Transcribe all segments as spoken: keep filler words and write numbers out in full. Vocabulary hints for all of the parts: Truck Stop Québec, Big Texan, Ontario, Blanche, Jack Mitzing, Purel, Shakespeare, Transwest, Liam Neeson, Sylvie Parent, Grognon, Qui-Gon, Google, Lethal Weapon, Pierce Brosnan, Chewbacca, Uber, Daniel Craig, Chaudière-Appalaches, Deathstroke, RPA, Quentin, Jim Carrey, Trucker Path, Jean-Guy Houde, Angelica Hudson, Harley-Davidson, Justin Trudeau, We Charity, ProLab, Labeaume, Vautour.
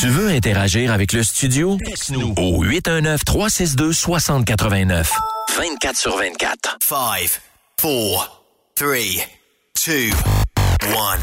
Tu veux interagir avec le studio? Texte-nous au huit un neuf, trois six deux, six zéro huit neuf. vingt-quatre sur vingt-quatre. cinq, quatre, trois, deux, un.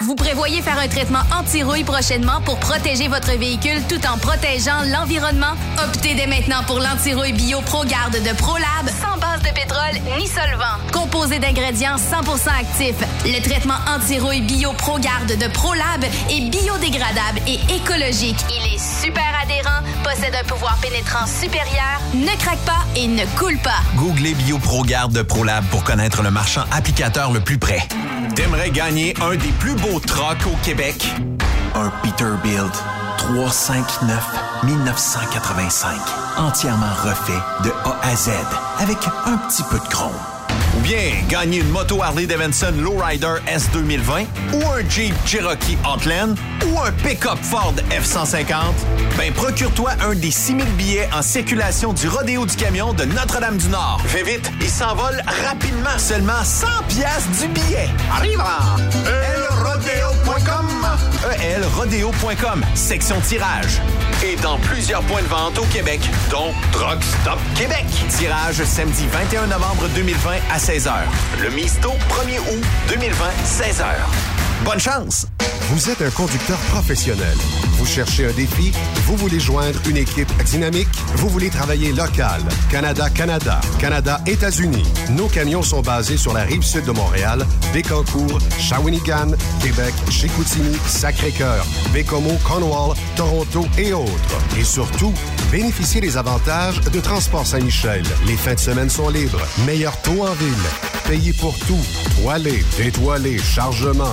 Vous prévoyez faire un traitement anti-rouille prochainement pour protéger votre véhicule tout en protégeant l'environnement? Optez dès maintenant pour l'anti-rouille bio ProGarde de ProLab, sans base de pétrole ni solvant. Composé d'ingrédients cent pour cent actifs, le traitement anti-rouille bio ProGarde de ProLab est biodégradable et écologique. Il est super adhérent, possède un pouvoir pénétrant supérieur, ne craque pas et ne coule pas. Googlez bio ProGarde de ProLab pour connaître le marchand applicateur le plus près. T'aimerais gagner un des plus beaux trucks au Québec? Un Peterbilt trois cent cinquante-neuf, mille neuf cent quatre-vingt-cinq. Entièrement refait de A à Z, avec un petit peu de chrome. Ou bien, gagner une moto Harley-Davidson Lowrider S deux mille vingt, ou un Jeep Cherokee Outland, ou un pick-up Ford F cent cinquante. Ben, procure-toi un des six mille billets en circulation du rodéo du camion de Notre-Dame-du-Nord. Fais vite, il s'envole rapidement. Seulement cent piastres du billet. Arrive en elrodeo point com. elrodeo point com, section tirage. Et dans plusieurs points de vente au Québec, dont Truck Stop Québec. Tirage samedi vingt et un novembre deux mille vingt à seize heures. Le misto premier août deux mille vingt, seize heures. Bonne chance! Vous êtes un conducteur professionnel. Vous cherchez un défi? Vous voulez joindre une équipe dynamique? Vous voulez travailler local? Canada-Canada. Canada-États-Unis. Nos camions sont basés sur la rive sud de Montréal, Bécancour, Shawinigan, Québec, Chicoutimi, Sacré-Cœur, Bécomo, Cornwall, Toronto et autres. Et surtout, bénéficiez des avantages de Transport Saint-Michel. Les fins de semaine sont libres. Meilleur taux en ville. Payez pour tout. Toilé, détoilé, chargement,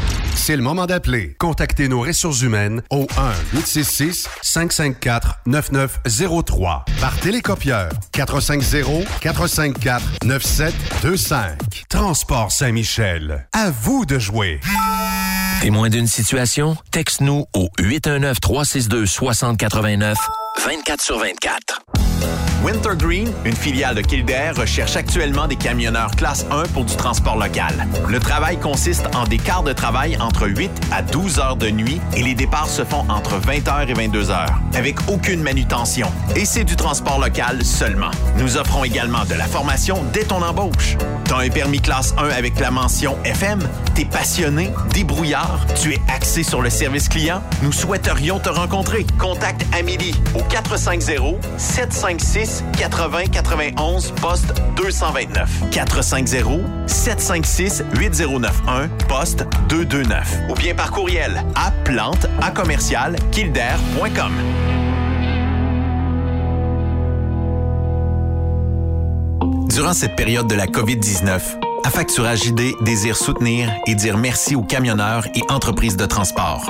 C'est le moment d'appeler. Contactez nos ressources humaines au un, huit six six, cinq cinq quatre, neuf neuf zéro trois. Par télécopieur, quatre cinq zéro, quatre cinq quatre, neuf sept deux cinq. Transport Saint-Michel. À vous de jouer. Témoin d'une situation? Texte-nous au huit un neuf, trois six deux, six zéro huit neuf. vingt-quatre sur vingt-quatre. Wintergreen, une filiale de Kildare, recherche actuellement des camionneurs classe un pour du transport local. Le travail consiste en des quarts de travail entre huit à douze heures de nuit et les départs se font entre vingt heures et vingt-deux heures, avec aucune manutention. Et c'est du transport local seulement. Nous offrons également de la formation dès ton embauche. T'as un permis classe un avec la mention F M? T'es passionné, débrouillard? Tu es axé sur le service client? Nous souhaiterions te rencontrer. Contacte Amélie au quatre cinq zéro, sept cinq six, huit zéro neuf un, poste deux cent vingt-neuf. quatre cinq zéro, sept cinq six, huit zéro neuf un, poste deux cent vingt-neuf. Ou bien par courriel à plante à commercial kildare point com. Durant cette période de la covid dix-neuf, Affacturage J D désire soutenir et dire merci aux camionneurs et entreprises de transport.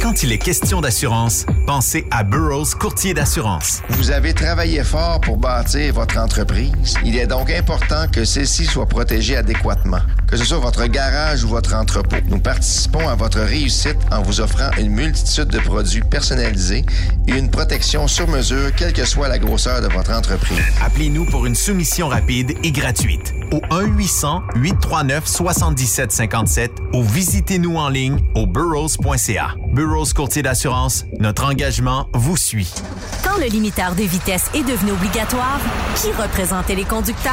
Quand il est question d'assurance, pensez à Burrows Courtier d'assurance. Vous avez travaillé fort pour bâtir votre entreprise. Il est donc important que celle-ci soit protégée adéquatement, que ce soit votre garage ou votre entrepôt. Nous participons à votre réussite en vous offrant une multitude de produits personnalisés et une protection sur mesure, quelle que soit la grosseur de votre entreprise. Appelez-nous pour une soumission rapide et gratuite au un huit zéro zéro, huit trois neuf, sept sept cinq sept ou visitez-nous en ligne au burrows point c a. Burrows Courtier d'assurance, notre engagement vous suit. Quand le limiteur de vitesse est devenu obligatoire, qui représentait les conducteurs?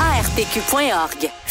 A R P Q point org.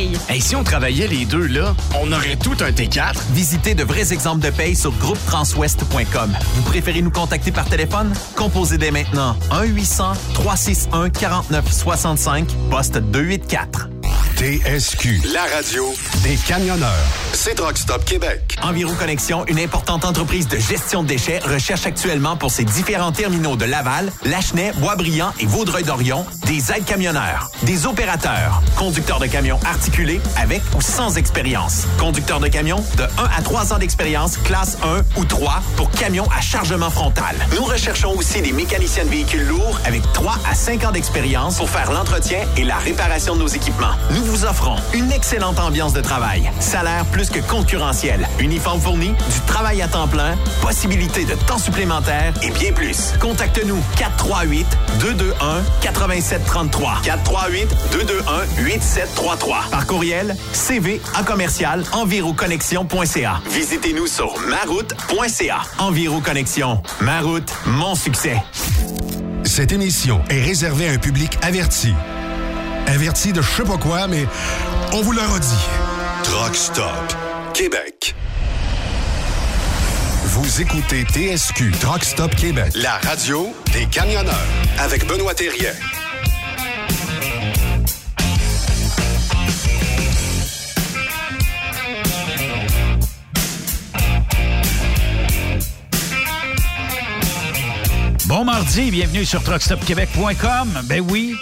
Et hey, si on travaillait les deux, là, on aurait tout un T quatre. Visitez de vrais exemples de paye sur groupe transwest point com. Vous préférez nous contacter par téléphone? Composez dès maintenant un huit cents trois six un quarante-neuf soixante-cinq, poste deux cent quatre-vingt-quatre. T S Q, la radio des camionneurs. C'est Truck Stop Québec. Enviroconnexion, une importante entreprise de gestion de déchets, recherche actuellement pour ses différents terminaux de Laval, Lachenay, Boisbriand et Vaudreuil-Dorion des aides camionneurs, des opérateurs, conducteurs de camions articulés avec ou sans expérience, conducteurs de camions de un à trois ans d'expérience, classe un ou trois pour camions à chargement frontal. Nous recherchons aussi des mécaniciens de véhicules lourds avec trois à cinq ans d'expérience pour faire l'entretien et la réparation de nos équipements. Nous vous offrons une excellente ambiance de travail, salaire plus que concurrentiel, uniforme fourni, du travail à temps plein, possibilité de temps supplémentaire et bien plus. Contacte-nous quatre trois huit deux deux un huit sept trois trois. quatre trois huit deux deux un huit sept trois trois. Par courriel, cv à commercial enviroconnexion.ca. Visitez-nous sur maroute.ca. Enviroconnexion. Maroute, mon succès. Cette émission est réservée à un public averti. Averti de je sais pas quoi, mais on vous le redit. Truck Stop Québec. Vous écoutez T S Q Truck Stop Québec, la radio des camionneurs, avec Benoît Thérien. Bon mardi, bienvenue sur truck stop québec point com. Ben oui.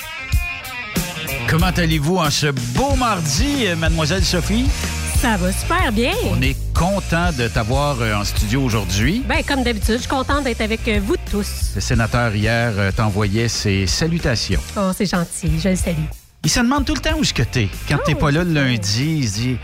Comment allez-vous en ce beau mardi, mademoiselle Sophie? Ça va super bien. On est content de t'avoir en studio aujourd'hui. Bien, comme d'habitude, je suis contente d'être avec vous tous. Le sénateur, hier, t'envoyait ses salutations. Oh, c'est gentil, je le salue. Il se demande tout le temps où est-ce que t'es. Quand oh, t'es pas là le lundi, il se dit...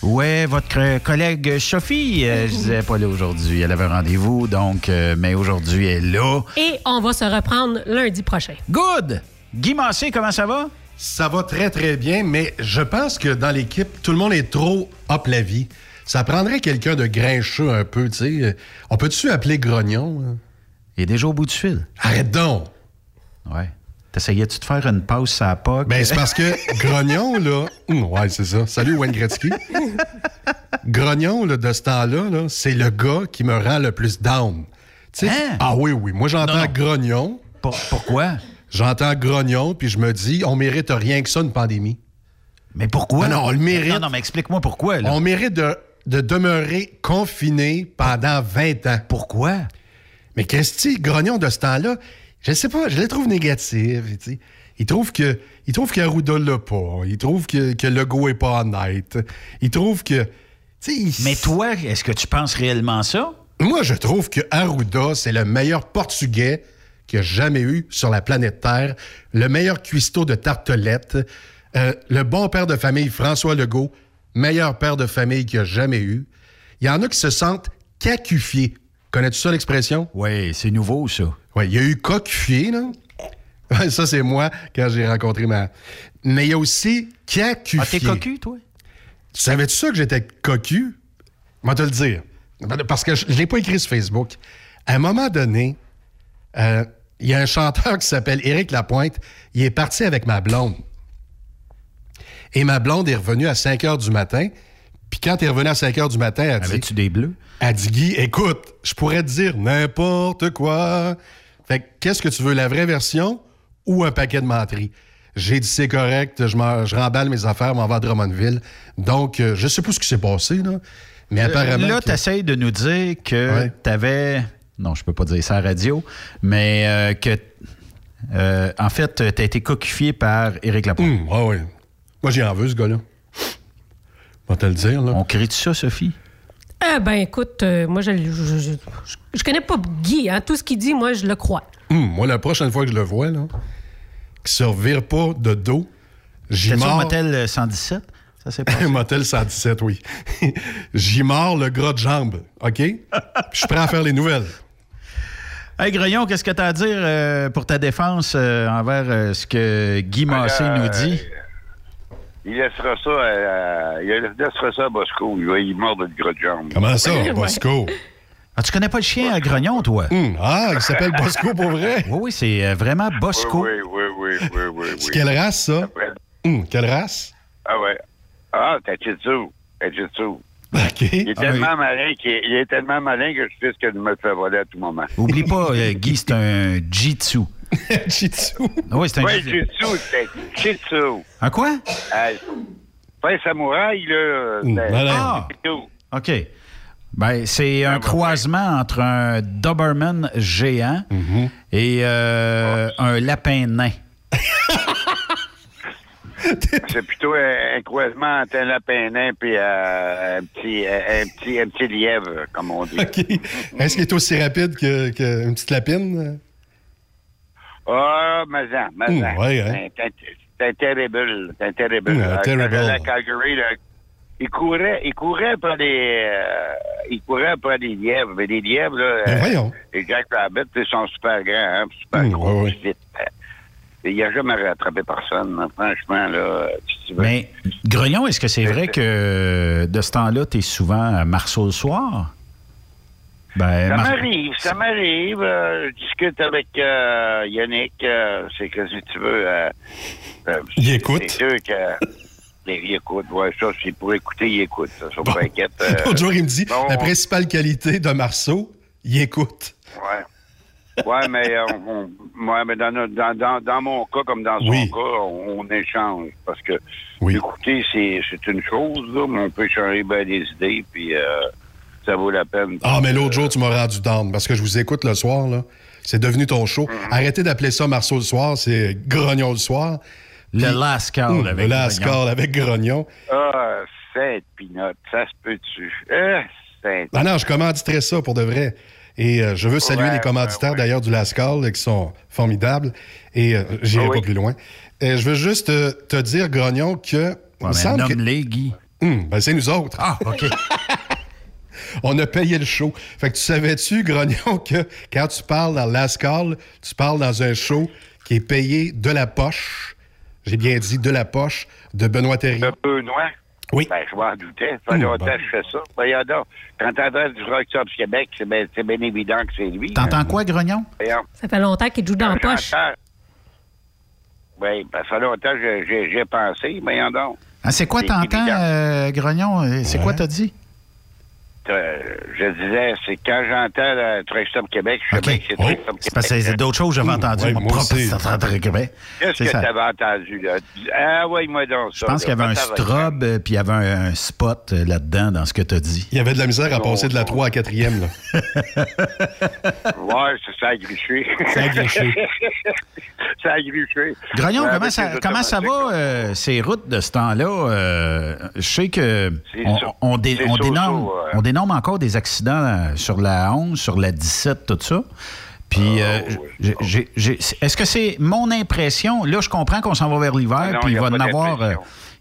Ouais, votre collègue Sophie, euh, je disais pas là aujourd'hui. Elle avait un rendez-vous, donc, euh, mais aujourd'hui, elle est là. Et on va se reprendre lundi prochain. Good! Guy Massé, comment ça va? Ça va très, très bien, mais je pense que dans l'équipe, tout le monde est trop hop la vie. Ça prendrait quelqu'un de grincheux un peu, tu sais. On peut-tu appeler Grognon? Il est déjà au bout du fil. Arrête donc! Ouais. T'essayais-tu de faire une pause à la P O C? Ben, c'est parce que Grognon, là... Mmh, ouais, c'est ça. Salut, Wayne Gretzky. Grognon, là, de ce temps-là, là, c'est le gars qui me rend le plus down. Hein? Ah oui, oui. Moi, j'entends non. Grognon. P- pourquoi? J'entends Grognon, puis je me dis, on mérite rien que ça, une pandémie. Mais pourquoi? Non, non on le mérite. Non, non, mais explique-moi pourquoi. Là. On mérite de, de demeurer confiné pendant vingt ans. Pourquoi? Mais Christy, Grognon, de ce temps-là... Je sais pas, je les trouve négatifs. T'sais. Ils trouvent que ils trouvent qu'Arruda l'a pas. Ils trouvent que, que Legault est pas honnête. Ils trouvent que... Ils... Mais toi, est-ce que tu penses réellement ça? Moi, je trouve que Arruda, c'est le meilleur Portugais qu'il y a jamais eu sur la planète Terre. Le meilleur cuistot de tartelettes. Euh, le bon père de famille, François Legault. Meilleur père de famille qu'il y a jamais eu. Il y en a qui se sentent cacufiés. Connais-tu ça, l'expression? Oui, c'est nouveau, ça. Oui, il y a eu coquifié, là. Ça, c'est moi, quand j'ai rencontré ma... Mais il y a aussi cacufié. Ah, t'es cocu, toi? Tu savais-tu ça que j'étais cocu? Je vais te le dire. Parce que je ne l'ai pas écrit sur Facebook. À un moment donné, il euh, y a un chanteur qui s'appelle Éric Lapointe. Il est parti avec ma blonde. Et ma blonde est revenue à cinq heures du matin... Puis quand t'es revenu à cinq heures du matin, elle dit... Avais-tu des bleus? Elle dit, Guy, écoute, je pourrais te dire n'importe quoi. Fait que, qu'est-ce que tu veux, la vraie version ou un paquet de menteries? J'ai dit, c'est correct, je, je remballe mes affaires, m'en vais à Drummondville. Donc, euh, je ne sais pas ce qui s'est passé, là. Mais euh, apparemment... Là, que... tu essaies de nous dire que ouais. tu avais... Non, je peux pas dire ça à la radio, mais euh, que... Euh, en fait, tu as été coquifié par Éric Lapointe. Mmh, ah oui. Moi, j'y en veux, ce gars-là. On va te le dire, là. On crie-tu ça, Sophie? Eh bien, écoute, euh, moi, je, je, je, je connais pas Guy. Hein? Tout ce qu'il dit, moi, je le crois. Mmh, moi, la prochaine fois que je le vois, là, qu'il se revire pas de dos, j'y mords... au motel cent dix-sept? Ça s'est passé. Motel cent dix-sept, oui. J'y mords le gras de jambe, OK? Puis je suis prêt à faire les nouvelles. Hey, Grognon, qu'est-ce que tu as à dire euh, pour ta défense euh, envers euh, ce que Guy Massé euh, nous dit? Euh, il laissera ça à, à, il laissera ça à Bosco. Il va y mordre de gros de jambe. Comment ça, ouais. Bosco? Ah, tu connais pas le chien à Grognon, toi? Mmh. Ah, il s'appelle Bosco pour vrai? Oui, oui, c'est vraiment Bosco. Oui, oui, oui, oui, oui, oui, oui. C'est quelle race, ça? Après... Mmh, quelle race? Ah, ouais. Ah, t'as Shih Tzu. T'as Shih Tzu. Okay. Il est tellement ah, malin qu'il il est tellement malin que je sais ce que je me fais voler à tout moment. Oublie pas, euh, Guy, c'est un Jitsu. Jitsu? Oui, c'est un ouais, Jitsu. Oui, c'est Jitsu. Un quoi? Euh, pas un samouraï, là. Ouh, ah! OK. Ben, c'est un, un croisement vrai. Entre un Doberman géant mm-hmm. et euh, oh. un lapin nain. C'est plutôt un, un croisement entre un lapin nain et euh, un, petit, un, petit, un petit lièvre, comme on dit. Okay. Est-ce qu'il est aussi rapide qu'une que petite lapine? Ah, oh, mazan, mazan. Mmh, ouais, hein? C'est, un, c'est un terrible. C'est un terrible. Mmh, un terrible. Alors, à Calgary, là, il courait, il courait après des, euh, il courait après des lièvres. Mais les lièvres, là, ben, voyons. Les Jack Rabbit, ils sont super grands, hein, super mmh, gros. Ouais, ouais. Il n'a jamais rattrapé personne, hein. Franchement, là, si tu veux. Mais, Grognon, est-ce que c'est vrai que de ce temps-là, tu es souvent à Marceau le soir? Ben, ça Mar... m'arrive, ça m'arrive. Euh, je discute avec euh, Yannick, euh, c'est que si tu veux... Euh, euh, il écoute. C'est sûr que... Il écoute, ouais, ça, c'est pour écouter, il écoute. Ça, ça bon. Pas inquiète. Euh, L'autre jour, il me dit, bon, la principale qualité de Marceau, il écoute. Ouais. Oui, mais, euh, on, ouais, mais dans, notre, dans, dans, dans mon cas, comme dans son oui. cas, on, on échange. Parce que oui. écouter, c'est, c'est une chose, là, mais on peut échanger bien des idées, puis euh, ça vaut la peine. Ah, mais l'autre euh, jour, tu m'as rendu down, parce que je vous écoute le soir, là. C'est devenu ton show. Mm-hmm. Arrêtez d'appeler ça Marceau le soir, c'est Grognon le soir. Puis, le last call avec Grognon. Le last call avec Grognon. Ah, cette pinotte, ça se peut-tu? Ah, cette... Non, non, je commanditerais ça pour de vrai. Et euh, je veux saluer ouais, les commanditaires, ouais, ouais. d'ailleurs, du Lascal, qui sont formidables. Et euh, j'irai oh oui. pas plus loin. Et je veux juste euh, te dire, Grognon, que... Ouais, ben, nomme-les, que... Guy. Mmh, ben, c'est nous autres. Ah, OK. On a payé le show. Fait que tu savais-tu, Grognon, que quand tu parles dans Lascal, tu parles dans un show qui est payé de la poche, j'ai bien dit de la poche, de Benoît Thériault. De Benoît? Oui. Ben, je m'en doutais. Ça fait longtemps que je fais ça. Voyons donc. Quand t'entends du Truck Stop Québec, c'est bien ben évident que c'est lui. T'entends hein. quoi, Grognon? Voyons. Ça fait longtemps qu'il joue dans la poche. Oui, ben, ça fait longtemps que j'ai, j'ai pensé. Voyons donc. Ah, c'est quoi c'est t'entends, euh, Grognon? C'est ouais. quoi t'as dit? Euh, je disais, c'est quand j'entends le Truck Stop Québec, je sais okay. bien que c'est oh. Truck Stop Québec. C'est parce que c'est d'autres choses que j'avais entendues. Mon propre Truck Québec. Qu'est-ce que t'avais entendu, là? Ah ouais, moi donc ça. Je pense là, qu'il y avait un strobe, puis il y avait un, un spot là-dedans, dans ce que t'as dit. Il y avait de la misère à passer de la trois à la quatrième, là. Ouais, c'est ça a griché. Ça a griché. Ça a griché. Grognon, ouais, comment, ça, comment ça va, euh, ces routes de ce temps-là? Euh, je sais que on dénomme encore des accidents sur la onze, sur la dix-sept, tout ça. Puis, oh, euh, j'ai, j'ai, j'ai, est-ce que c'est mon impression? Là, je comprends qu'on s'en va vers l'hiver, non, puis il va en avoir, euh,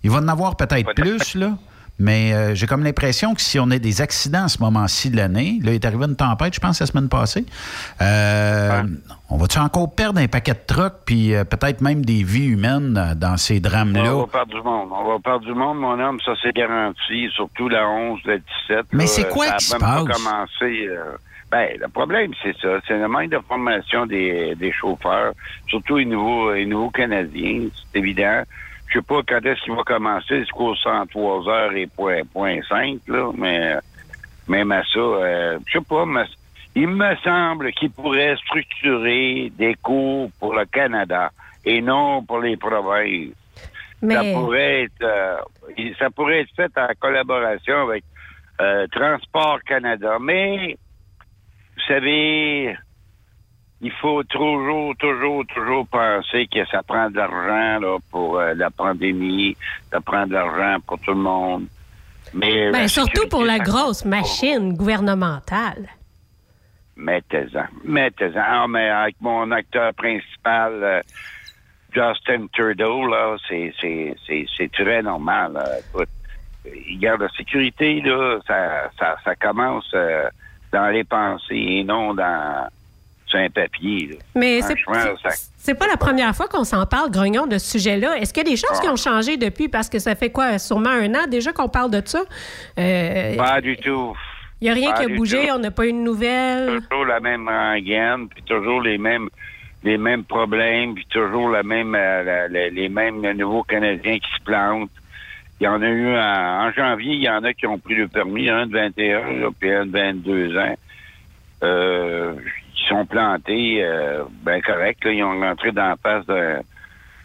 il va en avoir peut-être plus, là. Mais euh, j'ai comme l'impression que si on a des accidents à ce moment-ci de l'année, là, il est arrivé une tempête, je pense, la semaine passée, euh, hein? on va-tu encore perdre un paquet de trucks, puis euh, peut-être même des vies humaines dans ces drames-là? On va perdre du monde. On va perdre du monde, mon homme, ça c'est garanti, surtout la onze, la dix-sept. Mais là, c'est quoi ça qui se passe? Pas commencé, euh, ben, le problème, c'est ça. C'est le manque de formation des, des chauffeurs, surtout les nouveaux, les nouveaux Canadiens, c'est évident. Je sais pas quand est-ce qu'il va commencer, c'est qu'au cent trois heures et point, point cinq, là, mais même à ça, euh, je sais pas, mais il me semble qu'il pourrait structurer des cours pour le Canada. et non pour les provinces. Mais... Ça pourrait être, euh, ça pourrait être fait en collaboration avec euh, Transport Canada. Mais, vous savez, il faut toujours, toujours, toujours penser que ça prend de l'argent là, pour euh, la pandémie, ça prend de l'argent pour tout le monde. Mais ben, surtout pour la grosse machine gouvernementale. Mettez-en, mettez-en. Ah, mais avec mon acteur principal... Euh, Justin Trudeau, là, c'est, c'est, c'est, c'est très normal. Là. Il garde la sécurité, là, ça, ça, ça commence euh, dans les pensées et non dans sur un papier. Là. Mais c'est, ça... c'est pas la première fois qu'on s'en parle, Grognon, de ce sujet-là. Est-ce qu'il y a des choses ah. qui ont changé depuis? Parce que ça fait quoi? Sûrement un an déjà qu'on parle de ça? Euh, pas du tout. Il n'y a rien pas qui a bougé, tout. On n'a pas eu de nouvelles. Toujours la même rengaine, puis toujours les mêmes... les mêmes problèmes, puis toujours la même, la, la, les mêmes nouveaux Canadiens qui se plantent. Il y en a eu en, en janvier, il y en a qui ont pris le permis, un de vingt et un, là, puis un de vingt-deux ans. Euh, ils sont plantés, euh, bien correct, là, ils ont rentré dans la passe de,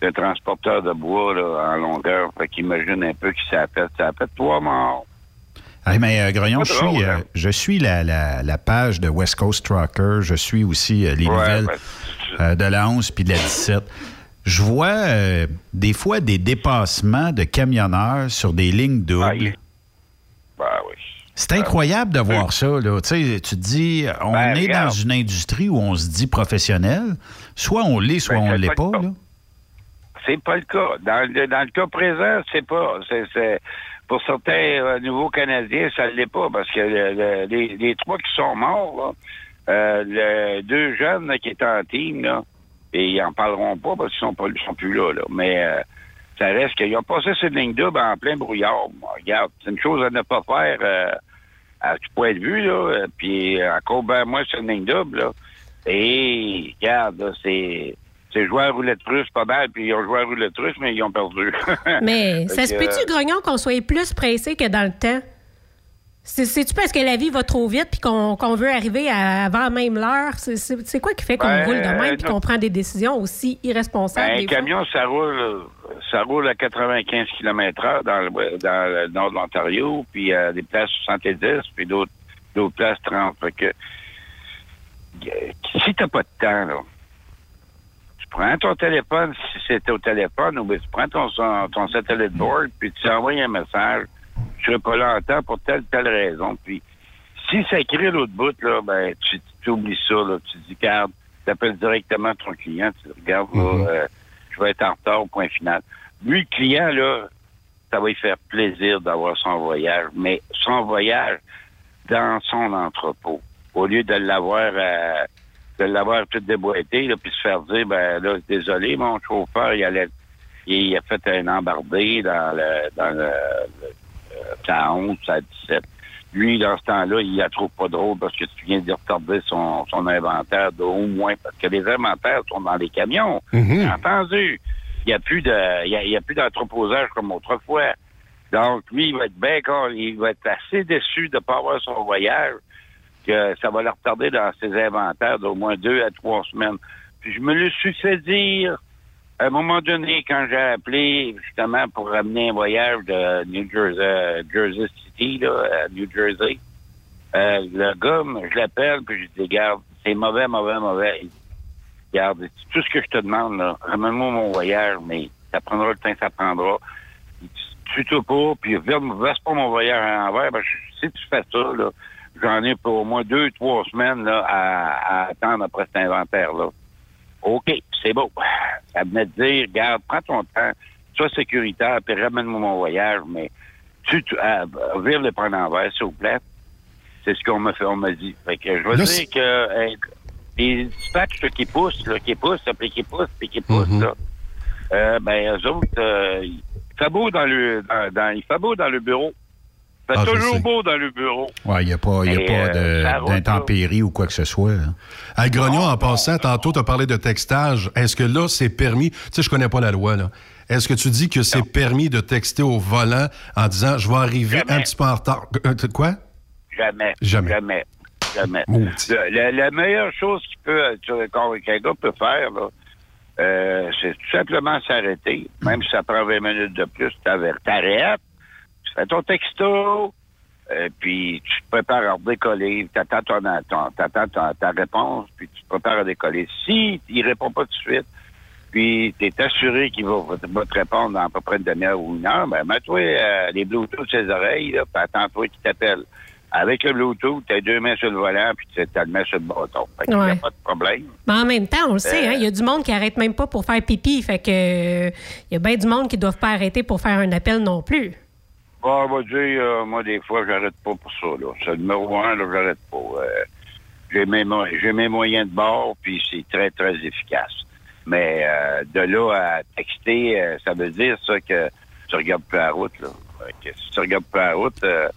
de transporteur de bois là, en longueur. Fait qu'imagine un peu que ça pète, ça pète trois morts. Hey, mais euh, Grognon, je suis, euh, je suis la, la, la page de West Coast Truckers. Je suis aussi euh, les ouais, nouvelles euh, de la onze puis de la dix-sept. Je vois euh, des fois des dépassements de camionneurs sur des lignes doubles. Ben, oui. C'est incroyable de voir oui. ça. Là. Tu sais, tu te dis, on ben, est regarde. dans une industrie où on se dit professionnel. Soit on l'est, soit ben, on ne l'est pas. pas le là. C'est pas le cas. Dans le, dans le cas présent, c'est pas... C'est, c'est... Pour certains euh, nouveaux Canadiens, ça ne l'est pas, parce que le, le, les, les trois qui sont morts, là, euh, le, deux jeunes là, qui étaient en team, là, et ils n'en parleront pas parce qu'ils ne sont, sont plus là. là. Mais euh, ça reste qu'ils ont passé cette ligne double en plein brouillard. Moi. Regarde, c'est une chose à ne pas faire euh, à tout point de vue. Là, puis encore ben moi sur une ligne double. Là. Et regarde, là, c'est... C'est joué à roulette russe, pas mal, puis ils ont joué à roulette russe, mais ils ont perdu. Mais ça se peut-tu, Grognon, qu'on soit plus pressé que dans le temps? C'est, c'est-tu parce que la vie va trop vite puis qu'on, qu'on veut arriver à, avant même l'heure? C'est, c'est, c'est quoi qui fait qu'on ben, roule de même puis qu'on prend des décisions aussi irresponsables? Ben, un camion, ça roule, ça roule à quatre-vingt-quinze kilomètres heure dans le, dans le nord de l'Ontario, puis à des places soixante-dix, puis d'autres, d'autres places trente. Fait que, si t'as pas de temps, là, prends ton téléphone, si c'est au téléphone, ou bien tu prends ton, ton satellite board, puis tu envoies un message, je serai pas là en temps pour telle telle raison. Puis si ça crée l'autre bout, là, ben tu, tu oublies ça, là, tu dis, regarde, tu appelles directement ton client, tu dis, regarde, mm-hmm. euh, je vais être en retard au point final. Lui, le client, là, ça va lui faire plaisir d'avoir son voyage, mais son voyage dans son entrepôt, au lieu de l'avoir à... de l'avoir tout déboîté, là, puis se faire dire, ben là, désolé, mon chauffeur, il, allait, il a fait un embardé dans le, dans le, sa onze, sa dix-sept. Lui, dans ce temps-là, il la trouve pas drôle parce que tu viens de retarder son, son inventaire de au moins, parce que les inventaires sont dans les camions. Mm-hmm. Entendu. Il n'y a plus de, il y a, il y a plus d'entreposage comme autrefois. Donc, lui, il va être bien, il va être assez déçu de ne pas avoir son voyage. Que ça va le retarder dans ses inventaires d'au moins deux à trois semaines. Puis je me le suis fait dire, à un moment donné, quand j'ai appelé justement pour ramener un voyage de New Jersey, Jersey City, là, à New Jersey, euh, le gars, je l'appelle, puis je dis, regarde, c'est mauvais, mauvais, mauvais. Il dit, regarde, tout ce que je te demande, là, ramène-moi mon voyage, mais ça prendra le temps que ça prendra. Tu te pas, puis verse pas mon voyage à l'envers, parce que si tu fais ça, là, j'en ai pour au moins deux, trois semaines là, à, à attendre après cet inventaire-là. OK, c'est beau. Ça venait de dire, regarde, prends ton temps, sois sécuritaire, puis ramène-moi mon voyage, mais tu, tu ah, vire le prendre en verre, s'il vous plaît. C'est ce qu'on m'a fait, on m'a dit. Fait que je veux là, dire c'est... que hey, les dispatchs qui poussent, là, qui poussent, puis qui poussent, puis qui poussent, mm-hmm. là, euh, ben, eux autres, euh, il fait beau dans le, dans, dans, il fait beau dans le bureau. C'est ah, toujours beau dans le bureau. Oui, il n'y a pas, y a pas de, d'intempéries ou quoi que ce soit. Hein. À Grognon, en passant, tantôt, tu as parlé de textage. Est-ce que là, c'est permis? Tu sais, je connais pas la loi, là. Est-ce que tu dis que c'est non. permis de texter au volant en disant « Je vais arriver Jamais. un petit peu en retard ». Quoi? Jamais. Jamais. Jamais. Jamais. La, la, la meilleure chose qu'il peut, qu'un gars peut faire, là, euh, c'est tout simplement s'arrêter. Même si ça prend vingt minutes de plus, t'arrêtes, tu fais ton texto, euh, puis tu te prépares à décoller, t'attends ton, ton, t'attends ta, ta réponse, puis tu te prépares à décoller. Si il répond pas tout de suite, puis t'es assuré qu'il va, va te répondre dans à peu près une demi-heure ou une heure, ben mets-toi euh, les Bluetooth sur ses oreilles, là, puis attends-toi qu'il t'appelle. Avec le Bluetooth, t'as deux mains sur le volant puis tu t'as le main sur le bâton. Fait qu'il n'y a pas de problème. Mais en même temps, on le sait, euh, hein, il y a du monde qui arrête même pas pour faire pipi. Fait que il euh, y a bien du monde qui ne doivent pas arrêter pour faire un appel non plus. Bah, on va dire, euh, moi, des fois, j'arrête pas pour ça, là. C'est le numéro un, là, j'arrête pas. Euh, j'ai, mes mo- j'ai mes moyens de bord, puis c'est très, très efficace. Mais euh, de là à texter, euh, ça veut dire ça que tu regardes plus la route, là. Que si tu regardes plus la route, euh,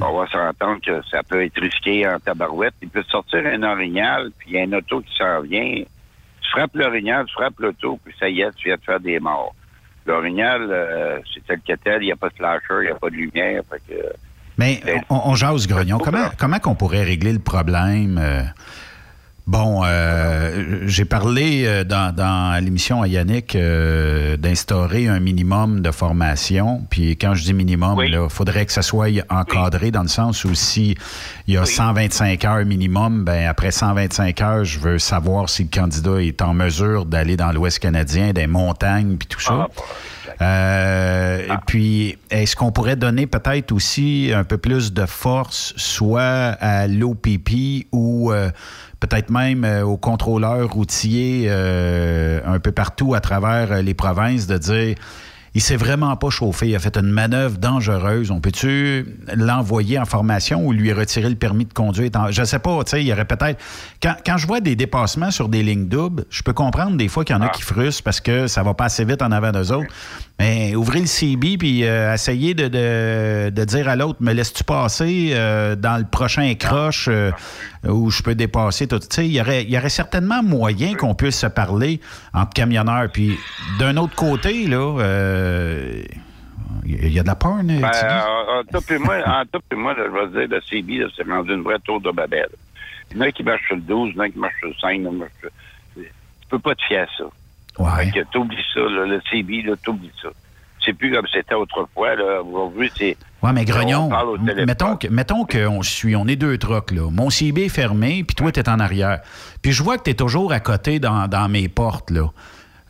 on va se rendre que ça peut être risqué en tabarouette. Il peut sortir un orignal, puis il y a un auto qui s'en vient. Tu frappes l'orignal, tu frappes l'auto, puis ça y est, tu viens de faire des morts. L'orignal, euh, c'est tel que tel, il n'y a pas de flasher, il n'y a pas de lumière. Fait que, mais on, on jase, Grognon. Comment, comment qu'on pourrait régler le problème? Euh, bon, euh, j'ai parlé dans, dans l'émission à Yannick euh, d'instaurer un minimum de formation. Puis quand je dis minimum, il oui. faudrait que ça soit encadré oui. dans le sens où s'il y a oui. cent vingt-cinq heures minimum, ben après cent vingt-cinq heures, je veux savoir si le candidat est en mesure d'aller dans l'Ouest canadien, des montagnes, puis tout ça. Ah. Euh, ah. Et puis, est-ce qu'on pourrait donner peut-être aussi un peu plus de force, soit à l'O P P ou euh, peut-être même euh, aux contrôleurs routiers euh, un peu partout à travers les provinces, de dire « il s'est vraiment pas chauffé, il a fait une manœuvre dangereuse, on peut-tu l'envoyer en formation ou lui retirer le permis de conduire ?» Je sais pas, tu sais, il y aurait peut-être... Quand, quand je vois des dépassements sur des lignes doubles, je peux comprendre des fois qu'il y en a ah. qui frustrent parce que ça va pas assez vite en avant d'eux autres, mais ouvrez le C B puis euh, essayez de, de, de dire à l'autre « me laisses-tu passer euh, dans le prochain croche euh, où je peux dépasser tout ?» Tu sais, il y aurait, il y aurait certainement moyen qu'on puisse se parler entre camionneurs. Puis d'un autre côté, là... Euh, il euh, y a de la peur, n'est-ce pas? En top et moi, je vais dire, le C B, là, c'est rendu une vraie tour de Babel. Il y en a qui marchent sur le douze, il y en a qui marchent sur le cinq. Sur... Tu peux pas te fier à ça. Ouais. Fait que t'oublies ça, là, le C B, là, t'oublies ça. C'est plus comme c'était autrefois, là. Aujourd'hui, c'est... Oui, mais Grognon, mettons, mettons qu'on suit, on est deux trucks, là. Mon C B est fermé, puis toi, t'es en arrière. Puis je vois que t'es toujours à côté dans, dans mes portes, là.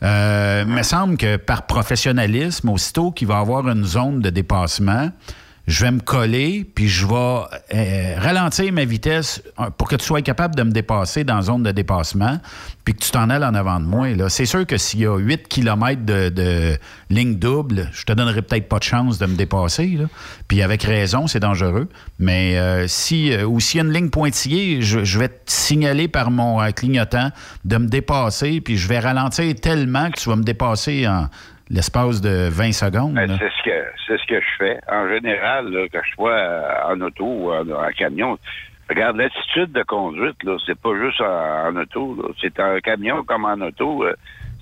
Euh, il me semble que par professionnalisme, aussitôt qu'il va y avoir une zone de dépassement, je vais me coller, puis je vais euh, ralentir ma vitesse pour que tu sois capable de me dépasser dans la zone de dépassement, puis que tu t'en ailles en avant de moi. Là. C'est sûr que s'il y a huit kilomètres de, de ligne double, je te donnerai peut-être pas de chance de me dépasser. Là. Puis avec raison, c'est dangereux. Mais euh, si euh, ou s'il y a une ligne pointillée, je, je vais te signaler par mon euh, clignotant de me dépasser, puis je vais ralentir tellement que tu vas me dépasser en... l'espace de vingt secondes. Ben, c'est ce que c'est ce que je fais. En général, là, que je sois euh, en auto ou en, en camion, regarde, l'attitude de conduite, là, c'est pas juste en, en auto. Là. C'est en camion comme en auto. Euh,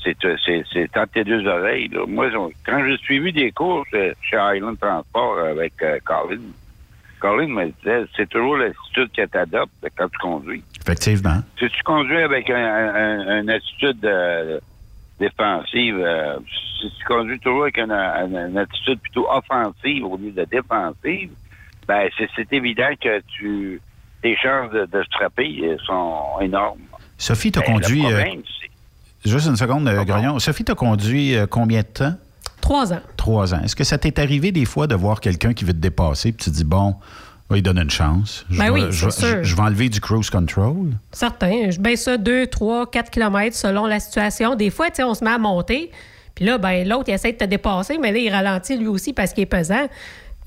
c'est, c'est, c'est entre tes deux oreilles. Là. Moi, on, quand j'ai suivi des cours chez, chez Island Transport avec euh, Colin, Colin me disait, c'est toujours l'attitude que tu adoptes quand tu conduis. Effectivement. Si tu conduis avec un, un, un, une attitude... Euh, défensive, euh, si tu conduis toujours avec une, une, une attitude plutôt offensive au lieu de défensive, ben c'est, c'est évident que tu tes chances de, de se frapper sont énormes. Sophie, t'as ben, conduit... Le problème, c'est... Juste une seconde, euh, Grognon. Sophie, t'as conduit euh, combien de temps? Trois ans. Trois ans. Est-ce que ça t'est arrivé des fois de voir quelqu'un qui veut te dépasser puis tu te dis, bon... Il donne une chance. Je, ben vais, oui, c'est je, sûr. Je, je vais enlever du cruise control. Certain. Je baisse ça deux, trois, quatre kilomètres selon la situation. Des fois, tu sais, on se met à monter. Puis là, ben l'autre, il essaie de te dépasser, mais là, il ralentit lui aussi parce qu'il est pesant.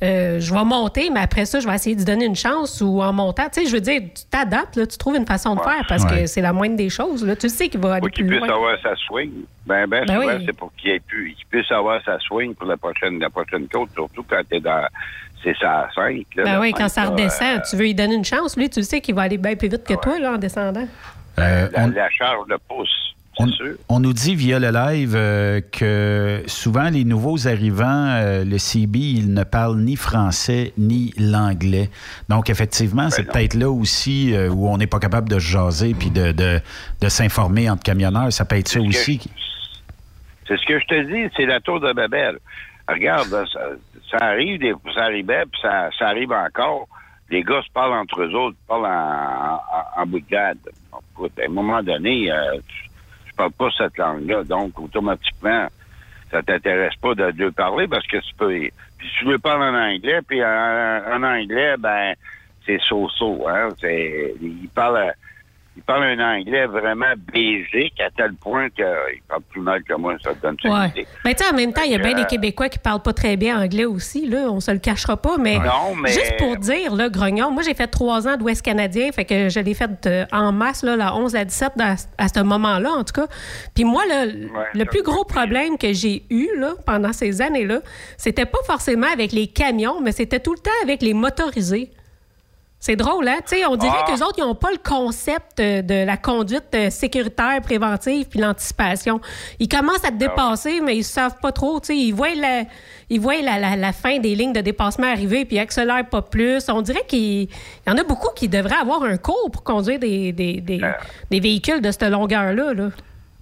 Euh, je vais monter, mais après ça, je vais essayer de donner une chance ou en montant. Tu sais, je veux dire, tu t'adaptes, là, tu trouves une façon de ouais. faire parce ouais. que c'est la moindre des choses. Là. Tu sais qu'il va aller oui, plus loin. Pour qu'il puisse avoir sa swing. Ben, ben, ben souvent, oui. c'est pour qu'il, pu, qu'il puisse avoir sa swing pour la prochaine, la prochaine côte, surtout quand t'es dans... C'est ça, cinq. Là, ben oui, quand ça redescend, euh, tu veux lui donner une chance. Lui, tu sais qu'il va aller bien plus vite que ouais. toi là, en descendant. Euh, la, on... la charge le pousse. on, on nous dit via le live euh, que souvent les nouveaux arrivants, euh, le C B, ils ne parlent ni français ni l'anglais. Donc, effectivement, ben c'est non. peut-être là aussi euh, où on n'est pas capable de se jaser puis de, de, de s'informer entre camionneurs. Ça peut être c'est ça aussi. Que, c'est ce que je te dis, c'est la tour de Babel. Regarde, là, ça, ça arrive, ça arrivait, puis ça, ça arrive encore. Les gars se parlent entre eux autres, parlent en, en, en bout de garde. Écoute, à un moment donné, euh, je parle pas cette langue-là, donc automatiquement, ça t'intéresse pas de, de parler parce que tu peux... Puis si tu veux parler en anglais, puis en, en anglais, ben c'est so-so, hein. C'est, ils parlent, ils parlent un anglais vraiment basique à tel point qu'ils parlent plus mal que moi, ça te donne une idée. Mais tu sais, en même temps, il y a bien des Québécois qui parlent pas très bien anglais aussi, là, on se le cachera pas, mais, non, mais... juste pour dire, là, Grognon, moi j'ai fait trois ans d'Ouest canadien, fait que je l'ai fait de, en masse, là, la onze à dix-sept, à, à ce moment-là, en tout cas. Puis moi, là, ouais, le plus gros problème que j'ai eu, là, pendant ces années-là, c'était pas forcément avec les camions, mais c'était tout le temps avec les motorisés. C'est drôle, hein? T'sais, on dirait ah. qu'eux autres, ils n'ont pas le concept de la conduite sécuritaire, préventive puis l'anticipation. Ils commencent à te dépasser, mais ils ne savent pas trop. T'sais, ils voient, la, ils voient la, la, la fin des lignes de dépassement arriver puis ils accélèrent pas plus. On dirait qu'il y en a beaucoup qui devraient avoir un cours pour conduire des, des, des, des véhicules de cette longueur-là, là.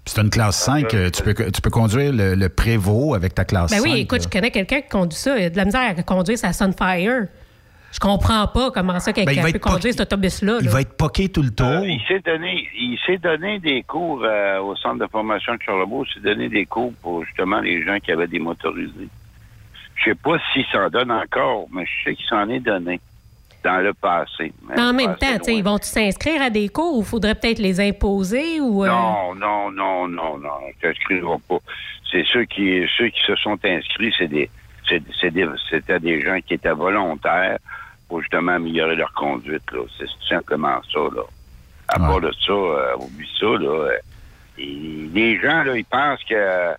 C'est une classe cinq. Tu peux, tu peux conduire le, le Prévost avec ta classe ben cinq. Ben oui, écoute, là. Je connais quelqu'un qui conduit ça. Il a de la misère à conduire sa Sunfire. Je comprends pas comment ça quelqu'un ben, peut conduire po- cet autobus-là. Il là. va être poqué tout le tour. Euh, il s'est donné, il s'est donné des cours euh, au centre de formation de Charlebourg. Il s'est donné des cours pour justement les gens qui avaient des motorisés. Je sais pas s'il s'en donne encore, mais je sais qu'il s'en est donné dans le passé. Mais en même temps, ils vont-ils s'inscrire à des cours ou faudrait peut-être les imposer ou euh... Non, non, non, non, non, ils ne s'inscriront pas. C'est ceux qui, ceux qui se sont inscrits, c'est des, c'est, c'est des, c'était des gens qui étaient volontaires. Pour justement améliorer leur conduite, là. C'est tout simplement ça, là. À part ouais. de ça, euh, oublie ça, là. Euh, et les gens, là, ils pensent que euh,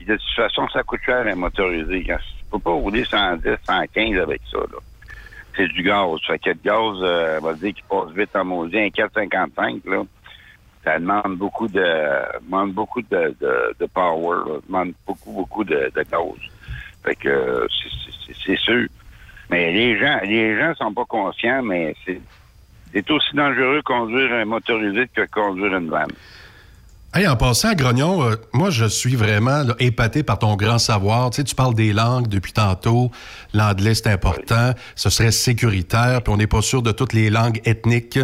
de toute façon, ça coûte cher à motoriser. Quand, tu peux pas rouler cent dix, cent quinze avec ça, là. C'est du gaz. Fait que le gaz, euh, on va dire qu'il passe vite en maudit, un quatre virgule cinquante-cinq, là. Ça demande beaucoup de, euh, demande beaucoup de, de, de power, là. Ça demande beaucoup, beaucoup de, de gaz. Fait que, euh, c'est, c'est, c'est sûr. Mais les gens les gens sont pas conscients, mais c'est, c'est aussi dangereux conduire un motorisé que conduire une vanne. Hey, en passant à Grognon, euh, moi, je suis vraiment là, épaté par ton grand savoir. Tu sais, tu parles des langues depuis tantôt. L'anglais, c'est important. Oui. Ce serait sécuritaire, puis on n'est pas sûr de toutes les langues ethniques.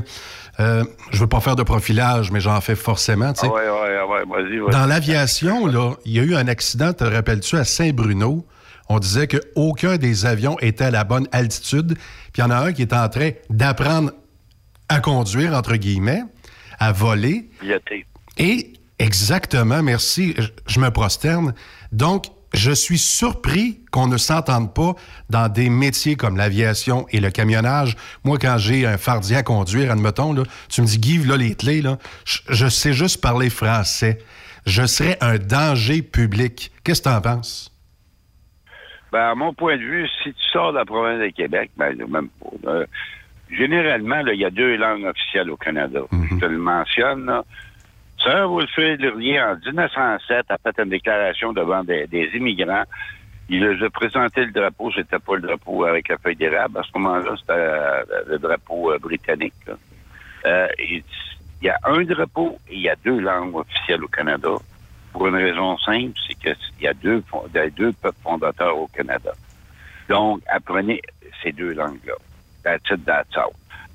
Euh, je veux pas faire de profilage, mais j'en fais forcément. Tu sais. Ah ouais, ouais, ouais, vas-y, vas-y. Dans l'aviation, là, il y a eu un accident, te rappelles-tu, à Saint-Bruno? On disait qu'aucun des avions était à la bonne altitude. Puis il y en a un qui est en train d'apprendre à conduire, entre guillemets, à voler. Piloter. Et exactement, merci, je, je me prosterne. Donc, je suis surpris qu'on ne s'entende pas dans des métiers comme l'aviation et le camionnage. Moi, quand j'ai un fardier à conduire, admettons, là, tu me dis, Guy, là, les clés, là, je, je sais juste parler français. Je serais un danger public. Qu'est-ce que tu en penses? Ben, à mon point de vue, si tu sors de la province de Québec, ben, même pas. Euh, généralement, il y a deux langues officielles au Canada. Mm-hmm. Je te le mentionne, là. Sir Wilfrid Laurier, en dix-neuf cent sept, a fait une déclaration devant des, des immigrants. Il les a présenté le drapeau. C'était pas le drapeau avec la feuille d'érable. À ce moment-là, c'était euh, le drapeau euh, britannique. Euh, il y a un drapeau et il y a deux langues officielles au Canada. Pour une raison simple, c'est qu'il y a deux, il y a deux peuples fondateurs au Canada. Donc, apprenez ces deux langues-là. That's it, that's all.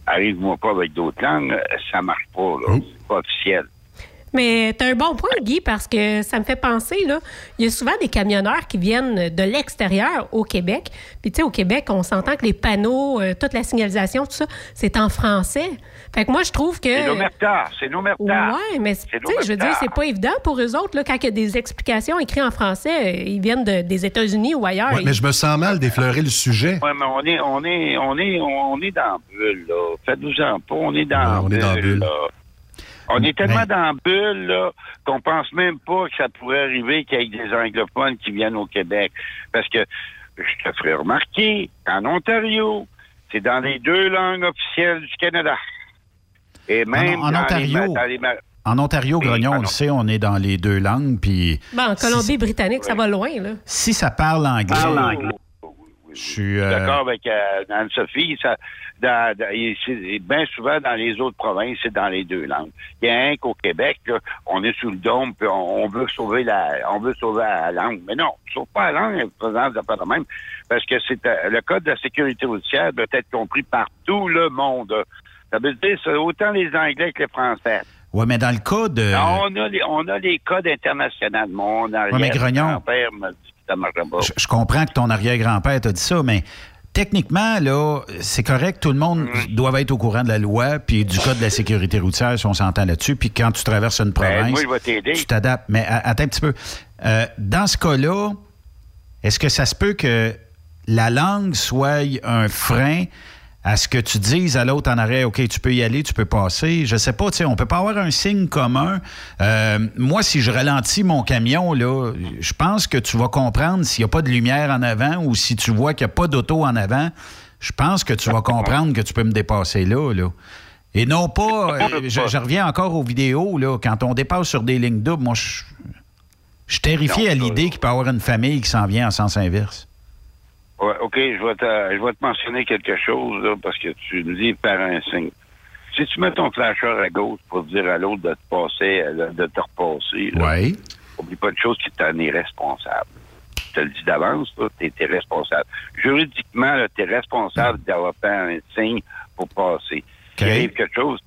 Arrive-moi pas avec d'autres langues, ça marche pas, là. C'est pas officiel. Mais t'as un bon point, Guy, parce que ça me fait penser, là, il y a souvent des camionneurs qui viennent de l'extérieur au Québec. Puis, tu sais, au Québec, on s'entend que les panneaux, euh, toute la signalisation, tout ça, c'est en français. Fait que moi, je trouve que... C'est l'omerta, c'est l'omerta. Oui, mais tu sais, je veux dire, c'est pas évident pour eux autres, là, quand il y a des explications écrites en français, ils viennent de, des États-Unis ou ailleurs. Oui, et... mais je me sens mal d'effleurer le sujet. Oui, mais on est, on est, on est, on est dans la bulle, là. Faites-nous-en pas, on est dans la ah, bulle, dans bulle, là. On est tellement dans la bulle, là, qu'on pense même pas que ça pourrait arriver qu'il y ait des anglophones qui viennent au Québec. Parce que, je te ferai remarquer, en Ontario, c'est dans les deux langues officielles du Canada. Et même en, en dans, Ontario. Les, dans les... En Ontario, Grognon, on le sait, on est dans les deux langues. Puis ben, en Colombie-Britannique, si ça... ça va loin, là. Si ça parle anglais. Ça parle anglais. Je suis euh... d'accord avec euh, Anne-Sophie. Ça, dans, dans, et, et bien souvent, dans les autres provinces, c'est dans les deux langues. Il y a un qu'au Québec, là, on est sous le dôme, puis on, on veut sauver la on veut sauver la langue. Mais non, on ne sauve pas la langue, présence de pas de même, parce que c'est euh, le code de la sécurité routière doit être compris par tout le monde. Ça veut dire c'est autant les Anglais que les Français. Oui, mais dans le cas de... Non, on, a les, on a les codes internationaux. Mon arrière-grand-père ouais, m'a dit que ça ne marchait pas. Je, je comprends que ton arrière-grand-père t'a dit ça, mais techniquement, là, c'est correct. Tout le monde mmh. doit être au courant de la loi puis du code de la sécurité routière, si on s'entend là-dessus. Puis quand tu traverses une province, ben, moi, je vais t'aider. Tu t'adaptes. Mais attends un petit peu. Euh, dans ce cas-là, est-ce que ça se peut que la langue soit un frein à ce que tu dises à l'autre en arrêt, OK, tu peux y aller, tu peux passer. Je sais pas, tu sais, on peut pas avoir un signe commun. Euh, moi, si je ralentis mon camion, là, je pense que tu vas comprendre s'il n'y a pas de lumière en avant ou si tu vois qu'il n'y a pas d'auto en avant, je pense que tu vas comprendre que tu peux me dépasser là, là. Et non pas... Euh, je, je reviens encore aux vidéos, là, quand on dépasse sur des lignes doubles, moi, je, je suis terrifié à l'idée qu'il peut y avoir une famille qui s'en vient en sens inverse. Ouais, OK, je vais, te, je vais te mentionner quelque chose, là, parce que tu me dis par un signe. Si tu mets ton flasheur à gauche pour dire à l'autre de te passer, de te repasser, là, ouais. Oublie pas une chose qui t'en est responsable. Je te le dis d'avance, tu es responsable. Juridiquement, tu es responsable d'avoir fait un signe pour passer. Okay. Il arrive quelque chose,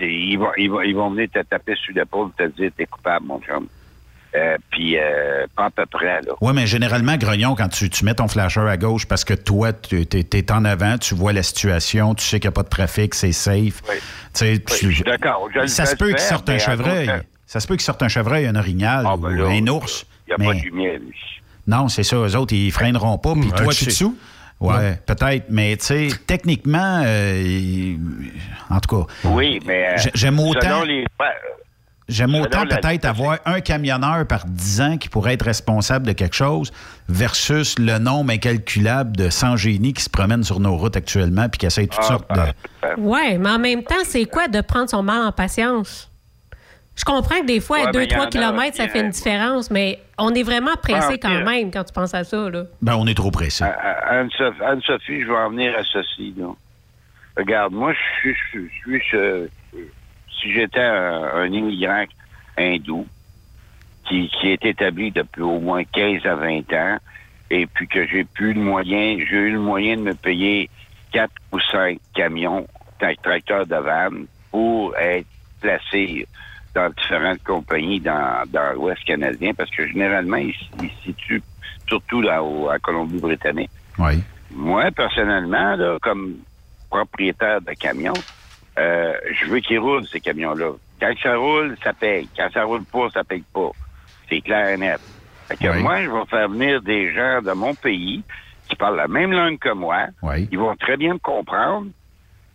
ils vont, ils, vont, ils vont venir te taper sur l'épaule et te dire t'es coupable, mon chum. Euh, puis euh, pas à peu près, là. Oui, mais généralement, Grognon, quand tu, tu mets ton flasheur à gauche parce que toi, tu es en avant, tu vois la situation, tu sais qu'il n'y a pas de trafic, c'est safe. Oui. Tu, oui, je suis d'accord. Je ça se peut qu'il sorte un chevreuil. Contre... Ça se peut qu'il sorte un chevreuil, un orignal, ah, ben là, ou un ours. Il n'y a mais... pas de lumière, lui. Non, c'est ça. Eux autres, ils freineront pas. Puis mmh, toi, tu dessous? Oui, peut-être, mais tu sais, techniquement, euh, en tout cas... Oui, mais... Euh, j'aime autant... Selon les... J'aime autant peut-être avoir un camionneur par dix ans qui pourrait être responsable de quelque chose versus le nombre incalculable de sans-génie qui se promènent sur nos routes actuellement puis qui essayent toutes ah, sortes de... Oui, mais en même temps, c'est quoi de prendre son mal en patience? Je comprends que des fois, ouais, à deux à trois kilomètres, ça fait une différence, mais on est vraiment pressé quand même quand tu penses à ça, là. Ben, on est trop pressé. Anne-Sophie, je vais en venir à ceci, là. Regarde, moi, je suis... Je, je, je, si j'étais un, un immigrant hindou qui, qui est établi depuis au moins quinze à vingt ans et puis que j'ai plus le moyen, j'ai eu le moyen de me payer quatre ou cinq camions, tracteurs de vannes pour être placé dans différentes compagnies dans, dans l'Ouest canadien parce que généralement, ils se situent surtout là au, à Colombie-Britannique. Oui. Moi, personnellement, là, comme propriétaire de camions, Euh, je veux qu'ils roulent, ces camions-là. Quand ça roule, ça paye. Quand ça roule pas, ça paye pas. C'est clair et net. Fait que oui. Moi, je vais faire venir des gens de mon pays qui parlent la même langue que moi. Oui. Ils vont très bien me comprendre.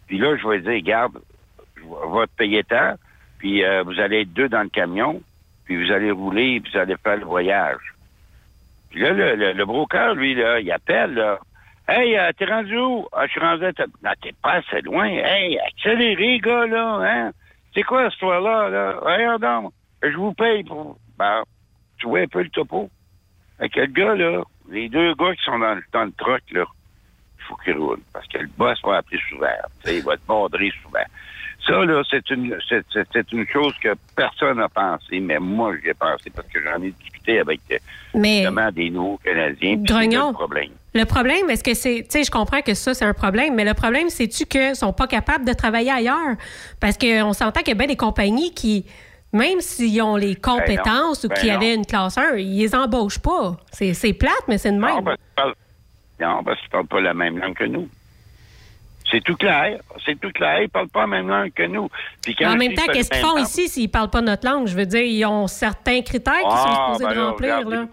Puis là, je vais dire, regarde, je vais te payer tant, puis euh, vous allez être deux dans le camion, puis vous allez rouler, puis vous allez faire le voyage. Puis là, le, le, le broker, lui, là, il appelle, là. « Hey, euh, t'es rendu où? Ah, je suis rendu à... Ta... »« Non, t'es pas assez loin. Hey, accélérez, gars, là. Hein? C'est quoi, cette histoire-là? Là? Regarde, je vous paye pour... » Ben, tu vois un peu le topo. Fait que le gars, là, les deux gars qui sont dans le, dans le truck, là, il faut qu'ils roulent. Parce que le boss va appeler souvent. T'sais, il va te bordrer souvent. Ça, là, c'est une, c'est, c'est, c'est une chose que personne n'a pensé, mais moi, j'ai pensé parce que j'en ai discuté avec mais justement des nouveaux Canadiens. Grognon, le problème. Le problème, est-ce que c'est... Tu sais, je comprends que ça, c'est un problème, mais le problème, c'est-tu qu'ils ne sont pas capables de travailler ailleurs? Parce qu'on s'entend qu'il y a bien des compagnies qui, même s'ils ont les compétences ben non, ben ou qu'ils non. avaient une classe un, ils les embauchent pas. C'est, c'est plate, mais c'est de même. Non, parce ben, ben, ben, qu'ils parlent pas la même langue que nous. C'est tout clair. C'est tout clair. Ils ne parlent pas la même langue que nous. Puis quand en même temps, qu'est-ce qu'ils font temps... ici s'ils ne parlent pas notre langue? Je veux dire, ils ont certains critères qui ah, sont supposés ben de remplir. Là.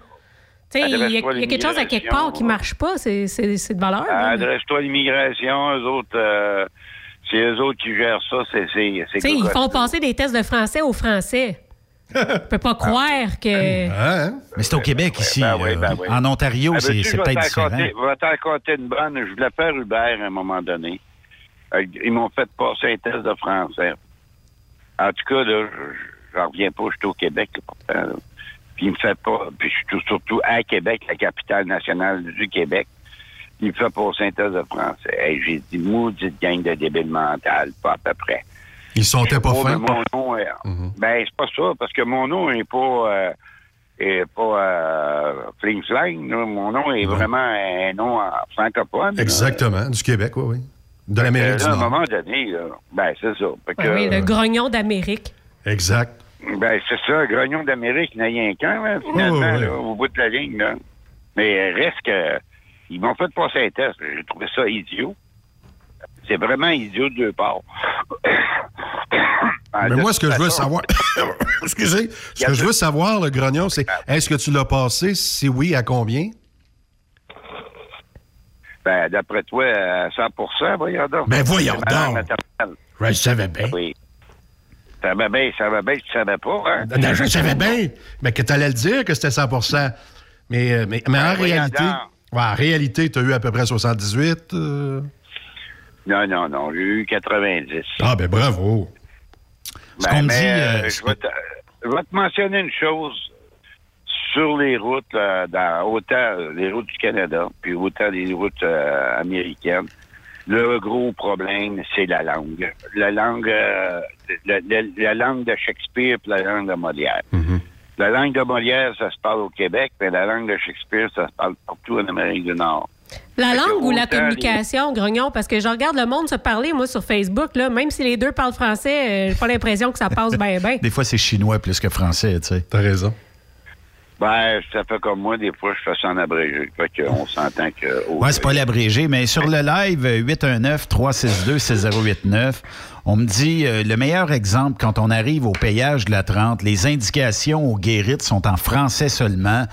Il y, y a quelque chose à quelque part qui ne marche pas. C'est, c'est, c'est de valeur. Adresse-toi à l'immigration. Eux autres, euh, c'est eux autres qui gèrent ça. C'est, c'est, c'est ils font passer des tests de français aux Français. On ne peut pas croire que... Ah, hein? Mais c'est au Québec, ici. Ben oui, ben oui. En Ontario, ah, c'est, c'est peut-être différent. Je vais t'en raconter une bonne. Je voulais faire Uber à un moment donné. Ils m'ont fait passer un test de français. En tout cas, là, j'en reviens pas, je suis au Québec, là, pourtant, là. Puis il me fait pas. Puis je suis surtout à Québec, la capitale nationale du Québec. Il me fait passer un test de français. Hey, j'ai dit maudite gang de débiles mentales, pas à peu près. Ils sont pas fins. Mon nom, euh, mm-hmm. Ben c'est pas ça, parce que mon nom est pas euh, est pas euh, fling fling. Mon nom est ouais. vraiment un nom francophone. Exactement, là. Du Québec, oui, oui. De l'Amérique. À un moment donné, là, ben c'est ça. Que, oui, oui, le euh, grognon d'Amérique. Exact. Ben c'est ça, grognon d'Amérique, il n'y a rien qu'un, là, finalement, oh, ouais. là, au bout de la ligne, là. Mais reste que ils m'ont fait passer un test. J'ai trouvé ça idiot. C'est vraiment idiot de deux parts. Mais moi, ce que je veux savoir... Excusez. Ce que je veux savoir, le grognon, c'est est-ce que tu l'as passé? Si oui, à combien? Ben, d'après toi, à cent pour cent, voyons donc. Ben, voyons donc. Je savais bien. Oui. Ça va bien, ça va bien, tu savais pas, hein? Non, je savais bien. Mais que tu allais le dire que c'était cent pour cent. Mais, mais, mais en réalité... Ouais, en réalité, tu as eu à peu près soixante-dix-huit... Euh... Non, non, non. J'ai eu quatre-vingt-dix. Ah, ben bravo. Ce ben, qu'on me dit... Euh, je, vais te, je vais te mentionner une chose sur les routes, là, dans, autant les routes du Canada, puis autant les routes euh, américaines. Le gros problème, c'est la langue. La langue euh, la, la, la langue de Shakespeare puis la langue de Molière. Mm-hmm. La langue de Molière, ça se parle au Québec, mais la langue de Shakespeare, ça se parle partout en Amérique du Nord. La langue ou la communication, Grognon? Parce que je regarde le monde se parler, moi, sur Facebook, là, même si les deux parlent français, euh, j'ai pas l'impression que ça passe bien, bien. Des fois, c'est chinois plus que français, tu sais. T'as raison. Ben, ça fait comme moi, des fois, je fais ça en abrégé. Fait qu'on s'entend que... Oh, ouais, c'est pas l'abrégé, mais sur le live, huit un neuf, trois six deux, six zéro huit neuf, on me dit, euh, le meilleur exemple, quand on arrive au péage de la trente, les indications aux guérites sont en français seulement.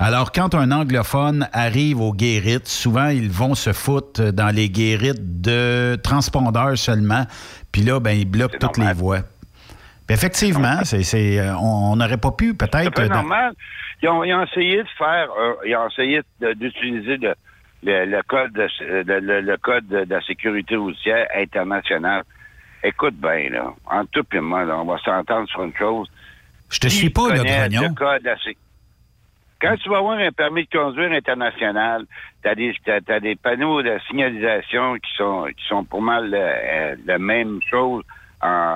Alors, quand un anglophone arrive aux guérites, souvent, ils vont se foutre dans les guérites de transpondeurs seulement, puis là, ben, ils bloquent toutes les voies. Puis effectivement, c'est, c'est, on n'aurait pas pu, peut-être... C'est normal. Ils ont, ils ont essayé de faire, euh, ils ont essayé de, d'utiliser le, le, le code, de, le, le code de, de la sécurité routière internationale. Écoute bien, là, en tout et moi, là, on va s'entendre sur une chose. Je te suis pas, le grognon. Le code de la sé... Quand tu vas avoir un permis de conduire international, t'as des, t'as, t'as des panneaux de signalisation qui sont, qui sont pour mal euh, la même chose en,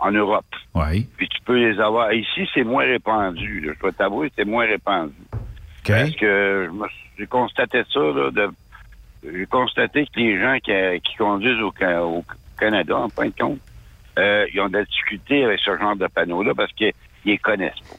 en Europe. Oui. Puis tu peux les avoir. Ici, c'est moins répandu, là. Je dois t'avouer, c'est moins répandu. Okay. Parce que moi, j'ai constaté ça, là, de, j'ai constaté que les gens qui, qui conduisent au, au Canada, en fin de compte, euh, ils ont de la difficulté avec ce genre de panneaux-là parce qu'ils les connaissent pas.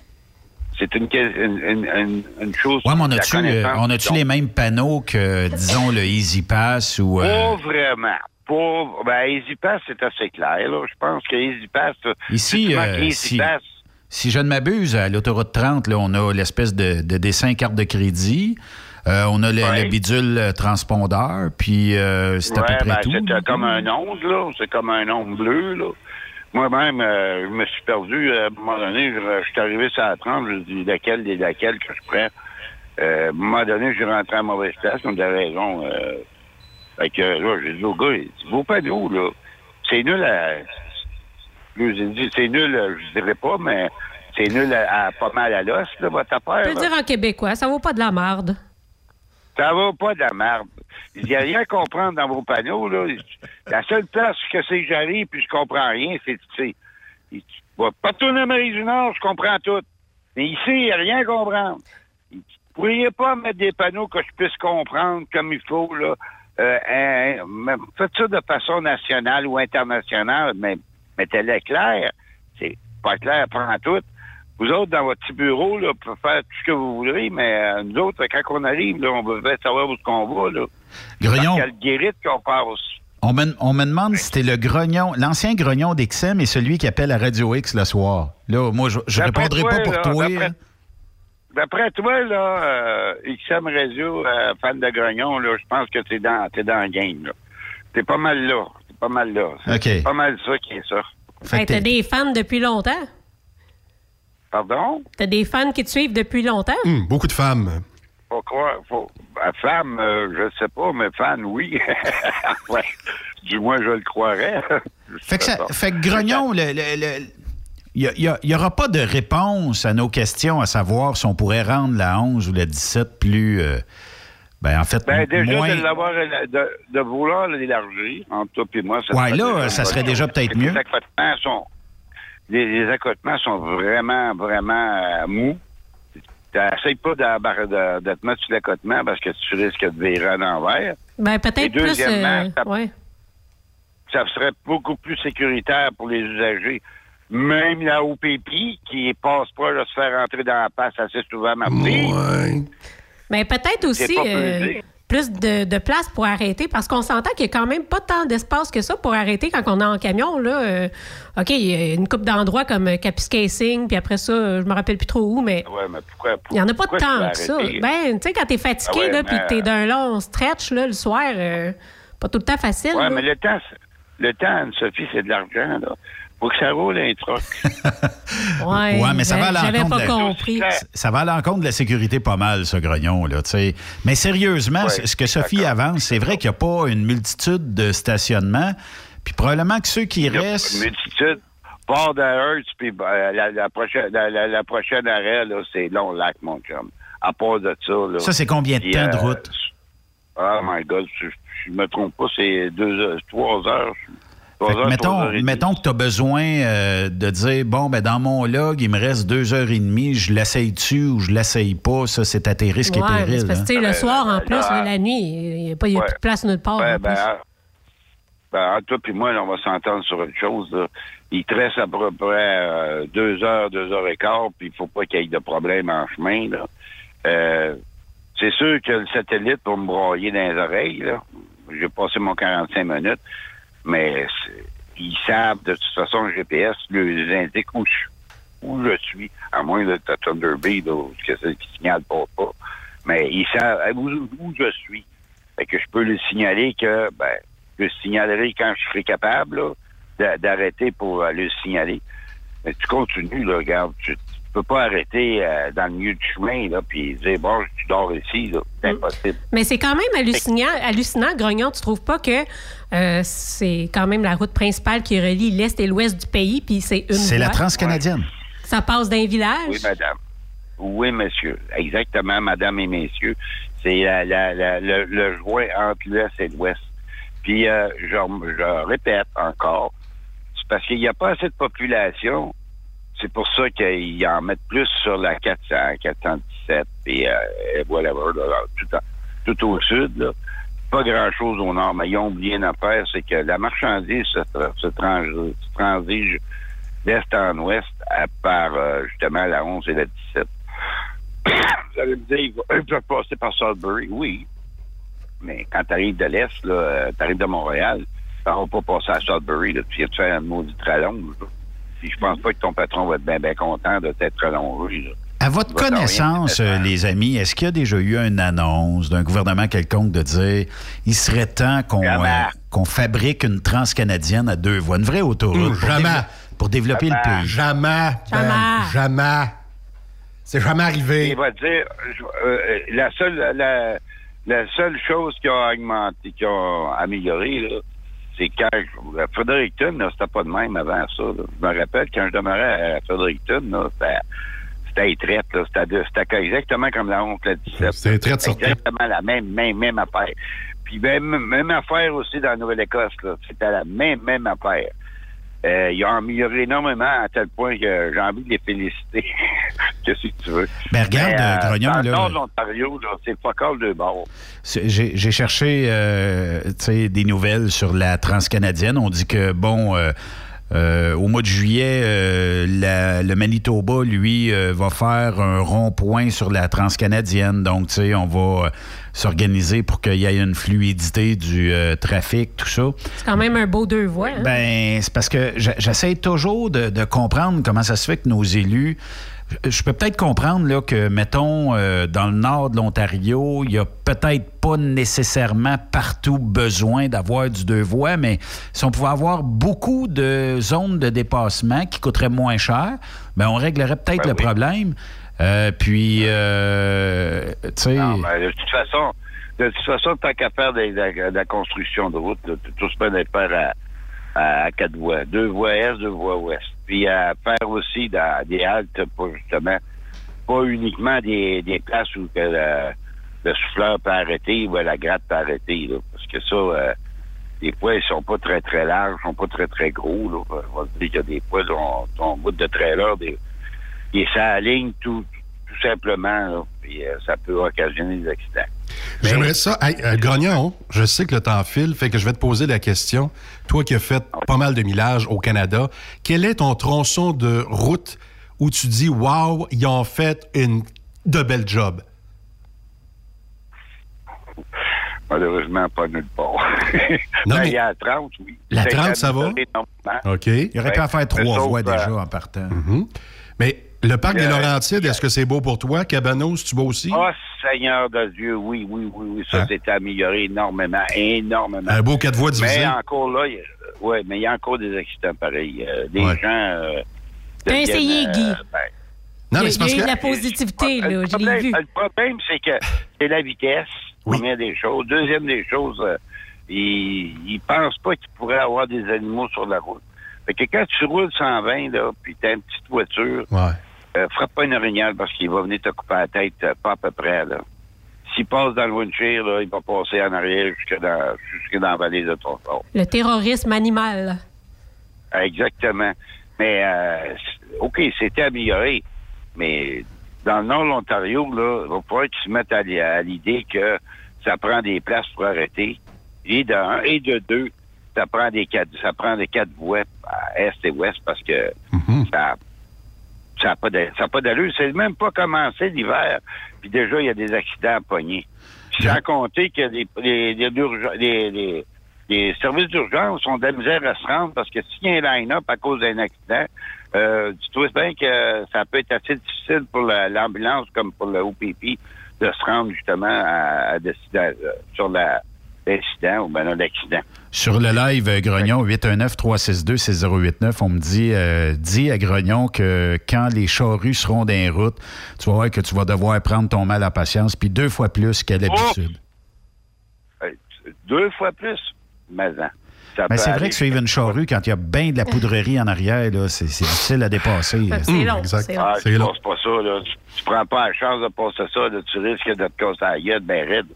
C'est une, une, une, une chose... Oui, mais on a-tu, euh, on a-tu les mêmes panneaux que, disons, le Easy Pass ou... Euh... Pas vraiment. Pour, ben, Easy Pass, c'est assez clair, là. Je pense que Easy Pass... Ici, euh, Easy si, Pass... si je ne m'abuse, à l'autoroute trente, là, on a l'espèce de, de dessin carte de crédit, euh, on a le, ouais. le bidule transpondeur, puis euh, c'est ouais, à peu près ben, tout. C'est euh, comme un ongle, là. C'est comme un ongle bleu, là. Moi-même, euh, je me suis perdu. À un moment donné, je, je suis arrivé sur la trente, je me suis dit, laquelle des laquelle que je prends? Euh, à un moment donné, je suis rentré à mauvaise place, on a raison... Euh, Fait que là, j'ai dit au gars, vos panneaux, là, c'est nul à... J'ai dit, c'est nul, à... je dirais pas, mais c'est nul à, à pas mal à l'os, là, votre affaire. Je peux dire en québécois, ça vaut pas de la marde. Ça vaut pas de la marde. Il n'y a rien à comprendre dans vos panneaux, là. La seule place que c'est que j'arrive, puis je comprends rien, c'est, tu sais, partout en Amérique du Nord, je comprends tout. Mais ici, il n'y a rien à comprendre. Vous ne pourriez pas mettre des panneaux que je puisse comprendre comme il faut, là. Euh, euh, faites ça de façon nationale ou internationale, mais mettez-les clair. C'est pas clair, prends tout. Vous autres, dans votre petit bureau, là, vous pouvez faire tout ce que vous voulez, mais euh, nous autres, quand on arrive, là, on veut savoir où est-ce qu'on va, là. Grognon. Parce qu'il y a le guérite qu'on passe. On me, on me demande si c'était le grognon, l'ancien grognon d'X M et celui qui appelle à Radio X le soir. Là, moi, je, je répondrai toi, pas pour là, toi. D'après... D'après toi, là, euh, X M Radio, euh, fan de Grognon, là, je pense que t'es dans, t'es dans le game, là. T'es pas mal là. T'es pas mal là. C'est okay. Pas mal ça qui est ça. Hey, t'as des fans depuis longtemps? Pardon? T'as des fans qui te suivent depuis longtemps? Mmh, beaucoup de femmes. Faut croire, faut... Femme, euh, je ne sais pas, mais fan, oui. Ouais. Du moins, je le croirais. Fait que, ça, fait que Grognon, le... le, le... il n'y aura pas de réponse à nos questions, à savoir si on pourrait rendre la onze ou la dix-sept plus... Euh, ben en fait, ben, déjà, moins... de, l'avoir, de, de vouloir l'élargir, entre toi et moi... Ça ouais, là, ça serait déjà peut-être mieux. Les accotements sont, les, les accotements sont vraiment, vraiment euh, mous. T'essayes pas de, de te mettre sur l'accotement parce que tu risques de virer à l'envers. Ben, peut-être plus... Deuxièmement, euh, ouais. ça, ça serait beaucoup plus sécuritaire pour les usagers. Même la O P P, qui passe pas de se faire entrer dans la passe assez souvent, ma fille. Ouais. Mais peut-être aussi euh, plus de, de place pour arrêter, parce qu'on s'entend qu'il n'y a quand même pas tant d'espace que ça pour arrêter quand on est en camion. Là. Euh, OK, il y a une couple d'endroits comme Kapuskasing, puis après ça, je me rappelle plus trop où, mais ouais, mais pourquoi, pour, il n'y en a pas tant que ça. Ben, tu sais, quand tu es fatigué, ah ouais, puis que tu es d'un long stretch là, le soir, euh, pas tout le temps facile. Oui, mais le temps, le temps, Anne-Sophie, c'est de l'argent, là. Faut que ça roule un truck. ouais, ouais, mais ça va à l'encontre. Pas de la... compris. Ça va à l'encontre de la sécurité pas mal, ce Grognon, là, tu sais. Mais sérieusement, ouais, ce que Sophie d'accord. avance, c'est vrai qu'il n'y a pas une multitude de stationnements. Puis probablement que ceux qui Il restent. Une multitude. Part de Hertz, puis euh, la, la, prochaine, la, la, la prochaine arrêt, là, c'est Long Lac, mon chum. À part de ça, là. Ça, c'est combien de temps euh, de route? Oh my God, je ne me trompe pas, c'est deux heures, trois heures. Fait que mettons, mettons que tu as besoin euh, de dire, bon, ben dans mon log, il me reste deux heures et demie, je l'essaye-tu ou je l'essaye pas, ça, c'est à tes risques ouais, et périls. Parce que hein. le soir, en plus, là, la nuit, il n'y a, ouais. a plus de place nulle part. Ben, en ben, ben, toi puis moi, là, on va s'entendre sur une chose. Là. Il te reste à peu près euh, deux heures, deux heures et quart, puis il ne faut pas qu'il y ait de problème en chemin. Là. Euh, c'est sûr que le satellite va me broyer dans les oreilles. Là. J'ai passé mon quarante-cinq minutes. Mais ils savent, de toute façon, le G P S lui indique où je, où je suis, à moins de ta Thunder Bay, parce que c'est qui signale pas, pas. Mais ils savent où, où je suis. Fait que je peux lui signaler que, ben, je le signalerai quand je serai capable, là, d'arrêter pour le signaler. Mais tu continues, là, regarde, tu, tu peux pas arrêter euh, dans le milieu du chemin, là, puis dire, bon, tu dors ici, là, c'est impossible. Mais c'est quand même hallucinant, hallucinant, Grognon, tu trouves pas que... Euh, c'est quand même la route principale qui relie l'est et l'ouest du pays, puis c'est une C'est voie. La Transcanadienne. Ça passe d'un village. Oui, madame. Oui, monsieur. Exactement, madame et messieurs. C'est la, la, la, le, le joint entre l'est et l'ouest. Puis, euh, je, je répète encore, c'est parce qu'il n'y a pas assez de population. C'est pour ça qu'ils en mettent plus sur la quatre cents, quatre cent dix-sept, et, euh, et voilà, tout, en, tout au sud, là. Pas grand-chose au nord, mais ils ont oublié une affaire, c'est que la marchandise se, tra- se, trans- se transige d'est en ouest à part, euh, justement, la onze et la dix-sept. Vous allez me dire, ils peuvent passer par Sudbury, oui. Mais quand t'arrives de l'est, là, t'arrives de Montréal, ça va pas passer à Sudbury, là, tu viens de faire un maudit rallonge. Puis je pense pas que ton patron va être bien, bien content de t'être rallongé, là. À votre connaissance, euh, les amis, est-ce qu'il y a déjà eu une annonce d'un gouvernement quelconque de dire il serait temps qu'on, euh, qu'on fabrique une transcanadienne à deux voies, une vraie autoroute mmh, pour, jamais. Développer, pour développer jamais. Le pays? Jamais. Jamais. Ben, jamais. C'est jamais arrivé. Il va dire, euh, la, seule, la, la seule chose qui a augmenté, qui a amélioré, là, c'est quand je, à Fredericton, là, c'était pas de même avant ça. Là. Je me rappelle, quand je demeurais à Fredericton, là, c'était... C'était traite, là. C'était, c'était exactement comme la honte, la dix-sept. C'était traite sur exactement la même, même, même affaire. Puis même, même affaire aussi dans la Nouvelle-Écosse, là. C'était la même, même affaire. Euh, ils ont amélioré énormément à tel point que j'ai envie de les féliciter. Qu'est-ce que tu veux? Ben, regarde, euh, Grognon, dans là. Dans l'Ontario, là, c'est pas encore de bord. J'ai, j'ai cherché, euh, tu sais, des nouvelles sur la transcanadienne. On dit que, bon, euh, Euh, au mois de juillet, euh, la, le Manitoba, lui, euh, va faire un rond-point sur la Transcanadienne. Donc, tu sais, on va euh, s'organiser pour qu'il y ait une fluidité du euh, trafic, tout ça. C'est quand même un beau deux voies. Hein? Ben, c'est parce que j'essaie toujours de, de comprendre comment ça se fait que nos élus... Je peux peut-être comprendre là, que, mettons, euh, dans le nord de l'Ontario, il n'y a peut-être pas nécessairement partout besoin d'avoir du deux voies, mais si on pouvait avoir beaucoup de zones de dépassement qui coûteraient moins cher, ben on réglerait peut-être ben le oui. problème. Euh, puis, euh, tu sais... Ben, de toute façon, de toute façon, tant qu'à faire de, de, de la construction de route, tout se peut d'être faire à, à, à quatre voies. Deux voies est, deux voies ouest. Puis à faire aussi dans des haltes pour justement, pas uniquement des, des places où que la, le souffleur peut arrêter ou la gratte peut arrêter. Là, parce que ça... Euh, des poids, ils sont pas très, très larges, ils sont pas très, très gros, là. On va dire qu'il y a des poids dont, dont on bout de trailer, des, et ça aligne tout, tout simplement, là. Puis euh, ça peut occasionner des accidents. J'aimerais ça. Hey, euh, Grognon, je sais que le temps file, fait que je vais te poser la question. Toi qui as fait oui. pas mal de millages au Canada, quel est ton tronçon de route où tu dis, waouh, ils ont fait une de belle job? Malheureusement, pas nulle part. Non, mais... Il y a la trente, oui. La trente, ça va? OK. Il aurait pu en faire trois voies déjà en partant. Mm-hmm. Mais le parc euh, des Laurentides, est-ce que c'est beau pour toi? Cabanos, tu vois aussi? Oh, Seigneur de Dieu, oui, oui, oui, oui. Ça, s'est hein? amélioré énormément, énormément. Un beau quatre voies divisé. Mais encore là, oui, mais il y a encore des accidents pareils. Euh, des ouais. gens... Euh, T'as essayé, euh, Guy? Ben, non, mais c'est parce que... Il y a eu la positivité, là, je l'ai vu. Le problème, c'est que c'est la vitesse. Oui. Première des choses. Deuxième des choses, euh, ils ne pensent pas qu'ils pourraient avoir des animaux sur la route. Fait que quand tu roules cent vingt, là, puis t'as une petite voiture, ouais. euh, frappe pas une orignale parce qu'il va venir te couper la tête, euh, pas à peu près, là. S'il passe dans le windshield, là, il va passer en arrière jusque dans, jusque dans la vallée de ton corps. Le terrorisme animal. Euh, exactement. Mais, euh, OK, c'était amélioré, mais... Dans le nord de l'Ontario, là, il va falloir qu'ils se mettent à, à l'idée que ça prend des places pour arrêter. Et de un et de deux, ça prend des quatre, ça prend des quatre voies à est et ouest parce que mm-hmm. ça n'a pas, pas d'allure. C'est même pas commencé l'hiver. Puis déjà, il y a des accidents à pogner. Puis sans compter que les, les, les, les, les, les services d'urgence ont de la misère à se rendre parce que s'il y a un line-up à cause d'un accident, Euh, tu trouves bien que ça peut être assez difficile pour la, l'ambulance comme pour le O P P de se rendre justement à, à décider, sur la, l'incident ou bien non, l'accident. Sur le live, Grognon, huit un neuf, trois six deux, six zéro huit neuf, on me dit, euh, dis à Grognon que quand les charrues seront dans les routes, tu vas voir que tu vas devoir prendre ton mal à patience, puis deux fois plus qu'à l'habitude. Oh! Deux fois plus? Mais non. Mais c'est vrai que suivre une charrue, quand il y a bien de la poudrerie en arrière, là, c'est, c'est difficile à dépasser. C'est mmh, long, exact. c'est long. Ah, c'est tu long. Passes pas ça, là. Tu, tu prends pas la chance de passer ça, là. Tu risques de te casser la gueule, ben raide.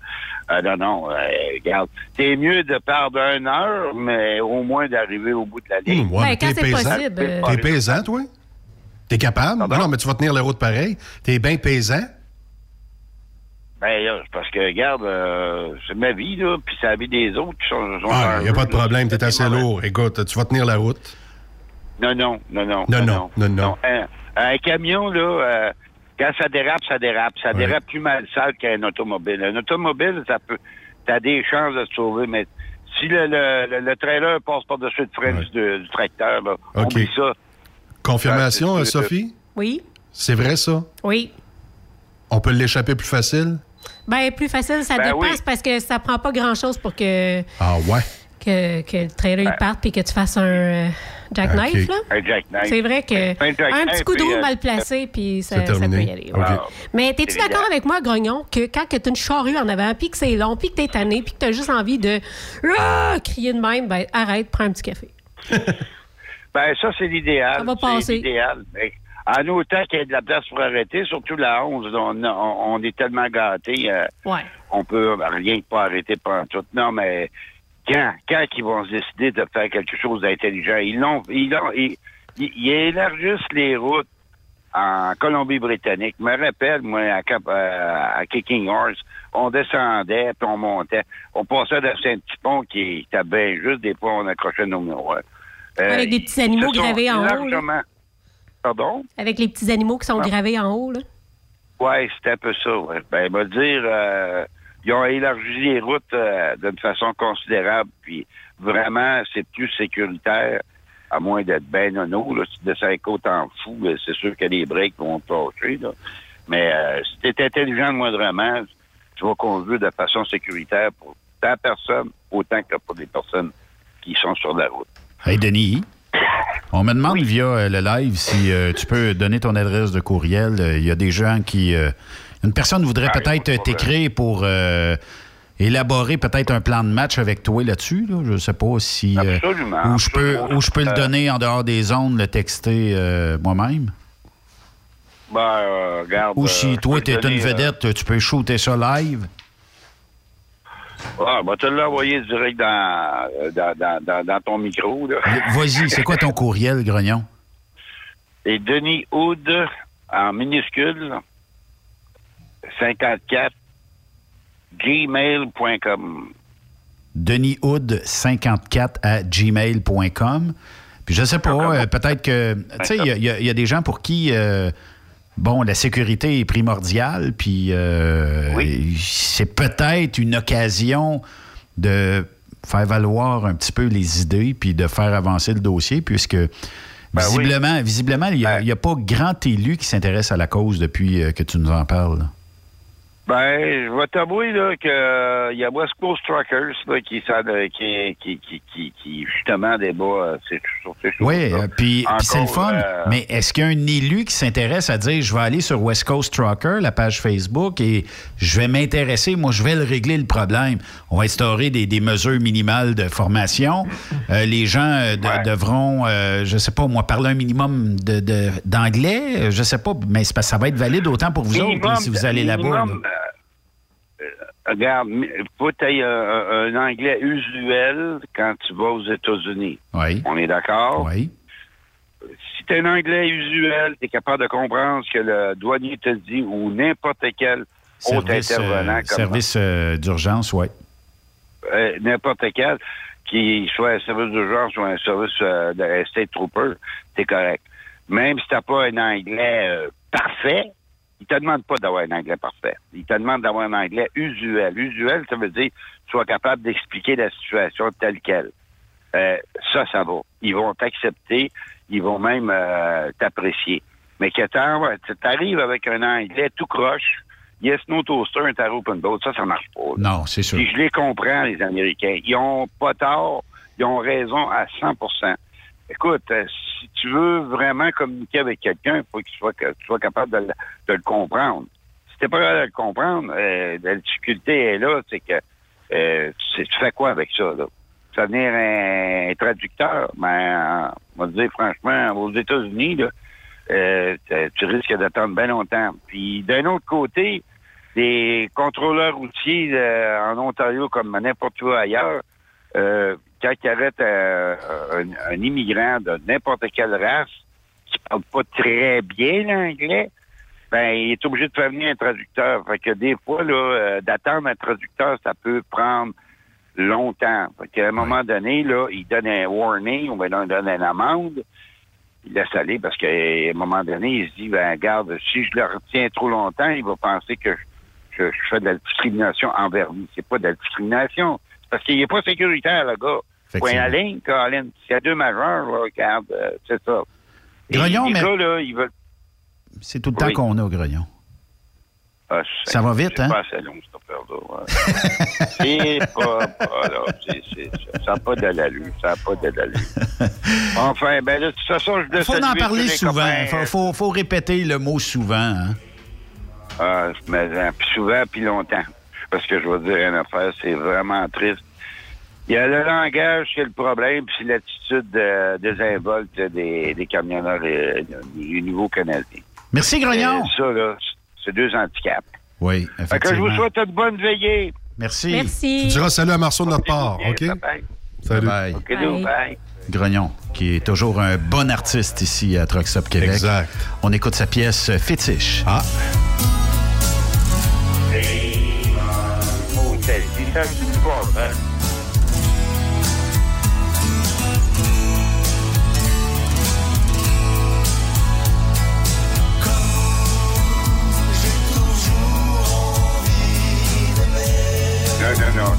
Euh, non, non, euh, regarde. T'es mieux de perdre une heure, mais au moins d'arriver au bout de la ligne. Mmh, ouais, mais quand t'es c'est paisant, possible... T'es, t'es paisant, toi? T'es capable? Pardon? Non, non, mais tu vas tenir la route pareil. T'es bien paisant? Ben, parce que, regarde, euh, c'est ma vie, là, puis c'est la vie des autres qui sont... sont ah, il n'y a pas de problème, t'es assez lourd. Écoute, tu vas tenir la route. Non, non, non, non. Non, non, non, non. non. non. Un, un camion, là, euh, quand ça dérape, ça dérape. Ça ouais. dérape plus mal sale qu'un automobile. Un automobile, ça peut... T'as des chances de te sauver, mais si le, le, le, le trailer passe par-dessus le frein ouais. du, du tracteur, là, okay. oublie ça. Confirmation, euh, Sophie? Oui. C'est vrai, ça? Oui. On peut l'échapper plus facile? Bien, plus facile, ça ben dépasse oui. parce que ça prend pas grand-chose pour que, ah ouais. que, que le trailer ben. parte et que tu fasses un euh, jackknife. Okay. Là. Un jackknife. C'est vrai que un, un petit coup de roue mal placé, puis ça, ça peut y aller. Okay. Wow. Mais t'es-tu c'est d'accord bien. avec moi, Grognon, que quand tu as une charrue en avant, puis que c'est long, puis que t'es tanné, puis que t'as juste envie de ah, crier de même, ben arrête, prends un petit café. Ben ça, c'est l'idéal. Ça va passer. C'est l'idéal, mec. En autant qu'il y a de la place pour arrêter, surtout la onze, on, on, on est tellement gâtés, euh, ouais. on peut rien que pas arrêter pendant tout. Non, mais quand, quand ils vont se décider de faire quelque chose d'intelligent, ils l'ont, ils l'ont, ils, ils, ils élargissent les routes en Colombie-Britannique. Je me rappelle, moi, à, Cap, euh, à Kicking Horse, on descendait, puis on montait. On passait de Saint-Tipon, qui était bien juste, des fois, on accrochait nos miroirs. Euh, Avec des petits animaux gravés en haut. Pardon? Avec les petits animaux qui sont ah. gravés en haut, là? Oui, c'est un peu ça. Ouais. Ben, il va dire, euh, ils ont élargi les routes euh, d'une façon considérable, puis vraiment, c'est plus sécuritaire, à moins d'être ben nono, là. Si tu descends les côtes en fou, là, c'est sûr que les breaks vont te lâcher, là. Mais euh, si tu es intelligent de moindrement, tu vas conduire de façon sécuritaire pour ta personne, autant que pour les personnes qui sont sur la route. Hey, Denis! On me demande oui. via euh, le live si euh, tu peux donner ton adresse de courriel. Il euh, y a des gens qui... Euh, une personne voudrait ah, peut-être t'écrire pour euh, élaborer peut-être un plan de match avec toi là-dessus. Là. Je ne sais pas si... Euh, absolument. Ou je peux, où je peux le donner en dehors des ondes, le texter euh, moi-même. Ben, euh, regarde... Ou si euh, toi, tu es une vedette, euh... tu peux shooter ça live. Ah, ben, tu l'as envoyé direct dans, dans, dans, dans ton micro. Là. Vas-y, c'est quoi ton courriel, Grognon? Et Denis Houde, en minuscule, cinquante-quatre, gmail point com. Denis Houde, cinquante-quatre, à gmail point com. Puis je sais pas, euh, peut-être que... Tu sais, il y, y, y a des gens pour qui... Euh, Bon, la sécurité est primordiale, puis euh, oui. c'est peut-être une occasion de faire valoir un petit peu les idées puis de faire avancer le dossier, puisque ben visiblement, oui. visiblement, il n'y a, ben, a pas grand élu qui s'intéresse à la cause depuis euh, que tu nous en parles. Ben, je vais t'avouer là, que euh, y a West Coast Truckers là, qui, ça, qui, qui, qui, qui, qui justement débat euh, sur ces choses. Oui, euh, puis c'est le fun. Euh... Mais est-ce qu'il y a un élu qui s'intéresse à dire je vais aller sur West Coast Trucker, la page Facebook, et je vais m'intéresser, moi je vais le régler le problème. On va instaurer des, des mesures minimales de formation. euh, les gens euh, de, ouais. devront, euh, je sais pas, moi, parler un minimum de, de, d'anglais, je sais pas, mais c'est, ça va être valide autant pour vous minimum, autres là, si vous allez là-bas. Regarde, il faut que tu aies un, un anglais usuel quand tu vas aux États-Unis. Oui. On est d'accord? Oui. Si tu as un anglais usuel, tu es capable de comprendre ce que le douanier te dit ou n'importe quel service, autre intervenant. Euh, comme service euh, d'urgence, oui. Euh, n'importe quel, qui soit un service d'urgence ou un service euh, de state trooper, t'es correct. Même si tu n'as pas un anglais euh, parfait, il te demande pas d'avoir un anglais parfait. Il te demande d'avoir un anglais usuel. Usuel, ça veut dire sois capable d'expliquer la situation telle qu'elle. Euh, ça, ça va. Ils vont t'accepter. Ils vont même euh, t'apprécier. Mais que t'arrives avec un anglais tout croche, yes, no toaster, un tarot, open boat, ça, ça marche pas. Là. Non, c'est sûr. Puis je les comprends, les Américains. Ils ont pas tort. Ils ont raison à cent pour cent. Écoute, si tu veux vraiment communiquer avec quelqu'un, il faut que tu sois, que tu sois capable de, de le comprendre. Si tu n'es pas capable de le comprendre, euh, la difficulté est là, c'est que euh, tu, tu fais quoi avec ça, là? Tu vas venir un, un traducteur, mais ben, on va te dire franchement, aux États-Unis, là, euh, tu risques d'attendre bien longtemps. Puis d'un autre côté, les contrôleurs routiers euh, en Ontario comme n'importe où ailleurs, euh, quand ils arrêtent euh, un, un immigrant de n'importe quelle race qui ne parle pas très bien l'anglais, ben il est obligé de faire venir un traducteur. Fait que des fois, là, euh, d'attendre un traducteur, ça peut prendre longtemps. Fait qu'à un moment donné, là, il donne un warning, ou bien là, il donne une amende, il laisse aller parce qu'à un moment donné, il se dit, ben regarde, si je le retiens trop longtemps, il va penser que je, je, je fais de la discrimination envers lui. C'est pas de la discrimination. Parce qu'il n'est pas sécuritaire, le gars. Point à ligne, Colin. S'il y a deux majeurs, là, regarde, euh, c'est ça. Grognon, mais... Gars, là, ils veulent... C'est tout le oui. temps qu'on a, Grognon. Ah, ça va vite, hein? C'est pas assez long, cette affaire-là. Ouais. c'est pas... pas là, c'est, c'est, ça n'a pas de l'allure. Ça n'a pas de l'allure. Enfin, ben de toute façon, je dois saluer... Il faut en parler souvent. Il faut, faut, faut répéter le mot souvent, hein? Ah, mais puis souvent, puis longtemps. Parce que je vais dire une affaire, c'est vraiment triste. Il y a le langage, c'est le problème, puis c'est l'attitude euh, désinvolte des, des camionneurs et, du niveau canadien. Merci, Grognon. Et ça, là, c'est deux handicaps. Oui, effectivement. Fait que je vous souhaite une bonne veillée. Merci. Merci. Tu diras salut à Marceau de notre part, OK? Bye bye. Salut. Bye. Okay, bye. Bye. Grognon, qui est toujours un bon artiste ici à Truck Stop Québec. Exact. On écoute sa pièce fétiche. Ah. Non, non, non.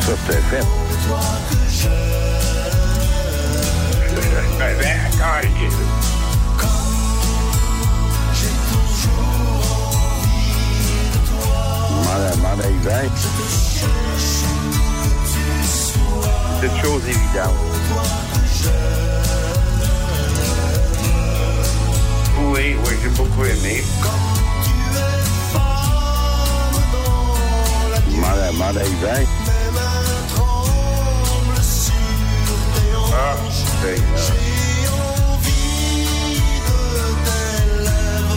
Ça, c'est fait. Ben, ben, quand Manda, manda aí, vai. C'est une chose évidente. Oui, oui, j'ai beaucoup aimé. Manda, manda, Yvan. Ah, c'est ça.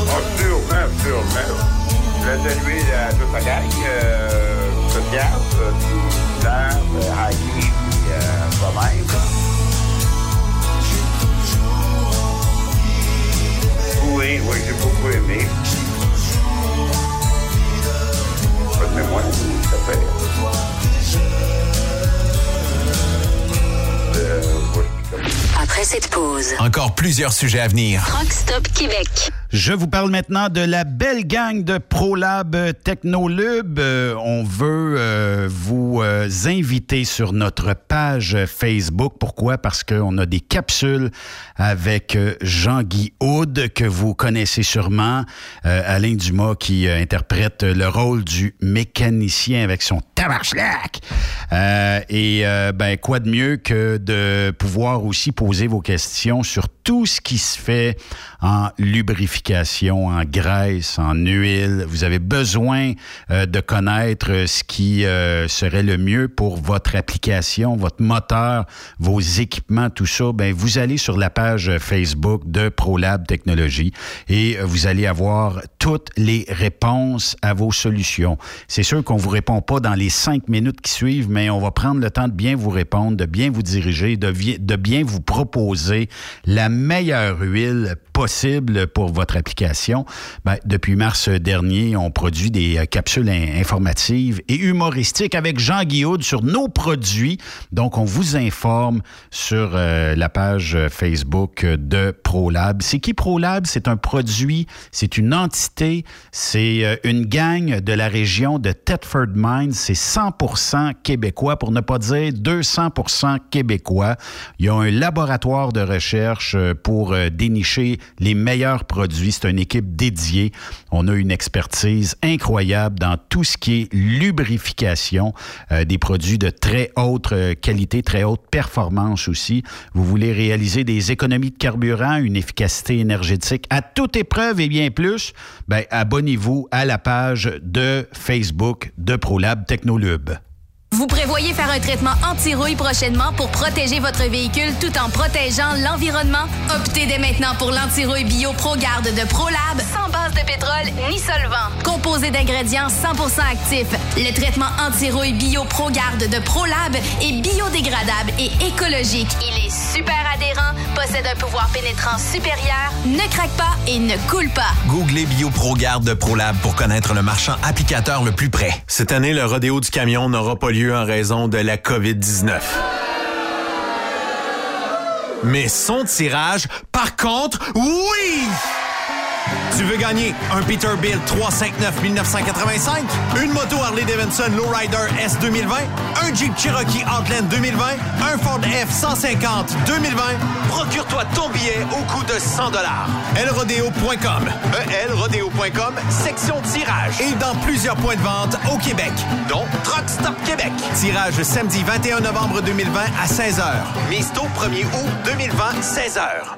Oh, sûrement, sûrement. Je vais saluer à toute la gang, euh, sociale, euh, Kildare, euh, hockey, puis euh, moi-même. Oui, oui, j'ai beaucoup aimé. Pas de mémoire, ça fait. Euh, oui, comme... Après cette pause, encore plusieurs sujets à venir. Truck Stop Québec. Je vous parle maintenant de la belle gang de ProLab Technolub. Euh, on veut euh, vous euh, inviter sur notre page Facebook. Pourquoi? Parce qu'on a des capsules avec Jean-Guy Houde, que vous connaissez sûrement. Euh, Alain Dumas qui euh, interprète le rôle du mécanicien avec son tabarchlac. Euh, et euh, ben quoi de mieux que de pouvoir aussi poser vos questions sur tout ce qui se fait en lubrification, en graisse, en huile. Vous avez besoin euh, de connaître ce qui euh, serait le mieux pour votre application, votre moteur, vos équipements, tout ça. Bien, vous allez sur la page Facebook de ProLab Technologies et vous allez avoir toutes les réponses à vos solutions. C'est sûr qu'on ne vous répond pas dans les cinq minutes qui suivent, mais on va prendre le temps de bien vous répondre, de bien vous diriger, de, vi- de bien vous proposer la meilleure huile possible pour votre application. Ben, depuis mars dernier, on produit des euh, capsules in- informatives et humoristiques avec Jean-Guy Houde sur nos produits. Donc, on vous informe sur euh, la page Facebook de ProLab. C'est qui ProLab? C'est un produit, c'est une entité, c'est euh, une gang de la région de Thetford Mines. C'est cent pour cent québécois, pour ne pas dire deux cents pour cent québécois. Ils ont un laboratoire de recherche pour euh, dénicher les meilleurs produits. C'est une équipe dédiée. On a une expertise incroyable dans tout ce qui est lubrification, euh, des produits de très haute qualité, très haute performance aussi. Vous voulez réaliser des économies de carburant, une efficacité énergétique à toute épreuve et bien plus, ben, abonnez-vous à la page de Facebook de ProLab Technolub. Vous prévoyez faire un traitement anti-rouille prochainement pour protéger votre véhicule tout en protégeant l'environnement? Optez dès maintenant pour l'anti-rouille BioProGarde de ProLab, sans base de pétrole ni solvant. Composé d'ingrédients cent pour cent actifs, le traitement anti-rouille BioProGarde de ProLab est biodégradable et écologique. Il est super adhérent, possède un pouvoir pénétrant supérieur, ne craque pas et ne coule pas. Googlez BioProGarde de ProLab pour connaître le marchand applicateur le plus près. Cette année, le rodéo du camion n'aura pas lieu en raison de la covid dix-neuf. Mais son tirage, par contre, oui! Tu veux gagner un Peterbilt trois cent cinquante-neuf mille neuf cent quatre-vingt-cinq, une moto Harley-Davidson Lowrider S deux mille vingt, un Jeep Cherokee Outland deux mille vingt, un Ford F cent cinquante deux mille vingt. Procure-toi ton billet au coût de cent dollars. L rodeo point com, E L rodeo point com, section tirage. Et dans plusieurs points de vente au Québec, dont Truck Stop Québec. Tirage samedi vingt et un novembre deux mille vingt à seize heures. Mise tôt premier août deux mille vingt, seize heures.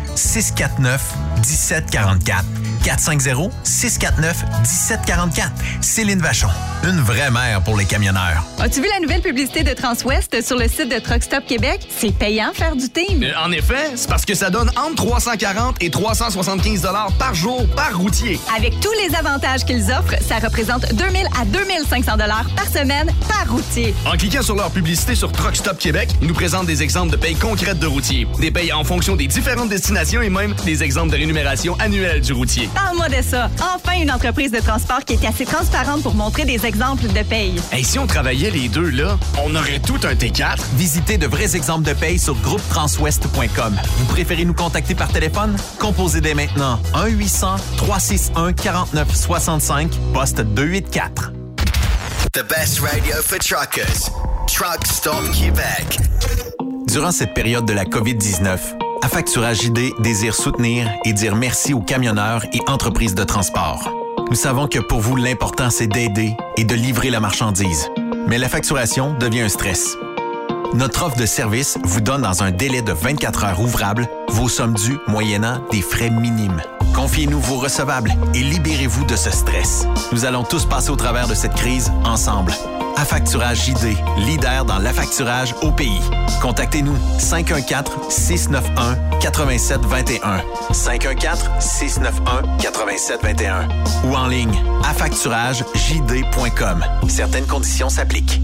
six quatre neuf un sept quatre quatre. quatre cinq zéro six quatre neuf un sept quatre quatre. Céline Vachon, une vraie mère pour les camionneurs. As-tu vu la nouvelle publicité de Transwest sur le site de Truck Stop Québec? C'est payant faire du team. Euh, en effet, c'est parce que ça donne entre trois cent quarante et trois cent soixante-quinze dollars par jour par routier. Avec tous les avantages qu'ils offrent, ça représente deux mille à deux mille cinq cents dollars par semaine par routier. En cliquant sur leur publicité sur Truck Stop Québec, ils nous présentent des exemples de payes concrètes de routiers, des payes en fonction des différentes destinations et même des exemples de rémunération annuelle du routier. Parle-moi de ça. Enfin, une entreprise de transport qui est assez transparente pour montrer des exemples de paye. Et hey, si on travaillait les deux, là, on aurait tout un T quatre. Visitez de vrais exemples de paye sur groupe transwest point com. Vous préférez nous contacter par téléphone? Composez dès maintenant un huit cents trois six un quarante-neuf soixante-cinq, poste deux cent quatre-vingt-quatre. The best radio for truckers. Truck Stop Québec. Durant cette période de la covid dix-neuf, Affacturage J D désire soutenir et dire merci aux camionneurs et entreprises de transport. Nous savons que pour vous, l'important, c'est d'aider et de livrer la marchandise. Mais la facturation devient un stress. Notre offre de service vous donne dans un délai de vingt-quatre heures ouvrables vos sommes dues moyennant des frais minimes. Confiez-nous vos recevables et libérez-vous de ce stress. Nous allons tous passer au travers de cette crise ensemble. Affacturage J D, leader dans l'affacturage au pays. Contactez-nous cinq un quatre six neuf un huit sept deux un. cinq un quatre six neuf un huit sept deux un. Ou en ligne, affacturage j d point com. Certaines conditions s'appliquent.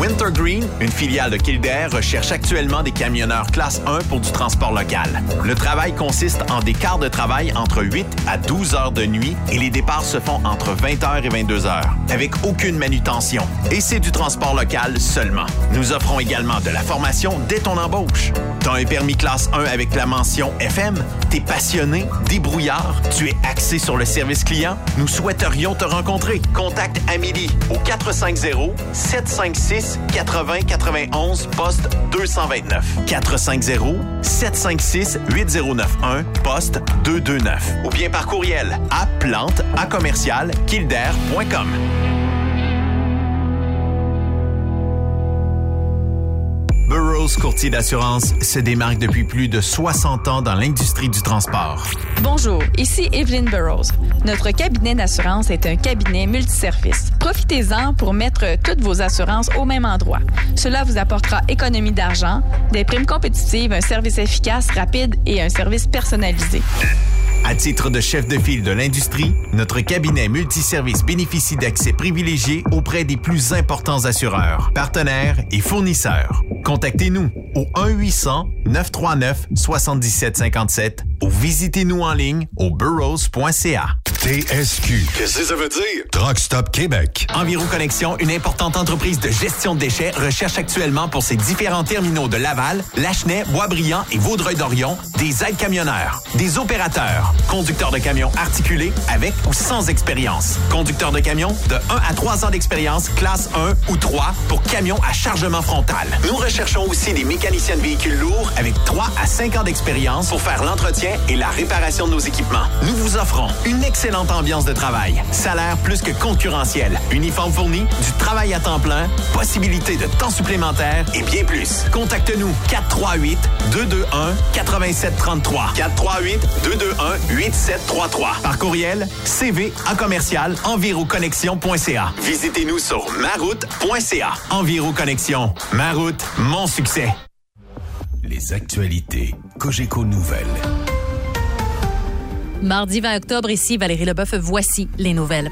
Wintergreen, une filiale de Kildare, recherche actuellement des camionneurs classe un pour du transport local. Le travail consiste en des quarts de travail entre huit à douze heures de nuit et les départs se font entre vingt heures et vingt-deux heures, avec aucune manutention. Et c'est du transport local seulement. Nous offrons également de la formation dès ton embauche. T'as un permis classe un avec la mention F M? T'es passionné, débrouillard, tu es axé sur le service client? Nous souhaiterions te rencontrer. Contacte Amélie au quatre cinq zéro sept cinq six huit zéro neuf un, poste deux cent vingt-neuf. quatre cinq zéro sept cinq six huit zéro neuf un, poste deux cent vingt-neuf. Ou bien par courriel à plante à commercial kildare point com. Burrows Courtier d'assurance se démarque depuis plus de soixante ans dans l'industrie du transport. Bonjour, ici Evelyn Burrows. Notre cabinet d'assurance est un cabinet multiservice. Profitez-en pour mettre toutes vos assurances au même endroit. Cela vous apportera économie d'argent, des primes compétitives, un service efficace, rapide et un service personnalisé. À titre de chef de file de l'industrie, notre cabinet multiservice bénéficie d'accès privilégié auprès des plus importants assureurs, partenaires et fournisseurs. Contactez-nous au un huit cents neuf trois neuf sept sept cinq sept ou visitez-nous en ligne au burrows point c a. T S Q. Qu'est-ce que ça veut dire? Truck Stop Québec. Enviroconnexion, une importante entreprise de gestion de déchets, recherche actuellement pour ses différents terminaux de Laval, Lachenay, Boisbriand et Vaudreuil-Dorion des aides-camionneurs, des opérateurs, conducteurs de camions articulés avec ou sans expérience, conducteurs de camions de un à trois ans d'expérience, classe un ou trois pour camions à chargement frontal. Nous recherchons aussi des mécaniciens de véhicules lourds avec trois à cinq ans d'expérience pour faire l'entretien et la réparation de nos équipements. Nous vous offrons une excellente Excellente ambiance de travail, salaire plus que concurrentiel, uniforme fourni, du travail à temps plein, possibilité de temps supplémentaire et bien plus. Contacte-nous quatre trois huit deux deux un huit sept trois trois, quatre trois huit deux deux un huit sept trois trois, par courriel cv à commercial enviroconnexion.ca. Visitez-nous sur maroute point c a. Enviroconnexion, ma route, mon succès. Les actualités Cogeco Nouvelles. Mardi vingt octobre, ici Valérie Leboeuf, voici les nouvelles.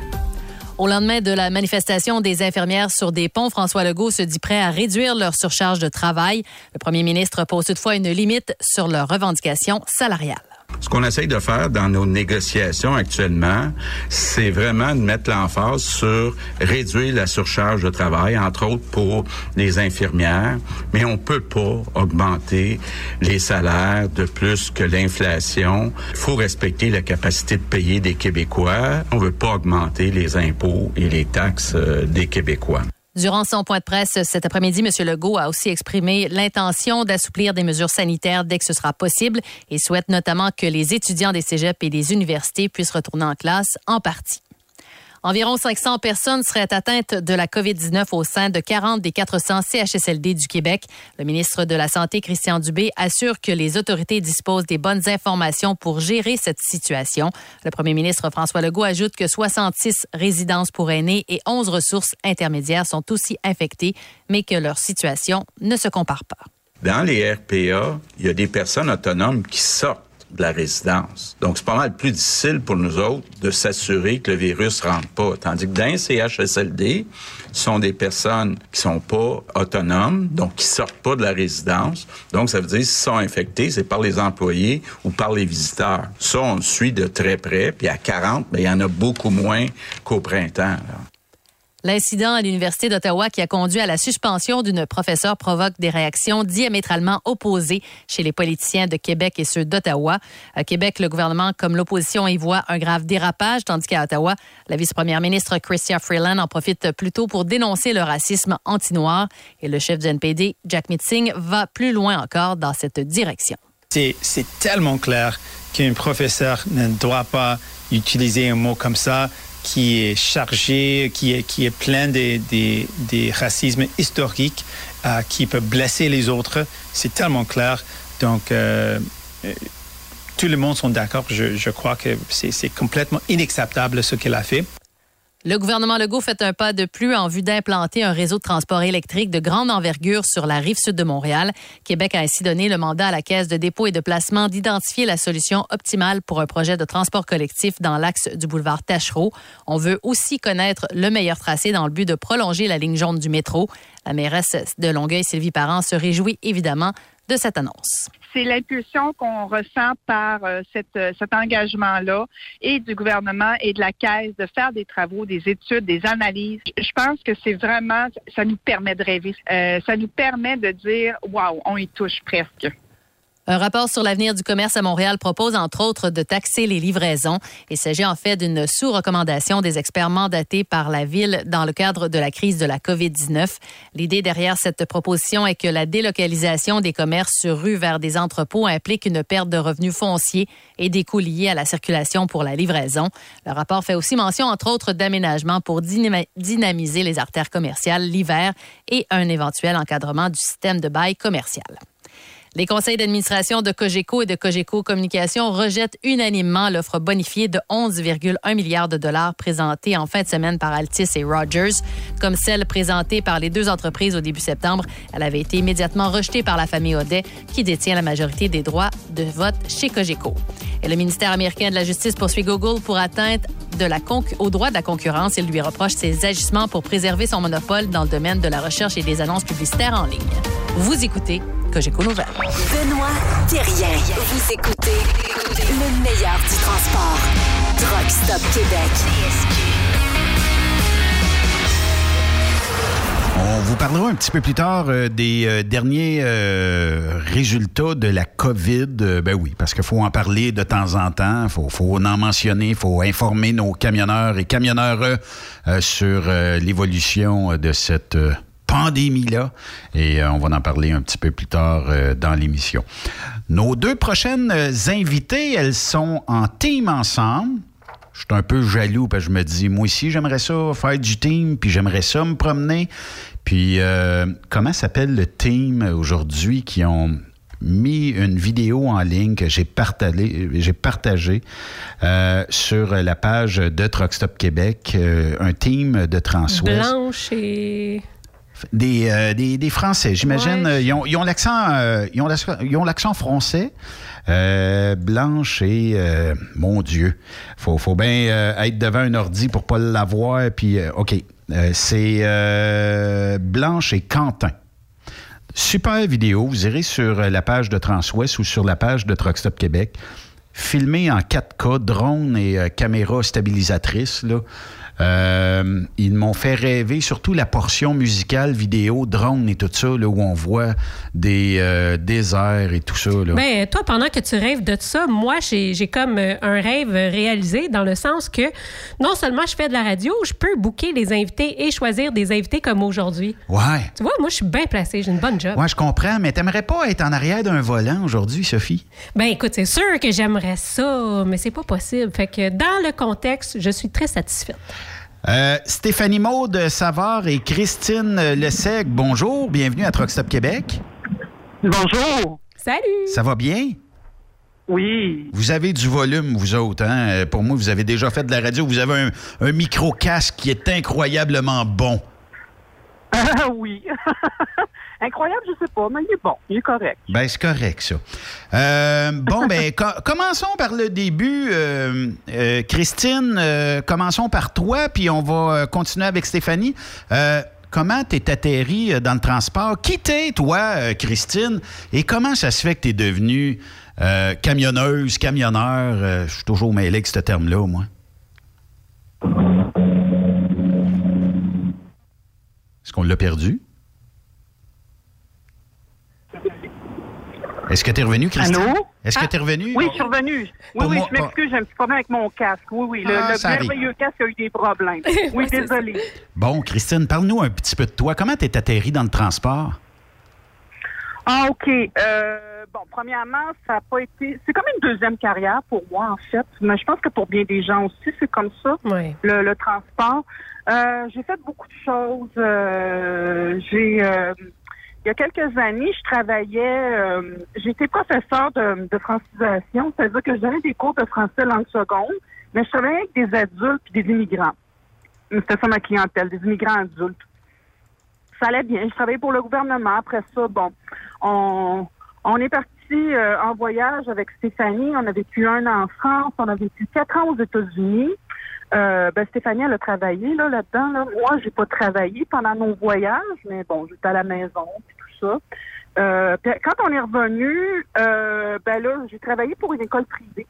Au lendemain de la manifestation des infirmières sur des ponts, François Legault se dit prêt à réduire leur surcharge de travail. Le premier ministre pose toutefois une limite sur leurs revendications salariales. Ce qu'on essaye de faire dans nos négociations actuellement, c'est vraiment de mettre l'emphase sur réduire la surcharge de travail, entre autres pour les infirmières, mais on peut pas augmenter les salaires de plus que l'inflation. Il faut respecter la capacité de payer des Québécois. On veut pas augmenter les impôts et les taxes des Québécois. Durant son point de presse cet après-midi, M. Legault a aussi exprimé l'intention d'assouplir des mesures sanitaires dès que ce sera possible et souhaite notamment que les étudiants des cégeps et des universités puissent retourner en classe en partie. Environ cinq cents personnes seraient atteintes de la covid dix-neuf au sein de quarante des quatre cents C H S L D du Québec. Le ministre de la Santé, Christian Dubé, assure que les autorités disposent des bonnes informations pour gérer cette situation. Le premier ministre François Legault ajoute que soixante-six résidences pour aînés et onze ressources intermédiaires sont aussi infectées, mais que leur situation ne se compare pas. Dans les R P A, il y a des personnes autonomes qui sortent de la résidence. Donc, c'est pas mal plus difficile pour nous autres de s'assurer que le virus rentre pas. Tandis que dans les C H S L D, ce sont des personnes qui sont pas autonomes, donc qui sortent pas de la résidence. Donc, ça veut dire, s'ils sont infectés, c'est par les employés ou par les visiteurs. Ça, on le suit de très près. Puis à quarante, bien, il y en a beaucoup moins qu'au printemps, là. L'incident à l'Université d'Ottawa qui a conduit à la suspension d'une professeure provoque des réactions diamétralement opposées chez les politiciens de Québec et ceux d'Ottawa. À Québec, le gouvernement comme l'opposition y voit un grave dérapage, tandis qu'à Ottawa, la vice-première ministre Chrystia Freeland en profite plutôt pour dénoncer le racisme anti-noir. Et le chef du N P D, Jack Mitzing, va plus loin encore dans cette direction. C'est, c'est tellement clair qu'un professeur ne doit pas utiliser un mot comme ça, qui est chargé, qui est, qui est plein des, des, des racismes historiques, euh, qui peut blesser les autres. C'est tellement clair. Donc, euh, tout le monde sont d'accord. Je, je crois que c'est, c'est complètement inacceptable ce qu'elle a fait. Le gouvernement Legault fait un pas de plus en vue d'implanter un réseau de transport électrique de grande envergure sur la rive sud de Montréal. Québec a ainsi donné le mandat à la Caisse de dépôt et de placement d'identifier la solution optimale pour un projet de transport collectif dans l'axe du boulevard Taschereau. On veut aussi connaître le meilleur tracé dans le but de prolonger la ligne jaune du métro. La mairesse de Longueuil, Sylvie Parent, se réjouit évidemment de cette annonce. C'est l'impulsion qu'on ressent par euh, cette, euh, cet engagement-là et du gouvernement et de la Caisse de faire des travaux, des études, des analyses. Je pense que c'est vraiment, ça nous permet de rêver. Euh, ça nous permet de dire, waouh, on y touche presque. Un rapport sur l'avenir du commerce à Montréal propose, entre autres, de taxer les livraisons. Il s'agit en fait d'une sous-recommandation des experts mandatés par la Ville dans le cadre de la crise de la covid dix-neuf. L'idée derrière cette proposition est que la délocalisation des commerces sur rue vers des entrepôts implique une perte de revenus fonciers et des coûts liés à la circulation pour la livraison. Le rapport fait aussi mention, entre autres, d'aménagements pour dynamiser les artères commerciales l'hiver et un éventuel encadrement du système de bail commercial. Les conseils d'administration de Cogeco et de Cogeco Communication rejettent unanimement l'offre bonifiée de onze virgule un milliard de dollars présentée en fin de semaine par Altis et Rogers. Comme celle présentée par les deux entreprises au début septembre, elle avait été immédiatement rejetée par la famille Audet, qui détient la majorité des droits de vote chez Cogeco. Et le ministère américain de la Justice poursuit Google pour atteinte de la conc- au droit de la concurrence. Il lui reproche ses agissements pour préserver son monopole dans le domaine de la recherche et des annonces publicitaires en ligne. Vous écoutez Cogeco Nouvelles. Benoît Thérien. Vous écoutez le meilleur du transport. Truck Stop Québec. On vous parlera un petit peu plus tard euh, des euh, derniers euh, résultats de la COVID. Euh, ben oui, parce qu'il faut en parler de temps en temps. Il faut, faut en mentionner. Il faut informer nos camionneurs et camionneurs euh, euh, sur euh, l'évolution de cette... Euh, pandémie-là, et euh, on va en parler un petit peu plus tard euh, dans l'émission. Nos deux prochaines euh, invitées, elles sont en team ensemble. Je suis un peu jaloux parce que je me dis, moi aussi, j'aimerais ça faire du team, puis j'aimerais ça me promener. Puis, euh, comment s'appelle le team aujourd'hui qui ont mis une vidéo en ligne que j'ai partagée j'ai partagé, euh, sur la page de Truck Stop Québec, euh, un team de Transwest. Blanche et... Des, euh, des, des Français, j'imagine. Ouais. Ils ont, ils ont l'accent, euh, ils ont l'accent, ils ont l'accent français. Euh, Blanche et euh, mon Dieu, faut, faut bien euh, être devant un ordi pour pas l'avoir. Puis, euh, ok, euh, c'est euh, Blanche et Quentin. Super vidéo. Vous irez sur la page de Transwest ou sur la page de Truck Stop Québec. Filmé en quatre K, drone et euh, caméra stabilisatrice, là. Euh, ils m'ont fait rêver, surtout la portion musicale, vidéo, drone et tout ça, là, où on voit des euh, déserts et tout ça. Là. Ben, toi, pendant que tu rêves de ça, moi, j'ai, j'ai comme un rêve réalisé dans le sens que non seulement je fais de la radio, je peux booker les invités et choisir des invités comme aujourd'hui. Ouais. Tu vois, moi, je suis bien placée, j'ai une bonne job. Ouais, je comprends, mais t'aimerais pas être en arrière d'un volant aujourd'hui, Sophie? Ben, écoute, c'est sûr que j'aimerais ça, mais c'est pas possible. Fait que dans le contexte, je suis très satisfaite. Euh, Stéphanie Maud Savard et Christine Lessec, bonjour, bienvenue à Truck Stop Québec. Bonjour. Salut. Ça va bien? Oui. Vous avez du volume, vous autres. Hein? Pour moi, vous avez déjà fait de la radio. Vous avez un, un micro-casque qui est incroyablement bon. Ah oui. Incroyable, je sais pas, mais il est bon, il est correct. Ben c'est correct, ça. Euh, bon, ben com- commençons par le début. Euh, euh, Christine, euh, commençons par toi, puis on va continuer avec Stéphanie. Euh, comment t'es atterri dans le transport? Qui t'es, toi, Christine? Et comment ça se fait que t'es devenue euh, camionneuse, camionneur? Euh, je suis toujours mêlé avec ce terme-là, moi. Est-ce qu'on l'a perdu? Est-ce que tu es revenu, Christine? Allô? Est-ce ah, que tu es revenu? Oui, je suis revenu. Oui, oui, moi, je m'excuse, j'ai un petit problème avec mon casque. Oui, oui, le, ah, le merveilleux casque a eu des problèmes. Oui, désolé. Bon, Christine, parle-nous un petit peu de toi. Comment tu es atterrie dans le transport? Ah, OK. Euh, bon, premièrement, ça n'a pas été... C'est comme une deuxième carrière pour moi, en fait. Mais je pense que pour bien des gens aussi, c'est comme ça, oui. le, le transport. Euh, j'ai fait beaucoup de choses. Euh, j'ai... Euh... Il y a quelques années, je travaillais, euh, j'étais professeure de, de francisation, c'est-à-dire que je donnais des cours de français langue seconde, mais je travaillais avec des adultes et des immigrants. C'était ça ma clientèle, des immigrants adultes. Ça allait bien, je travaillais pour le gouvernement. Après ça, bon, on, on est parti euh, en voyage avec Stéphanie, on a vécu un an en France, on a vécu quatre ans aux États-Unis. Euh, ben Stéphanie, elle a travaillé là, là-dedans. Là. Moi, j'ai pas travaillé pendant nos voyages, mais bon, j'étais à la maison et tout ça. Euh, puis quand on est revenu, euh, ben là, j'ai travaillé pour une école privée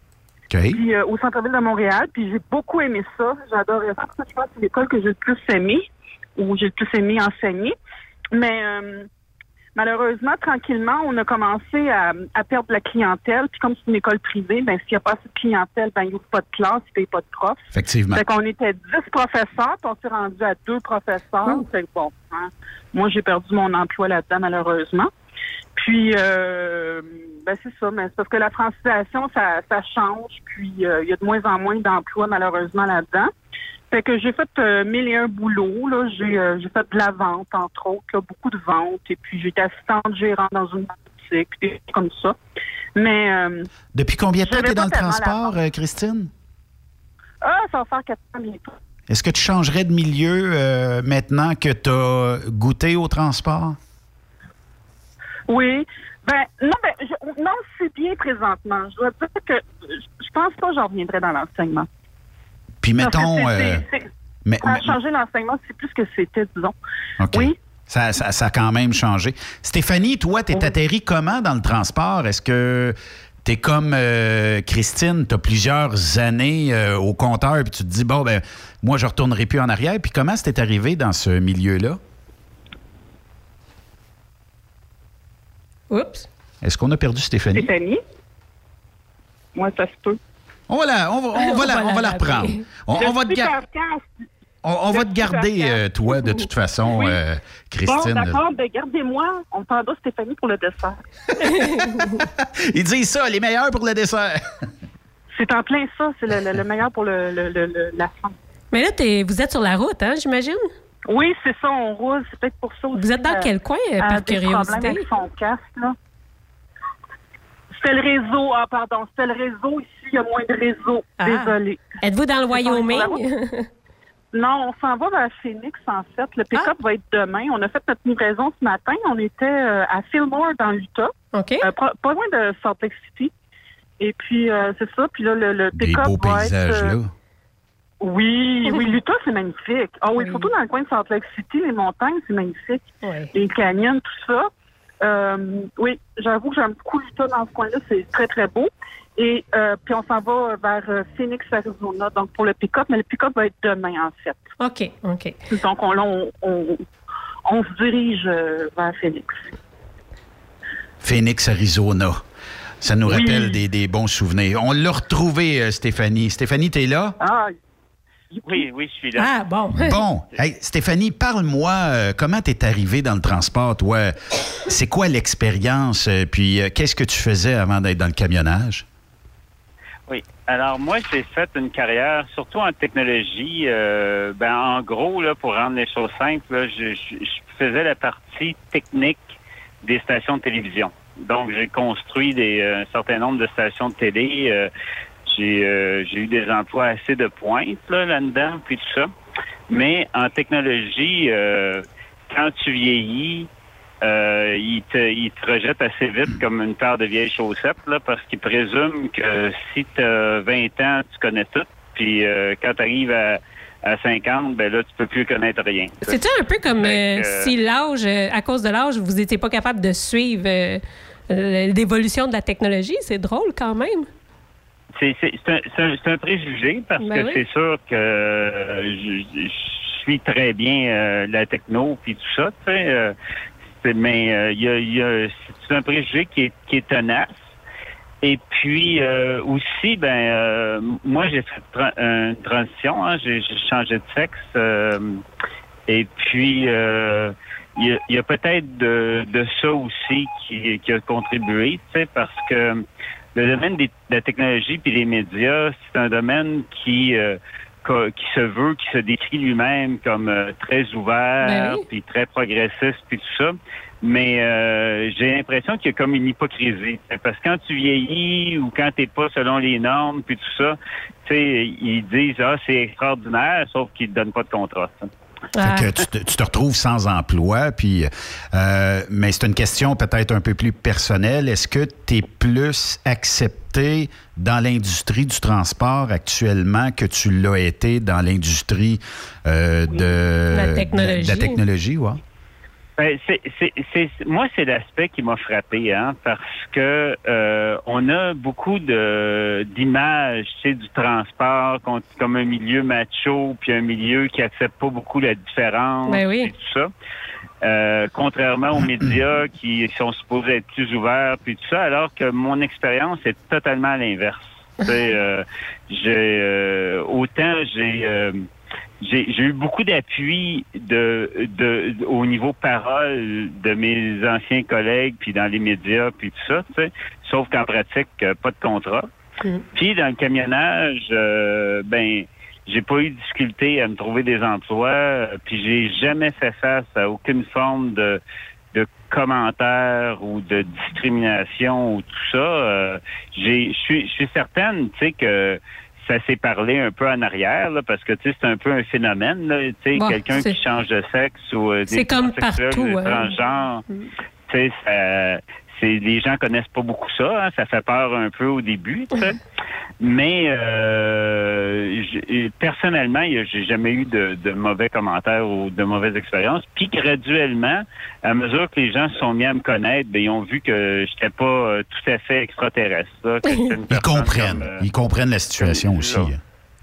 okay. puis, euh, au centre-ville de Montréal, puis j'ai beaucoup aimé ça. J'adorais ça. Je pense que c'est l'école que j'ai le plus aimée, où j'ai le plus aimé enseigner. Mais euh, malheureusement, tranquillement, on a commencé à, à perdre la clientèle. Puis comme c'est une école privée, ben s'il n'y a pas assez de clientèle, ben il n'y a pas de classe, il n'y a pas de prof. Effectivement. Fait qu'on était dix professeurs, puis on s'est rendu à deux professeurs. Fait que bon, hein, moi, j'ai perdu mon emploi là-dedans, malheureusement. Puis, euh, ben c'est ça, mais c'est parce que la francisation, ça, ça change. Puis, euh, il y a de moins en moins d'emplois, malheureusement, là-dedans. Fait que j'ai fait euh, mille et un boulots, là. J'ai, euh, j'ai fait de la vente, entre autres, là, beaucoup de ventes. Et puis, j'étais assistante gérante dans une boutique, des choses comme ça. Mais. Euh, Depuis combien de temps tu es dans le transport, euh, Christine? Ah, ça va faire quatre ans bientôt. Est-ce que tu changerais de milieu euh, maintenant que tu as goûté au transport? Oui. Ben, non, ben, je, non, c'est bien présentement. Je dois dire que je pense pas que j'en reviendrai dans l'enseignement. Puis mettons... Ça euh, a changé l'enseignement, c'est plus que c'était, disons. Okay. Oui. Ça, ça, ça a quand même changé. Stéphanie, toi, t'es oui. atterri comment dans le transport? Est-ce que t'es comme euh, Christine, t'as plusieurs années euh, au compteur, puis tu te dis, bon, ben moi, je retournerai plus en arrière. Puis comment c'était arrivé dans ce milieu-là? Oups. Est-ce qu'on a perdu Stéphanie? Stéphanie? Moi, ça se peut. On va la, on va, on va la, on va la reprendre. On, on va te, ga- on, on va te garder, euh, toi, de toute façon, oui. euh, Christine. Bon, d'accord, ben gardez-moi. On t'en donne Stéphanie pour le dessert. Ils disent ça, les meilleurs pour le dessert. C'est en plein ça, c'est le, le, le meilleur pour le, le, le, le, la fin. Mais là, t'es, vous êtes sur la route, hein, j'imagine? Oui, c'est ça, on roule. C'est peut-être pour ça aussi. Vous êtes dans euh, quel coin, euh, par curiosité? Avec son casque, là. C'était le réseau. Ah, pardon. C'était le réseau. Ici, il y a moins de réseau. Ah. Désolée. Êtes-vous dans le Wyoming? Non, on s'en va vers Phoenix, en fait. Le pick-up ah. va être demain. On a fait notre livraison ce matin. On était euh, à Fillmore, dans l'Utah. OK. Euh, pas, pas loin de Salt Lake City. Et puis, euh, c'est ça. Puis là, le, le pick-up va paysages, être... Des beaux paysages, là. Oui, oui, l'Utah, c'est magnifique. Ah oui, oui, surtout dans le coin de Salt Lake City, les montagnes, c'est magnifique. Oui. Les canyons, tout ça. Euh, oui, j'avoue que j'aime beaucoup l'Utah dans ce coin-là. C'est très, très beau. Et euh, puis, on s'en va vers Phoenix, Arizona, donc pour le pick-up. Mais le pick-up va être demain, en fait. OK, OK. Donc, on, on, on, on se dirige vers Phoenix. Phoenix, Arizona. Ça nous rappelle oui. des, des bons souvenirs. On l'a retrouvé, Stéphanie. Stéphanie, t'es là? Ah, oui, oui, je suis là. Ah, bon. Bon. Hey, Stéphanie, parle-moi, euh, comment t'es arrivée dans le transport, toi? C'est quoi l'expérience? Euh, puis, euh, qu'est-ce que tu faisais avant d'être dans le camionnage? Oui. Alors, moi, j'ai fait une carrière, surtout en technologie. Euh, ben, en gros, là, pour rendre les choses simples, là, je, je, je faisais la partie technique des stations de télévision. Donc, j'ai construit des, euh, un certain nombre de stations de télé. Euh, j'ai, euh, j'ai eu des emplois assez de pointe là, là-dedans, puis tout ça. Mais en technologie, euh, quand tu vieillis, Euh, il te, il te rejette assez vite comme une paire de vieilles chaussettes, là, parce qu'il présume que si t'as vingt ans, tu connais tout, puis euh, quand t'arrives à, à cinquante, ben là, tu peux plus connaître rien. C'était un peu comme euh, euh, si l'âge, à cause de l'âge, vous étiez pas capable de suivre euh, l'évolution de la technologie. C'est drôle quand même. C'est, c'est, c'est, un, c'est, un, c'est un préjugé, parce ben que oui. c'est sûr que euh, je, je suis très bien euh, la techno, puis tout ça, tu sais, euh, mais euh, y a, y a, c'est un préjugé qui est, qui est tenace. Et puis euh, aussi, ben euh, moi, j'ai fait tra- une transition. Hein, j'ai, j'ai changé de sexe. Euh, et puis, il euh, y, y a peut-être de, de ça aussi qui, qui a contribué, tu sais, parce que le domaine des, de la technologie puis des médias, c'est un domaine qui... Euh, qui se veut, qui se décrit lui-même comme euh, très ouvert, ben oui. puis très progressiste, puis tout ça. Mais euh, j'ai l'impression qu'il y a comme une hypocrisie. Parce que quand tu vieillis ou quand t'es pas selon les normes, puis tout ça, tu sais, ils disent « Ah, c'est extraordinaire », sauf qu'ils te donnent pas de contrat. Ça. Ah. Fait que tu te, tu te retrouves sans emploi, puis euh, mais c'est une question peut-être un peu plus personnelle. Est-ce que tu es plus accepté dans l'industrie du transport actuellement que tu l'as été dans l'industrie euh, de, la technologie. de, de la technologie? Ouais. Ben, c'est, c'est, c'est, moi, c'est l'aspect qui m'a frappé, hein, parce que euh, on a beaucoup de d'images, tu sais, du transport comme un milieu macho, puis un milieu qui accepte pas beaucoup la différence, ben oui. et tout ça. Euh, contrairement aux médias qui sont supposés être plus ouverts, puis tout ça, alors que mon expérience est totalement à l'inverse. Tu sais, euh, j'ai euh, autant j'ai euh, J'ai, j'ai eu beaucoup d'appui de, de, de, au niveau parole de mes anciens collègues, puis dans les médias, puis tout ça, tu sais. Sauf qu'en pratique, euh, pas de contrat. Mm. Puis dans le camionnage, euh, ben, j'ai pas eu de difficulté à me trouver des emplois, puis j'ai jamais fait face à aucune forme de, de commentaires ou de discrimination ou tout ça. Euh, j'ai, je suis, je suis certaine, tu sais, que ça s'est parlé un peu en arrière, là, parce que tu sais, c'est un peu un phénomène, là, tu sais, bon, quelqu'un c'est... qui change de sexe ou euh, des c'est comme partout, des transgenres, hein. Tu sais, ça, c'est les gens connaissent pas beaucoup ça, hein, ça fait peur un peu au début, tu sais. Mais euh, j'ai, personnellement, j'ai jamais eu de, de mauvais commentaires ou de mauvaises expériences. Puis graduellement, à mesure que les gens se sont mis à me connaître, ben ils ont vu que j'étais pas tout à fait extraterrestre. Là, que ils comprennent, comme, euh, ils comprennent la situation aussi. Là.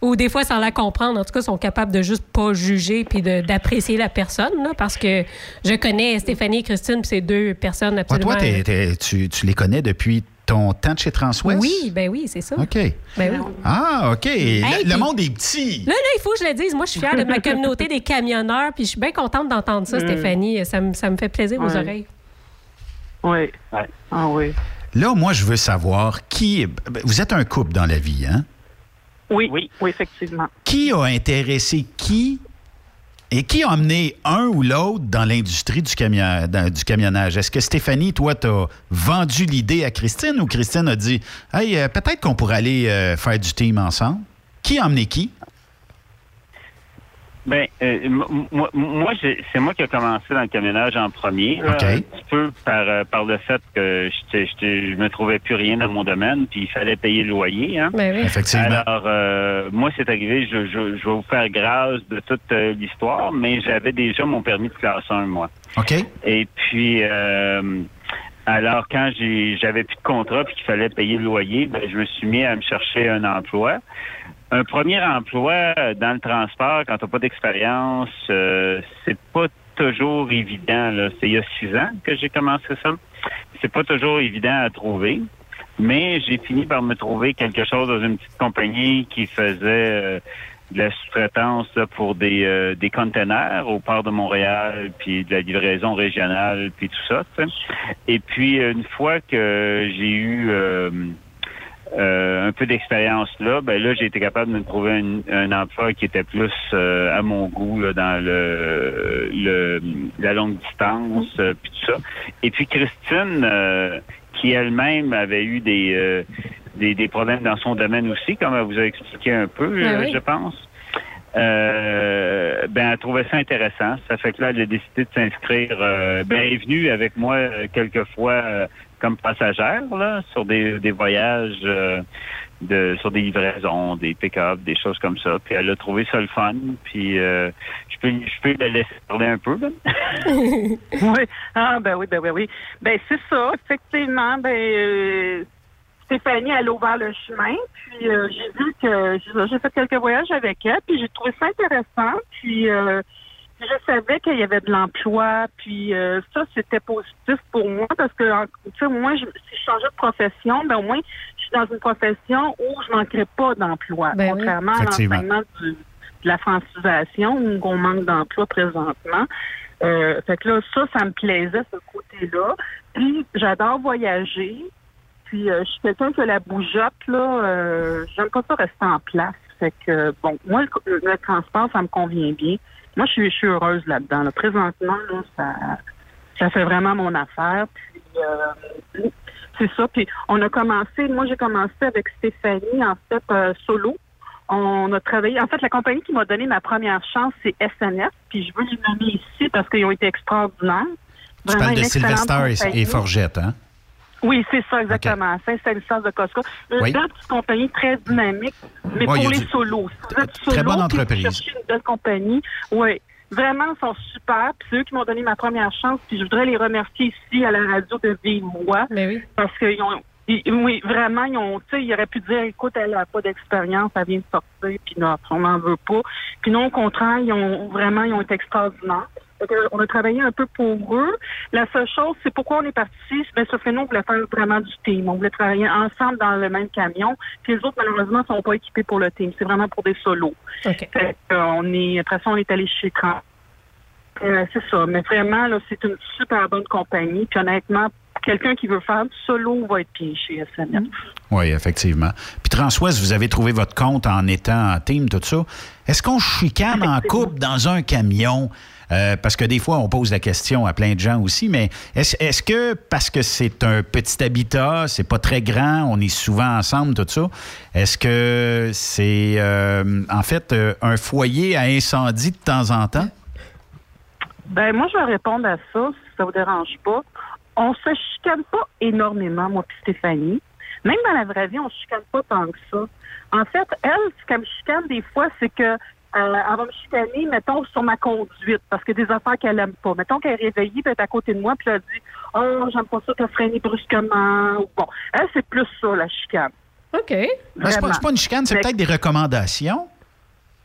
Ou des fois, sans la comprendre, en tout cas, sont capables de juste pas juger puis de, d'apprécier la personne, là, parce que je connais Stéphanie et Christine, puis ces deux personnes absolument. Ouais, toi, t'es, t'es, tu, tu les connais depuis ton temps de chez Transwest? Oui, ben oui, c'est ça. OK. Ben oui. Ah, OK. Hey, le, pis, le monde est petit. Là, là, il faut que je le dise. Moi, je suis fière de ma communauté des camionneurs, puis je suis bien contente d'entendre ça, Stéphanie. Ça me, ça me fait plaisir ouais. aux oreilles. Oui. Ouais. Ah oui. Là, moi, je veux savoir qui... Vous êtes un couple dans la vie, hein? Oui, oui, oui, effectivement. Qui a intéressé qui et qui a emmené un ou l'autre dans l'industrie du, camion, dans, du camionnage? Est-ce que Stéphanie, toi, t'as vendu l'idée à Christine ou Christine a dit « Hey, euh, peut-être qu'on pourrait aller euh, faire du team ensemble? » Qui a emmené qui? Ben, euh, moi, moi c'est moi qui ai commencé dans le camionnage en premier, là, okay. un petit peu par par le fait que je je me trouvais plus rien dans mon domaine, puis il fallait payer le loyer. Hein. Ben oui. Effectivement. Alors, euh, moi, c'est arrivé, je, je, je vais vous faire grâce de toute euh, l'histoire, mais j'avais déjà mon permis de classe un, moi. OK. Et puis... Euh, Alors, quand j'ai, j'avais plus de contrat et qu'il fallait payer le loyer, ben, je me suis mis à me chercher un emploi. Un premier emploi dans le transport, quand t'as pas d'expérience, euh, c'est pas toujours évident, là. C'est il y a six ans que j'ai commencé ça. C'est pas toujours évident à trouver. Mais j'ai fini par me trouver quelque chose dans une petite compagnie qui faisait euh, de la sous-traitance là, pour des euh, des containers au port de Montréal, puis de la livraison régionale, puis tout ça. T'sais. Et puis, une fois que j'ai eu euh, euh, un peu d'expérience là, ben là, j'ai été capable de me trouver un, un emploi qui était plus euh, à mon goût là, dans le, le la longue distance, euh, puis tout ça. Et puis, Christine... Euh, qui elle-même avait eu des, euh, des des problèmes dans son domaine aussi, comme elle vous a expliqué un peu, ah oui. je pense. Euh, ben, elle trouvait ça intéressant. Ça fait que là, elle a décidé de s'inscrire. Euh, ben, elle est venue avec moi quelquefois euh, comme passagère là, sur des, des voyages, euh, de sur des livraisons, des pick-up, des choses comme ça. Puis elle a trouvé ça le fun. Puis euh, je peux je peux la laisser parler un peu. Ben? oui. Ah ben oui, ben oui, oui. Ben c'est ça. Effectivement, ben. Euh... Stéphanie, elle a ouvert le chemin, puis euh, j'ai vu que j'ai, j'ai fait quelques voyages avec elle, puis j'ai trouvé ça intéressant, puis euh, je savais qu'il y avait de l'emploi, puis euh, ça, c'était positif pour moi, parce que, tu sais, moi, je, si je changeais de profession, ben au moins, je suis dans une profession où je manquerais pas d'emploi, ben contrairement oui. à l'enseignement du, de la francisation, où on manque d'emploi présentement. Euh, fait que là, ça, ça me plaisait, ce côté-là. Puis, j'adore voyager. Puis, euh, je suis quelqu'un qui a la bougeotte, là. Euh, j'aime pas ça rester en place. Fait que, bon, moi, le, le transport, ça me convient bien. Moi, je suis, je suis heureuse là-dedans. Là. Présentement, là, ça, ça fait vraiment mon affaire. Puis, euh, c'est ça. Puis, on a commencé, moi, j'ai commencé avec Stéphanie, en fait, euh, solo. On a travaillé. En fait, la compagnie qui m'a donné ma première chance, c'est S N F. Puis, je veux les nommer ici parce qu'ils ont été extraordinaires. Tu parles de Sylvester et, et Forgette, hein? Oui, c'est ça, exactement. Okay. C'est une licence de Costco. Une oui. belle petite compagnie très dynamique, mais ouais, pour les du... solos. Si vous êtes solo, très bonne entreprise. Vous cherchez une belle compagnie. Oui, vraiment, ils sont super. Puis c'est eux qui m'ont donné ma première chance. Puis je voudrais les remercier ici à la radio de Villemois. Mais oui. Parce qu'ils ont... Ils, oui, vraiment, ils ont, tu sais, ils auraient pu dire, écoute, elle n'a pas d'expérience, elle vient de sortir, puis non, on n'en veut pas. Puis non, au contraire, ils ont vraiment, ils ont été extraordinaires. Donc, on a travaillé un peu pour eux. La seule chose, c'est pourquoi on est partis, ben, c'est que nous, on voulait faire vraiment du team. On voulait travailler ensemble dans le même camion. Puis les autres, malheureusement, ne sont pas équipés pour le team. C'est vraiment pour des solos. Okay. Fait qu'on est, après ça, on est allé chez Cran. Euh, c'est ça. Mais vraiment, là, c'est une super bonne compagnie. Puis honnêtement, quelqu'un qui veut faire du solo va être payé chez S N F. Oui, effectivement. Puis Transwest, vous avez trouvé votre compte en étant en team, tout ça. Est-ce qu'on chicane en couple dans un camion? Euh, parce que des fois, on pose la question à plein de gens aussi, mais est-ce, est-ce que, parce que c'est un petit habitat, c'est pas très grand, on est souvent ensemble, tout ça, est-ce que c'est, euh, en fait, euh, un foyer à incendie de temps en temps? Bien, moi, je vais répondre à ça, si ça vous dérange pas. On se chicane pas énormément, moi puis Stéphanie. Même dans la vraie vie, on se chicane pas tant que ça. En fait, elle, ce qu'elle me chicane des fois, c'est que euh, elle va me chicaner, mettons, sur ma conduite, parce que des affaires qu'elle aime pas. Mettons qu'elle est réveillée, puis elle est à côté de moi, puis elle dit « Oh, j'aime pas ça, t'as freiné brusquement. » Bon, elle, c'est plus ça, la chicane. OK. Ben, c'est, pas, c'est pas une chicane, c'est mais... peut-être des recommandations.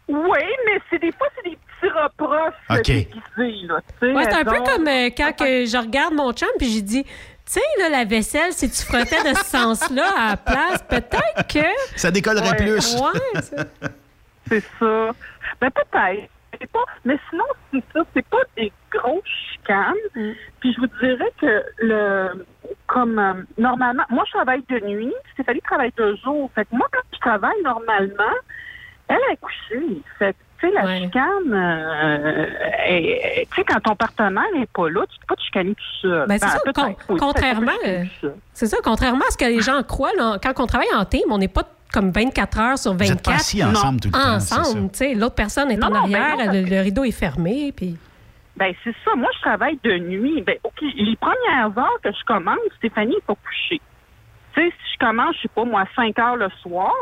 Oui, mais c'est des fois, c'est des petits reproches okay. déguisés, là. Ouais, c'est un donc... peu comme euh, quand que je regarde mon chum puis j'ai dit, tu sais, là, la vaisselle, si tu frottais de ce sens-là à la place, peut-être que... Ça décollerait ouais. plus. Ouais, c'est... c'est ça. Ben, peut-être. C'est pas... Mais sinon, c'est ça. C'est pas des grosses chicanes. Mm. Puis je vous dirais que le... Comme euh, normalement... Moi, je travaille de nuit. Stéphanie travaille de jour. Fait que moi, quand je travaille normalement... Elle est couchée. Fait Tu sais, la ouais. chicane, euh, tu sais, quand ton partenaire n'est pas là, tu ne peux pas te chicaner tout seul. Ben, c'est, ben, ça, con- oui, contrairement, c'est ça, contrairement à ce que les gens croient, là, quand on travaille en team, on n'est pas comme vingt-quatre heures sur vingt-quatre. Vous êtes pas assis ensemble non. tout le temps. Ensemble, tu sais, l'autre personne est non, en arrière, ben non, le, le rideau est fermé, puis... Ben c'est ça. Moi, je travaille de nuit. Ben, OK, les premières heures que je commence, Stéphanie n'est pas couchée. Tu sais, si je commence, je sais pas, moi, à cinq heures le soir,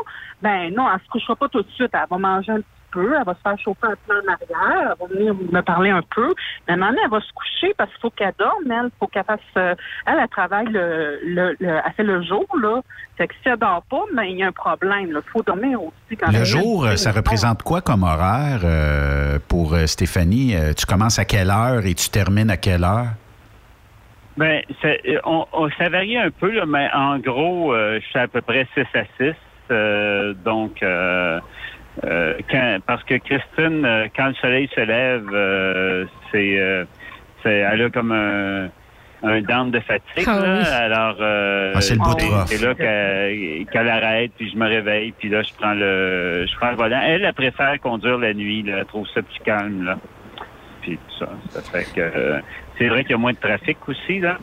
ben non, elle ne se couchera pas tout de suite. Elle va manger un petit peu, elle va se faire chauffer un peu en arrière, elle va venir me parler un peu. Mais maintenant, elle va se coucher parce qu'il faut qu'elle dorme, elle, faut qu'elle fasse... Elle, elle travaille le... le, le elle fait le jour, là. Fait que si elle dort pas, ben il y a un problème, là. Il faut dormir aussi quand le jour, est... ça représente quoi comme horaire euh, pour Stéphanie? Tu commences à quelle heure et tu termines à quelle heure? Bien, ça, on, on, ça varie un peu, là, mais en gros, euh, je suis à peu près six à six. Euh, donc, euh, euh, quand, parce que Christine, euh, quand le soleil se lève, euh, c'est, euh, c'est, elle a comme un, un down de fatigue. Là, alors, euh, ah, c'est le beau trof. C'est là qu'elle, qu'elle arrête, puis je me réveille, puis là, je prends le, je prends le volant. Elle, elle préfère conduire la nuit, là, elle trouve ça plus calme, là. Puis tout ça, ça fait que euh, c'est vrai qu'il y a moins de trafic aussi, là.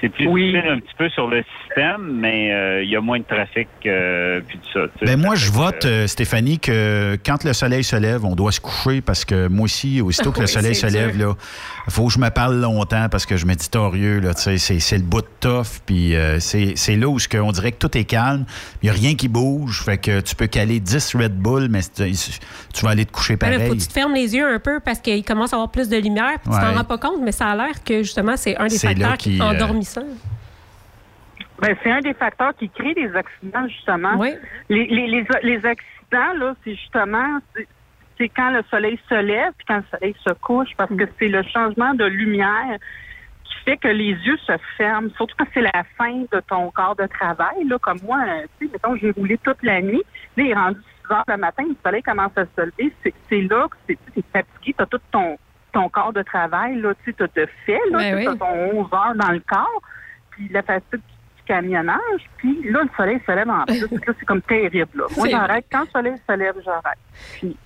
C'est plus oui. difficile un petit peu sur le système, mais euh, il y a moins de trafic euh, puis tout ça. Ben moi, je vote, euh, Stéphanie, que quand le soleil se lève, on doit se coucher parce que moi aussi, aussitôt que le soleil se lève, il faut que je me parle longtemps parce que je me dis torieux, là, tu sais, c'est, c'est le bout de toffe, puis euh, c'est, c'est là où on dirait que tout est calme, il n'y a rien qui bouge, fait que tu peux caler dix Red Bull, mais tu vas aller te coucher pareil. Il faut que tu te fermes les yeux un peu parce qu'il commence à avoir plus de lumière, puis ouais. tu t'en rends pas compte, mais ça a l'air que justement, c'est un des c'est facteurs qui endormissent. Ben, c'est un des facteurs qui crée des accidents, justement. Oui. Les, les, les, les accidents, là, c'est justement, c'est, c'est quand le soleil se lève puis quand le soleil se couche, parce que c'est le changement de lumière qui fait que les yeux se ferment, surtout quand c'est la fin de ton corps de travail. Là, comme moi, tu sais, mettons, j'ai roulé toute la nuit, là, il est rendu six heures le matin, le soleil commence à se lever, c'est, c'est là que c'est, t'es fatigué, t'as tout ton... ton corps de travail, là, tu sais, t'as de fait, là, tu as ton onze heures dans le corps, puis la fatigue du camionnage, puis là, le soleil se lève en plus. Là, c'est comme terrible, là. Moi, c'est... j'arrête. Quand le soleil se lève, j'arrête. Puis...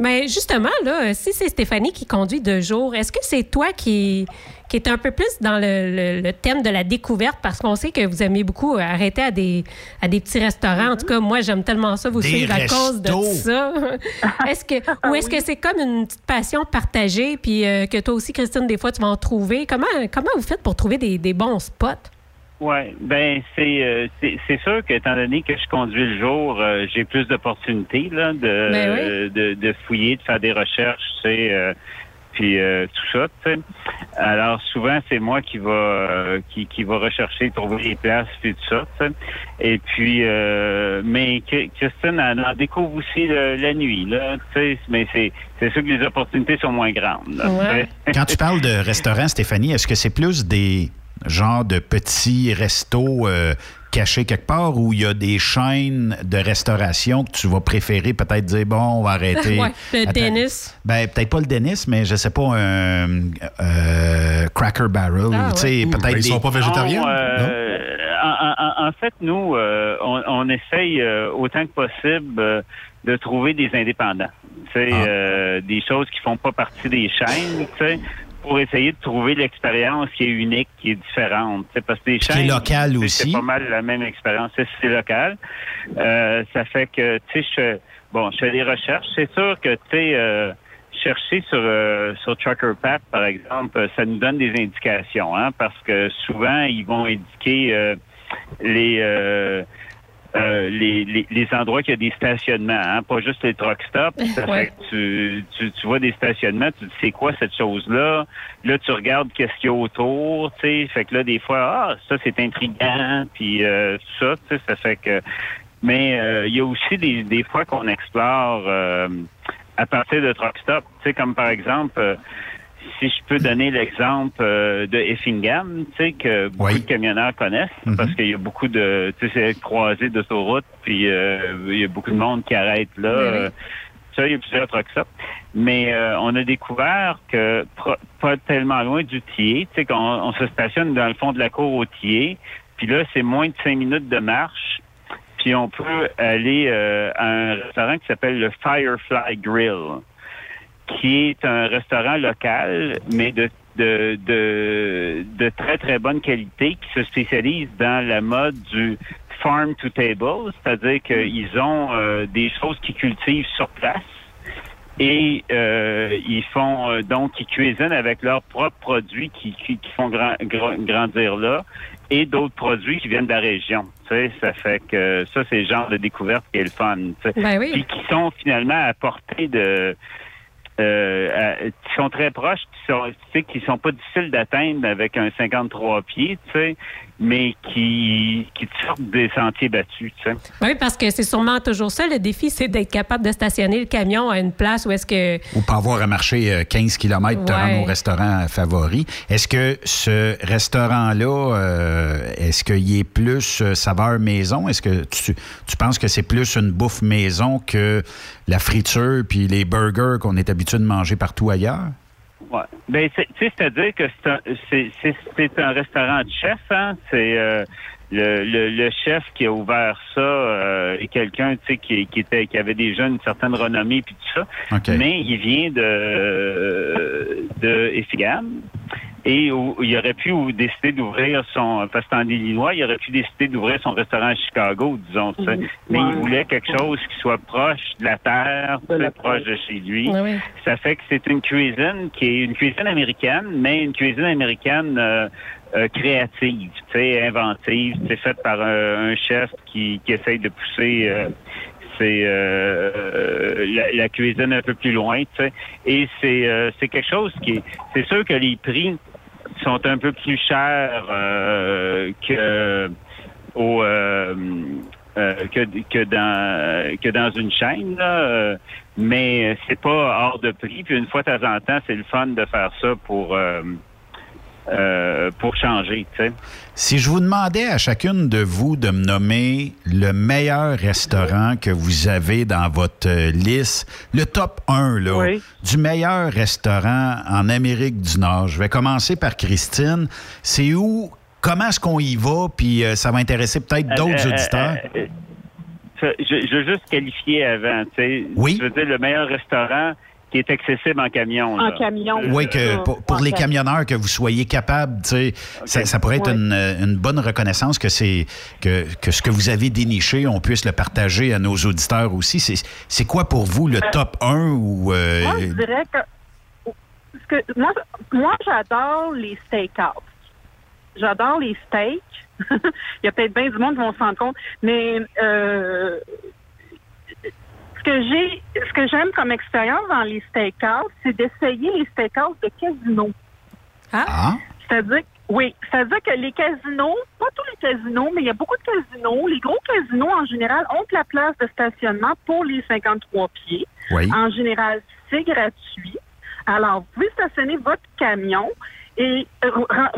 Mais justement, là, si c'est Stéphanie qui conduit de jour, est-ce que c'est toi qui, qui est un peu plus dans le, le, le thème de la découverte? Parce qu'on sait que vous aimez beaucoup arrêter à des, à des petits restaurants. Mm-hmm. En tout cas, moi, j'aime tellement ça, vous des suivre restos. À cause de tout ça. Est-ce que, ou est-ce oui. que c'est comme une petite passion partagée, puis euh, que toi aussi, Christine, des fois, tu vas en trouver? Comment, comment vous faites pour trouver des, des bons spots? Oui, bien, c'est, euh, c'est c'est sûr qu'étant donné que je conduis le jour, euh, j'ai plus d'opportunités là de, euh, de de fouiller, de faire des recherches, tu sais, euh, puis euh, tout ça, tu sais. Alors souvent c'est moi qui va euh, qui qui va rechercher, trouver les places, puis tout ça, tu sais. Et puis euh, mais Christine elle en découvre aussi le, la nuit là, tu sais. Mais c'est c'est sûr que les opportunités sont moins grandes. Là, ouais. Quand tu parles de restaurant, Stéphanie, est-ce que c'est plus des genre de petits restos euh, cachés quelque part où il y a des chaînes de restauration que tu vas préférer peut-être dire, bon, on va arrêter. Ouais, le Dennis. Ben, peut-être pas le Dennis, mais je sais pas, un euh, Cracker Barrel. Ah, ouais. Ouh, peut-être ben, ils des... sont pas végétariens? Non, euh, non? En, en, en fait, nous, euh, on, on essaye euh, autant que possible euh, de trouver des indépendants. Ah. Euh, des choses qui font pas partie des chaînes, tu sais, pour essayer de trouver l'expérience qui est unique, qui est différente. C'est parce que les chaînes, local aussi. C'est pas mal la même expérience. C'est, c'est local. Euh, ça fait que, tu sais, je, bon, je fais des recherches. C'est sûr que, tu sais, euh, chercher sur euh, sur Trucker Path, par exemple, ça nous donne des indications, hein, parce que souvent, ils vont indiquer euh, les... Euh, Euh, les, les, les endroits qu'il y a des stationnements, hein, pas juste les truck stops. Ça ouais. fait que tu, tu, tu vois des stationnements, tu te dis, c'est quoi cette chose-là? Là, tu regardes qu'est-ce qu'il y a autour, tu sais. Fait que là, des fois, ah, ça, c'est intriguant, puis euh, tout ça, tu sais, ça fait que... Mais euh, il y a aussi des, des fois qu'on explore euh, à partir de truck stops, tu sais, comme par exemple... Euh, si je peux donner l'exemple euh, de Effingham, tu sais, que beaucoup oui. de camionneurs connaissent, mm-hmm. parce qu'il y a beaucoup de, tu sais, c'est croisé d'autoroute, puis euh, il y a beaucoup de monde qui arrête là. Mm-hmm. Euh, ça, il y a plusieurs trucs ça. Mais euh, on a découvert que pro- pas tellement loin du Tillet, tu sais, qu'on on se stationne dans le fond de la cour au Tillet, puis là, c'est moins de cinq minutes de marche, puis on peut aller euh, à un restaurant qui s'appelle le Firefly Grill. qui est un restaurant local, mais de De, de, de très, très bonne qualité, qui se spécialise dans la mode du farm to table, c'est-à-dire qu'ils ont euh, des choses qu'ils cultivent sur place et euh, ils font, euh, donc, ils cuisinent avec leurs propres produits qui, qui, qui font grand, grand, grandir là et d'autres produits qui viennent de la région. Tu sais, ça fait que ça, c'est le genre de découverte qui est le fun. Tu sais. Ben oui. Puis qui sont finalement à portée de... Euh, à, qui sont très proches, qui sont, tu sais, qui sont pas difficiles d'atteindre avec un cinquante-trois pieds, tu sais, mais qui, qui sortent des sentiers battus, tu sais. Oui, parce que c'est sûrement toujours ça, le défi, c'est d'être capable de stationner le camion à une place où est-ce que... Ou pas avoir à marcher quinze kilomètres pour te rendre au restaurant favori. Est-ce que ce restaurant-là, euh, est-ce qu'il est plus saveur maison? Est-ce que tu, tu penses que c'est plus une bouffe maison que la friture puis les burgers qu'on est habitué de manger partout ailleurs? Ouais. Ben, c'est, c'est-à-dire que c'est un, c'est, c'est, c'est un restaurant de chef, hein? C'est euh, le, le, le chef qui a ouvert ça euh, et quelqu'un, tu sais, qui, qui était, qui avait déjà une certaine renommée puis tout ça. Okay. Mais il vient de euh, de Effingham et où, où il aurait pu décider d'ouvrir son, parce que en Illinois, il aurait pu décider d'ouvrir son restaurant à Chicago, disons. Mmh. Mais ouais. Il voulait quelque chose qui soit proche de la terre, de la proche de chez lui. Ouais, ouais. Ça fait que c'est une cuisine qui est une cuisine américaine, mais une cuisine américaine euh, euh, créative, tu sais, inventive, c'est faite par euh, un chef qui, qui essaye de pousser. Euh, C'est euh, la, la cuisine un peu plus loin, tu sais. Et c'est euh, c'est quelque chose qui est... C'est sûr que les prix sont un peu plus chers euh, que au euh, euh, que que dans que dans une chaîne, là, mais c'est pas hors de prix. Puis une fois de temps en temps, c'est le fun de faire ça pour euh, Euh, pour changer, tu sais. Si je vous demandais à chacune de vous de me nommer le meilleur restaurant que vous avez dans votre liste, le top un, là, oui, du meilleur restaurant en Amérique du Nord, je vais commencer par Christine. C'est où? Comment est-ce qu'on y va? Puis euh, ça va intéresser peut-être euh, d'autres euh, auditeurs. Euh, euh, je, je veux juste qualifier avant, tu sais. Oui. Je veux dire, le meilleur restaurant... qui est accessible en camion. En là. Camion. Oui, que pour, pour les camion. Camionneurs, que vous soyez capables, tu sais, okay. ça, ça pourrait être ouais. une, une bonne reconnaissance que, c'est, que, que ce que vous avez déniché, on puisse le partager à nos auditeurs aussi. C'est, c'est quoi pour vous le euh, top un? Ou, euh... Moi, je dirais que, que moi, moi, j'adore les steakhouse. J'adore les steaks. Il y a peut-être bien du monde qui vont s'en rendre compte, mais... Euh, Ce que j'ai, ce que j'aime comme expérience dans les steakhouse, c'est d'essayer les steakhouse de casino. Hein? Ah? C'est-à-dire, oui, c'est-à-dire que les casinos, pas tous les casinos, mais il y a beaucoup de casinos. Les gros casinos, en général, ont la place de stationnement pour les cinquante-trois pieds. Oui. En général, c'est gratuit. Alors, vous pouvez stationner votre camion et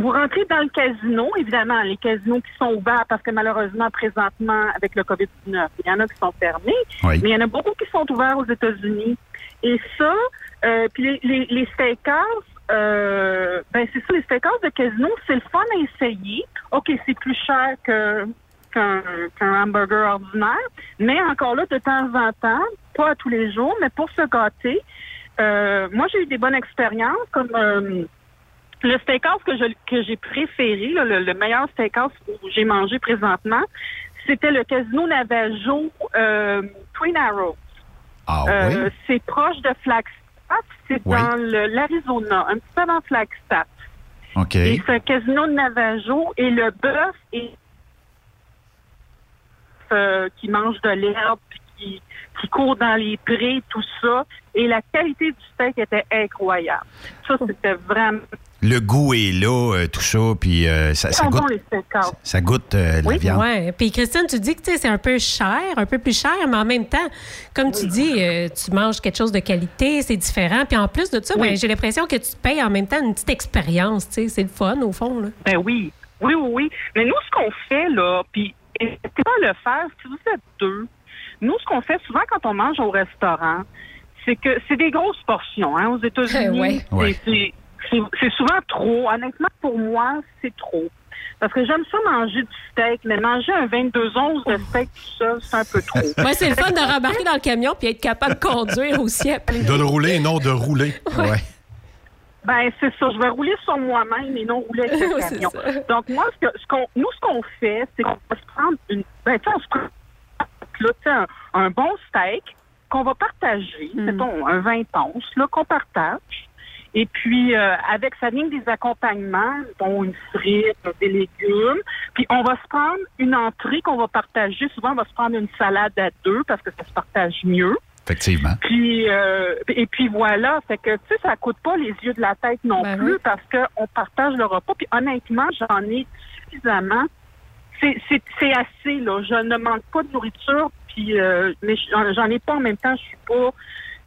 vous rentrez dans le casino, évidemment, les casinos qui sont ouverts parce que malheureusement, présentement, avec le covid dix-neuf, il y en a qui sont fermés, oui, mais il y en a beaucoup qui sont ouverts aux États-Unis. Et ça, euh, puis les, les, les steakhouse, euh, ben c'est ça, les steakhouse de casino, c'est le fun à essayer. OK, c'est plus cher que, qu'un, qu'un hamburger ordinaire, mais encore là, de temps en temps, pas tous les jours, mais pour se gâter, euh, moi, j'ai eu des bonnes expériences comme... Euh, le steakhouse que, je, que j'ai préféré, là, le, le meilleur steakhouse où j'ai mangé présentement, c'était le Casino Navajo euh, Twin Arrows. Ah, euh, oui? C'est proche de Flagstaff. C'est oui. dans le, l'Arizona, un petit peu avant Flagstaff. OK. Et ce Casino Navajo et le bœuf et, euh, qui mange de l'herbe, qui, qui court dans les prés, tout ça. Et la qualité du steak était incroyable. Ça, c'était vraiment... Le goût est là, euh, tout ça, puis euh, ça, ça, goûte, ça, ça goûte euh, oui, la viande. Oui, puis Christine, tu dis que c'est un peu cher, un peu plus cher, mais en même temps, comme oui. tu dis, euh, tu manges quelque chose de qualité, c'est différent, puis en plus de ça, oui. ben, j'ai l'impression que tu payes en même temps une petite expérience, tu sais, c'est le fun au fond, là. Ben oui, oui, oui, oui. Mais nous, ce qu'on fait, là, puis n'hésitez pas à le faire, si vous êtes deux, nous, ce qu'on fait souvent quand on mange au restaurant, c'est que c'est des grosses portions, hein, aux États-Unis, euh, ouais. c'est... c'est C'est, c'est souvent trop. Honnêtement, pour moi, c'est trop. Parce que j'aime ça manger du steak, mais manger un vingt-deux onces de steak tout seul, c'est un peu trop. Moi, ouais, c'est le fun de rembarquer dans le camion puis être capable de conduire aussi. Après. De le rouler et non de rouler. Ouais. Ouais. Ben c'est ça. Je vais rouler sur moi-même et non rouler avec le camion. Donc, moi, ce, que, ce qu'on, nous, ce qu'on fait, c'est qu'on va se prendre une... Ben, tu sais, on se prend là, un, un bon steak qu'on va partager, mm. mettons, un vingt onces, là, qu'on partage. Et puis, euh, avec sa ligne des accompagnements, bon, une frite, des légumes. Puis, on va se prendre une entrée qu'on va partager. Souvent, on va se prendre une salade à deux parce que ça se partage mieux. Effectivement. Puis, euh, et puis, voilà. Fait que, tu sais, ça coûte pas les yeux de la tête non ben plus oui. parce qu'on partage le repas. Puis, honnêtement, j'en ai suffisamment. C'est, c'est, c'est assez, là. Je ne manque pas de nourriture. Puis, euh, mais j'en ai pas en même temps. Je suis pas...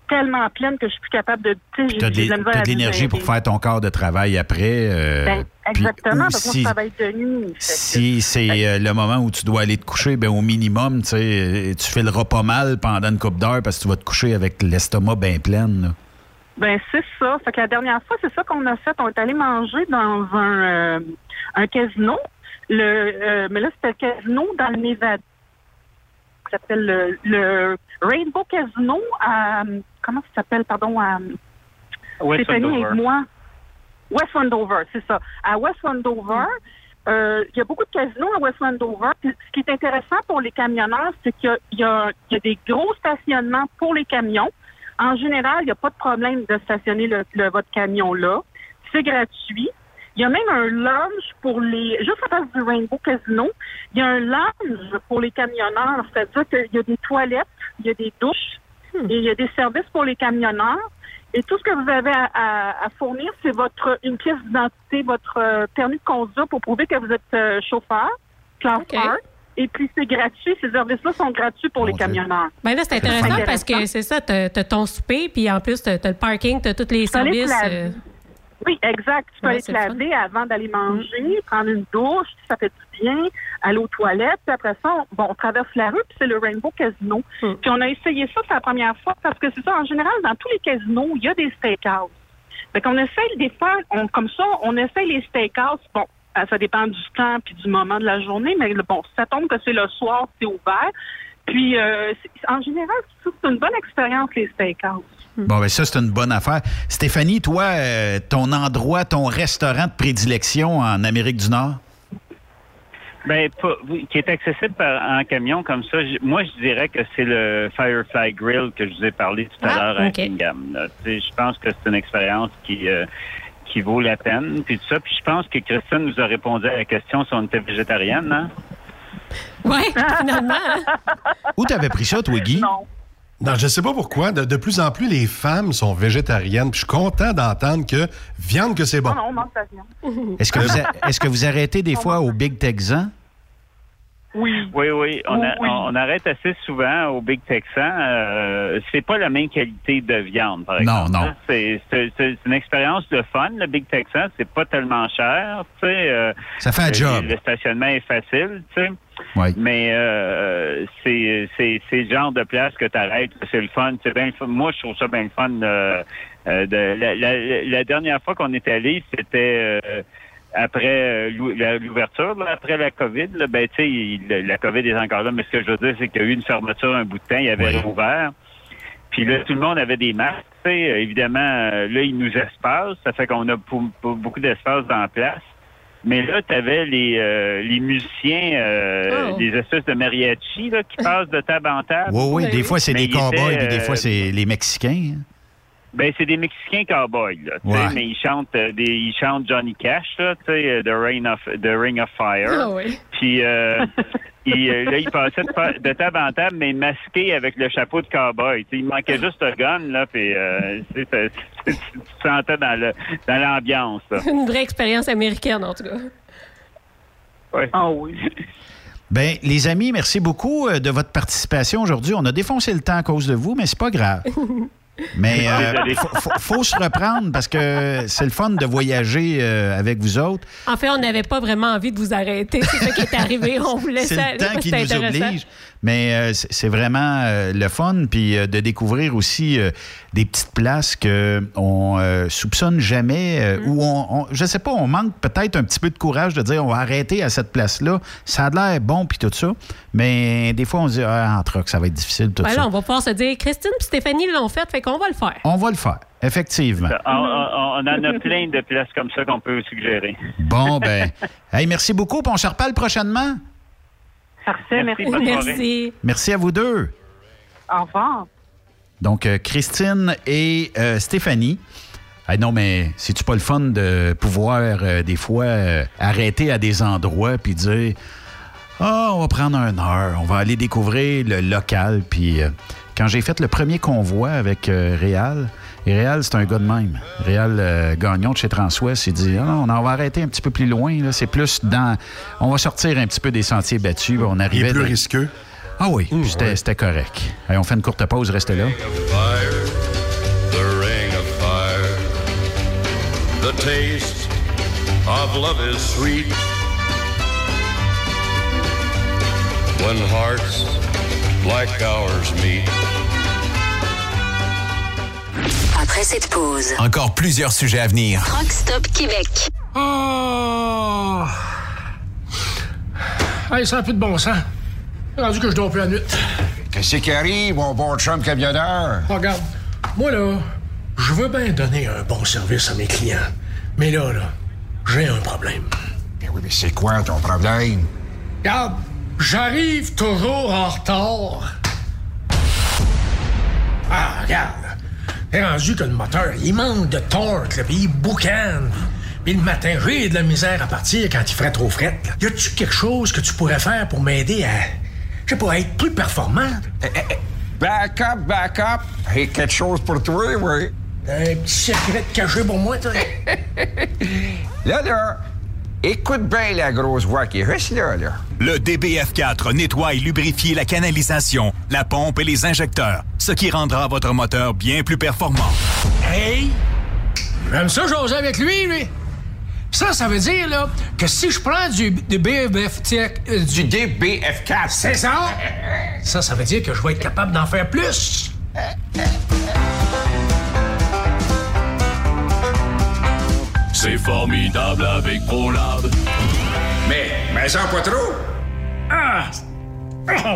tellement pleine que je suis plus capable de... Tu as de l'énergie pour faire ton corps de travail après. Euh, ben, exactement, parce que si, moi, je travaille de nuit. Si que, c'est ben, le moment où tu dois aller te coucher, ben, au minimum, tu sais, tu fileras pas mal pendant une couple d'heures parce que tu vas te coucher avec l'estomac bien plein. Ben c'est ça. Fait que la dernière fois, c'est ça qu'on a fait. On est allé manger dans un, euh, un casino. Le, euh, mais là, c'était le casino dans le Nevada. Ça s'appelle le, le Rainbow Casino à... Comment ça s'appelle, pardon, à West Stéphanie Wendover. Et moi? West Wendover, c'est ça. À West Wendover, il euh, y a beaucoup de casinos à West Wendover. Puis, ce qui est intéressant pour les camionneurs, c'est qu'il y a, y a, y a des gros stationnements pour les camions. En général, il n'y a pas de problème de stationner le, le, votre camion là. C'est gratuit. Il y a même un lounge pour les... Juste à face du Rainbow Casino, il y a un lounge pour les camionneurs. C'est-à-dire qu'il y a des toilettes, il y a des douches. Et il y a des services pour les camionneurs. Et tout ce que vous avez à, à, à fournir, c'est votre une pièce d'identité, votre permis de conduire pour prouver que vous êtes euh, chauffeur, classe okay. un. Et puis, c'est gratuit. Ces services-là sont gratuits pour bon les Dieu. Camionneurs. Bien là, c'est intéressant, c'est intéressant parce que c'est ça, t'as, t'as ton souper, puis en plus, t'as, t'as le parking, t'as tous les t'as services. Les euh... Oui, exact. Tu peux ouais, aller te laver avant d'aller manger, mmh. prendre une douche, ça fait du bien, aller aux toilettes. Puis après ça, on, bon, on traverse la rue, puis c'est le Rainbow Casino. Mmh. Puis on a essayé ça, c'est la première fois, parce que c'est ça, en général, dans tous les casinos, il y a des steakhouse. Fait qu'on essaye des fois, on, comme ça, on essaye les steakhouse. Bon, ça dépend du temps puis du moment de la journée, mais bon, ça tombe que c'est le soir, c'est ouvert. Puis, euh, en général, c'est une bonne expérience, les steakhouse. Bon, bien ça, c'est une bonne affaire. Stéphanie, toi, euh, ton endroit, ton restaurant de prédilection en Amérique du Nord? Bien, pour, qui est accessible par, en camion comme ça, j, moi, je dirais que c'est le Firefly Grill que je vous ai parlé tout à ah, l'heure à okay. Effingham. Je pense que c'est une expérience qui... Euh, qui vaut la peine, puis tout ça. Puis je pense que Christine nous a répondu à la question si on était végétarienne, non? Oui, finalement. Où t'avais pris ça, toi, Guy? Non. Non, je sais pas pourquoi. De, de plus en plus, les femmes sont végétariennes. Puis je suis content d'entendre que viande, que c'est bon. Non, non, on mange la viande. Est-ce que vous, a, est-ce que vous arrêtez des fois au Big Texan? Oui. Oui, oui. On, a, oui. on arrête assez souvent au Big Texan. Euh, c'est pas la même qualité de viande, par exemple. Non, non. C'est, c'est, c'est une expérience de fun, le Big Texan. C'est pas tellement cher, tu sais. Euh, Ça fait un job. Le stationnement est facile, tu sais. Oui. Mais euh, c'est, c'est, c'est le genre de place que t'arrêtes. C'est le fun. C'est bien le fun. Moi, je trouve ça bien le fun. Euh, euh, de, la, la, la dernière fois qu'on est allé, c'était... Euh, Après euh, l'ouverture, là, après la COVID, là, ben tu sais, il, la COVID est encore là, mais ce que je veux dire, c'est qu'il y a eu une fermeture un bout de temps, il avait réouvert. Puis là, tout le monde avait des masques, tu sais. Évidemment, là, ils nous espacent, ça fait qu'on a pou- pou- beaucoup d'espace dans la place. Mais là, tu avais les, euh, les musiciens, euh, oh. des espèces de mariachi là, qui passent de table en table. Oui, oui, des fois, c'est mais des cow-boys, puis des fois, c'est les Mexicains. Hein. Ben c'est des Mexicains cowboys là, tu sais, ouais. mais ils chantent euh, des ils chantent Johnny Cash là, tu sais, The Rain of The Ring of Fire. Oh, oui. Puis euh, il, euh, là ils passaient de, de table en table mais masqués avec le chapeau de cowboy. Tu sais, il manquait juste un gun là, puis euh, tu te sentais dans le dans l'ambiance. Là. Une vraie expérience américaine en tout cas. Ouais. Ah oui. Bien, les amis, merci beaucoup de votre participation aujourd'hui. On a défoncé le temps à cause de vous, mais c'est pas grave. Mais euh, il faut, faut, faut se reprendre parce que c'est le fun de voyager euh, avec vous autres. En fait, on n'avait pas vraiment envie de vous arrêter. C'est ça qui est arrivé. On vous laissait aller. C'est le temps qui nous oblige. Mais euh, c'est, c'est vraiment euh, le fun. Puis euh, de découvrir aussi euh, des petites places qu'on euh, soupçonne jamais. Euh, mm. Où on, on, je sais pas, on manque peut-être un petit peu de courage de dire on va arrêter à cette place-là. Ça a l'air bon puis tout ça. Mais des fois, on se dit ah, en truc, ça va être difficile tout ben ça. Là, on va pouvoir se dire Christine et Stéphanie l'ont fait, fait qu'on va le faire. On va le faire, effectivement. On, on, on en a plein de places comme ça qu'on peut suggérer. Bon, ben, hey, merci beaucoup. Puis on se reparle prochainement. Parfait, merci. Merci. Merci. Merci à vous deux. Au revoir. Donc, Christine et euh, Stéphanie. Hey, non, mais c'est-tu pas le fun de pouvoir, euh, des fois, euh, arrêter à des endroits puis dire « Ah, oh, on va prendre une heure, on va aller découvrir le local. » Puis euh, quand j'ai fait le premier convoi avec euh, Réal, et Réal, c'est un gars de même. Réal euh, Gagnon de chez Transwest, il dit « Ah, oh, on en va arrêter un petit peu plus loin. Là. C'est plus dans... On va sortir un petit peu des sentiers battus. » On arrivait. Il est plus de... risqueux. Ah oui, mmh, puis c'était, ouais. c'était correct. Allez, on fait une courte pause, restez là. The taste of love is sweet when hearts like ours meet. Après cette pause, encore plusieurs sujets à venir. Truck Stop Québec. Oh! Hey, ça n'a plus de bon sens. Rendu que je dors plus la nuit. Qu'est-ce qui arrive, mon bon chum camionneur? Oh, regarde, moi là... Je veux bien donner un bon service à mes clients, mais là, là, j'ai un problème. Ben oui, mais c'est quoi ton problème? Regarde, j'arrive toujours en retard. Ah, regarde, t'es rendu que le moteur, il manque de torque, là, puis il boucane. Puis le matin, j'ai de la misère à partir quand il ferait trop fret. Là. Y a-tu quelque chose que tu pourrais faire pour m'aider à, je sais pas, à être plus performant? Hey, hey, hey. Back up, back up. J'ai quelque chose pour toi, oui. Un petit secret caché pour moi, toi. Là, là, écoute bien la grosse voix qui est juste là, là. Le D B F quatre nettoie et lubrifie la canalisation, la pompe et les injecteurs, ce qui rendra votre moteur bien plus performant. Hey! J'aime ça jaser avec lui, lui. Ça, ça veut dire, là, que si je prends du, du B F... Euh, du D B F quatre. C'est ça? Ça, ça veut dire que je vais être capable d'en faire plus. C'est formidable avec ProLab. Mais, mais ça pas trop. Ah! Ah!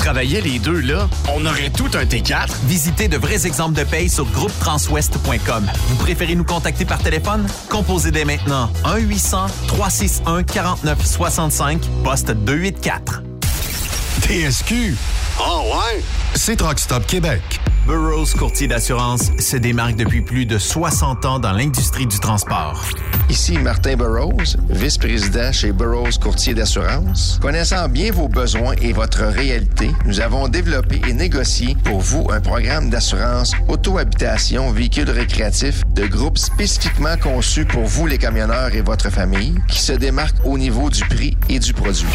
travaillait les deux, là, on aurait tout un T quatre. Visitez de vrais exemples de paye sur groupe transwest point com. Vous préférez nous contacter par téléphone? Composez dès maintenant un huit cents trois six un quarante-neuf soixante-cinq, poste deux cent quatre-vingt-quatre. T S Q? Oh ouais? C'est Truck Stop Québec. Burrows Courtier d'assurance se démarque depuis plus de soixante ans dans l'industrie du transport. Ici Martin Burrows, vice-président chez Burrows Courtier d'assurance. Connaissant bien vos besoins et votre réalité, nous avons développé et négocié pour vous un programme d'assurance auto-habitation, véhicules récréatifs de groupe spécifiquement conçu pour vous les camionneurs et votre famille qui se démarque au niveau du prix et du produit.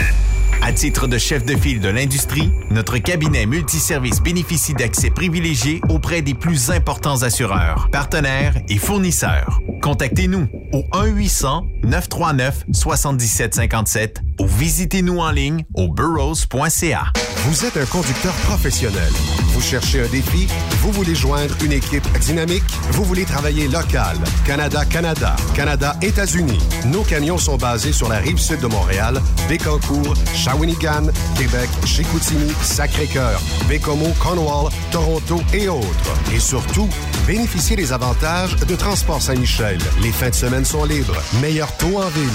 À titre de chef de file de l'industrie, notre cabinet multiservice bénéficie d'accès privilégié auprès des plus importants assureurs, partenaires et fournisseurs. Contactez-nous au un huit cents neuf trois neuf sept sept cinq sept ou visitez-nous en ligne au burrows point c a. Vous êtes un conducteur professionnel. Vous cherchez un défi? Vous voulez joindre une équipe dynamique? Vous voulez travailler local? Canada-Canada, Canada-États-Unis. Nos camions sont basés sur la rive sud de Montréal, Bécancour, Shawinigan, Québec, Chicoutimi, Sacré-Cœur, Bécomo, Cornwall, Toronto et autres. Et surtout, bénéficiez des avantages de Transport Saint-Michel. Les fins de semaine sont libres. Meilleur taux en ville.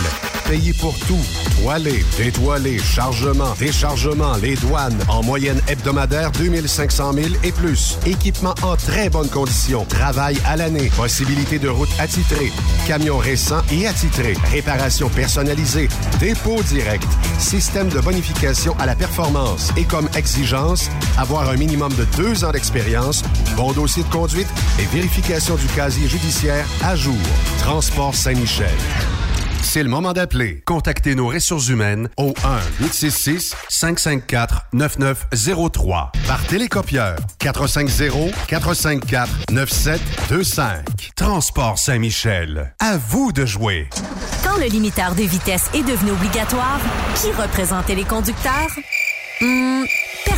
Payez pour tout. Toilé, détoilé, chargement, déchargement, les douanes. En moyenne hebdomadaire, deux mille cinq cents deux cent mille et plus. Équipement en très bonne condition. Travail à l'année. Possibilité de route attitrée. Camions récents et attitrés. Réparation personnalisée. Dépôt direct. Système de bonification à la performance. Et comme exigence, avoir un minimum de deux ans d'expérience, bon dossier de conduite et vérification du casier judiciaire à jour. Transport Saint-Michel. C'est le moment d'appeler. Contactez nos ressources humaines au un huit six six cinq cinq quatre neuf neuf zéro trois. Par télécopieur quatre cinq zéro quatre cinq quatre neuf sept deux cinq. Transport Saint-Michel. À vous de jouer. Quand le limiteur de vitesse est devenu obligatoire, qui représentait les conducteurs? Hum...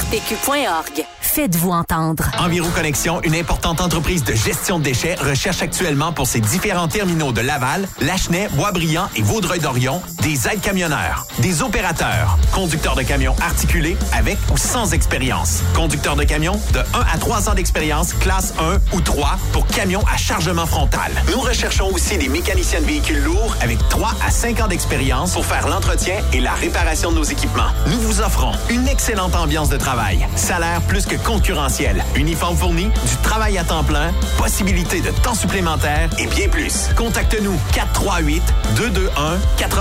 R P Q point org. Faites-vous entendre. Enviroconnexion, une importante entreprise de gestion de déchets, recherche actuellement pour ses différents terminaux de Laval, Lachenay, Boisbriand et Vaudreuil-Dorion des aides-camionneurs, des opérateurs, conducteurs de camions articulés avec ou sans expérience, conducteurs de camions de un à trois ans d'expérience, classe un ou trois pour camions à chargement frontal. Nous recherchons aussi des mécaniciens de véhicules lourds avec trois à cinq ans d'expérience pour faire l'entretien et la réparation de nos équipements. Nous vous offrons une excellente ambiance de travail. Salaire plus que concurrentiel, uniforme fourni, du travail à temps plein, possibilité de temps supplémentaire et bien plus. Contacte-nous quatre trois huit deux deux un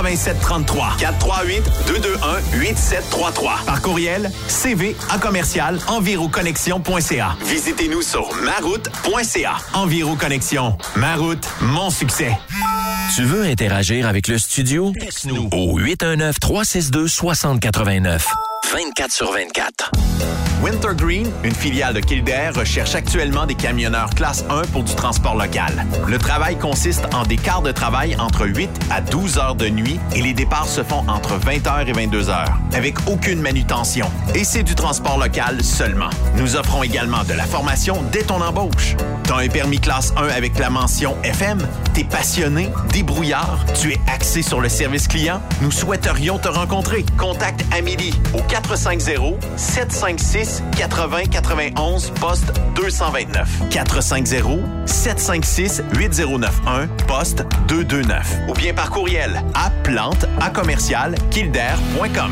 huit sept trois trois. quatre trois huit deux deux un huit sept trois trois. Par courriel, cv à commercial enviroconnexion.ca. Visitez-nous sur maroute.ca. Enviroconnexion. Maroute, mon succès. Tu veux interagir avec le studio? Texte-nous au huit un neuf trois six deux six zéro huit neuf. vingt-quatre sur vingt-quatre. Wintergreen, une filiale de Kildare, recherche actuellement des camionneurs classe un pour du transport local. Le travail consiste en des quarts de travail entre huit à douze heures de nuit et les départs se font entre vingt heures et vingt-deux heures, avec aucune manutention. Et c'est du transport local seulement. Nous offrons également de la formation dès ton embauche. T'as un permis classe un avec la mention F M? T'es passionné, débrouillard? Tu es axé sur le service client? Nous souhaiterions te rencontrer. Contacte Amélie au quatre cinq zéro sept cinq six huit zéro neuf un, poste deux cent vingt-neuf. quatre cinq zéro sept cinq six huit zéro neuf un, poste deux cent vingt-neuf. Ou bien par courriel à plante à commercial kildare point com.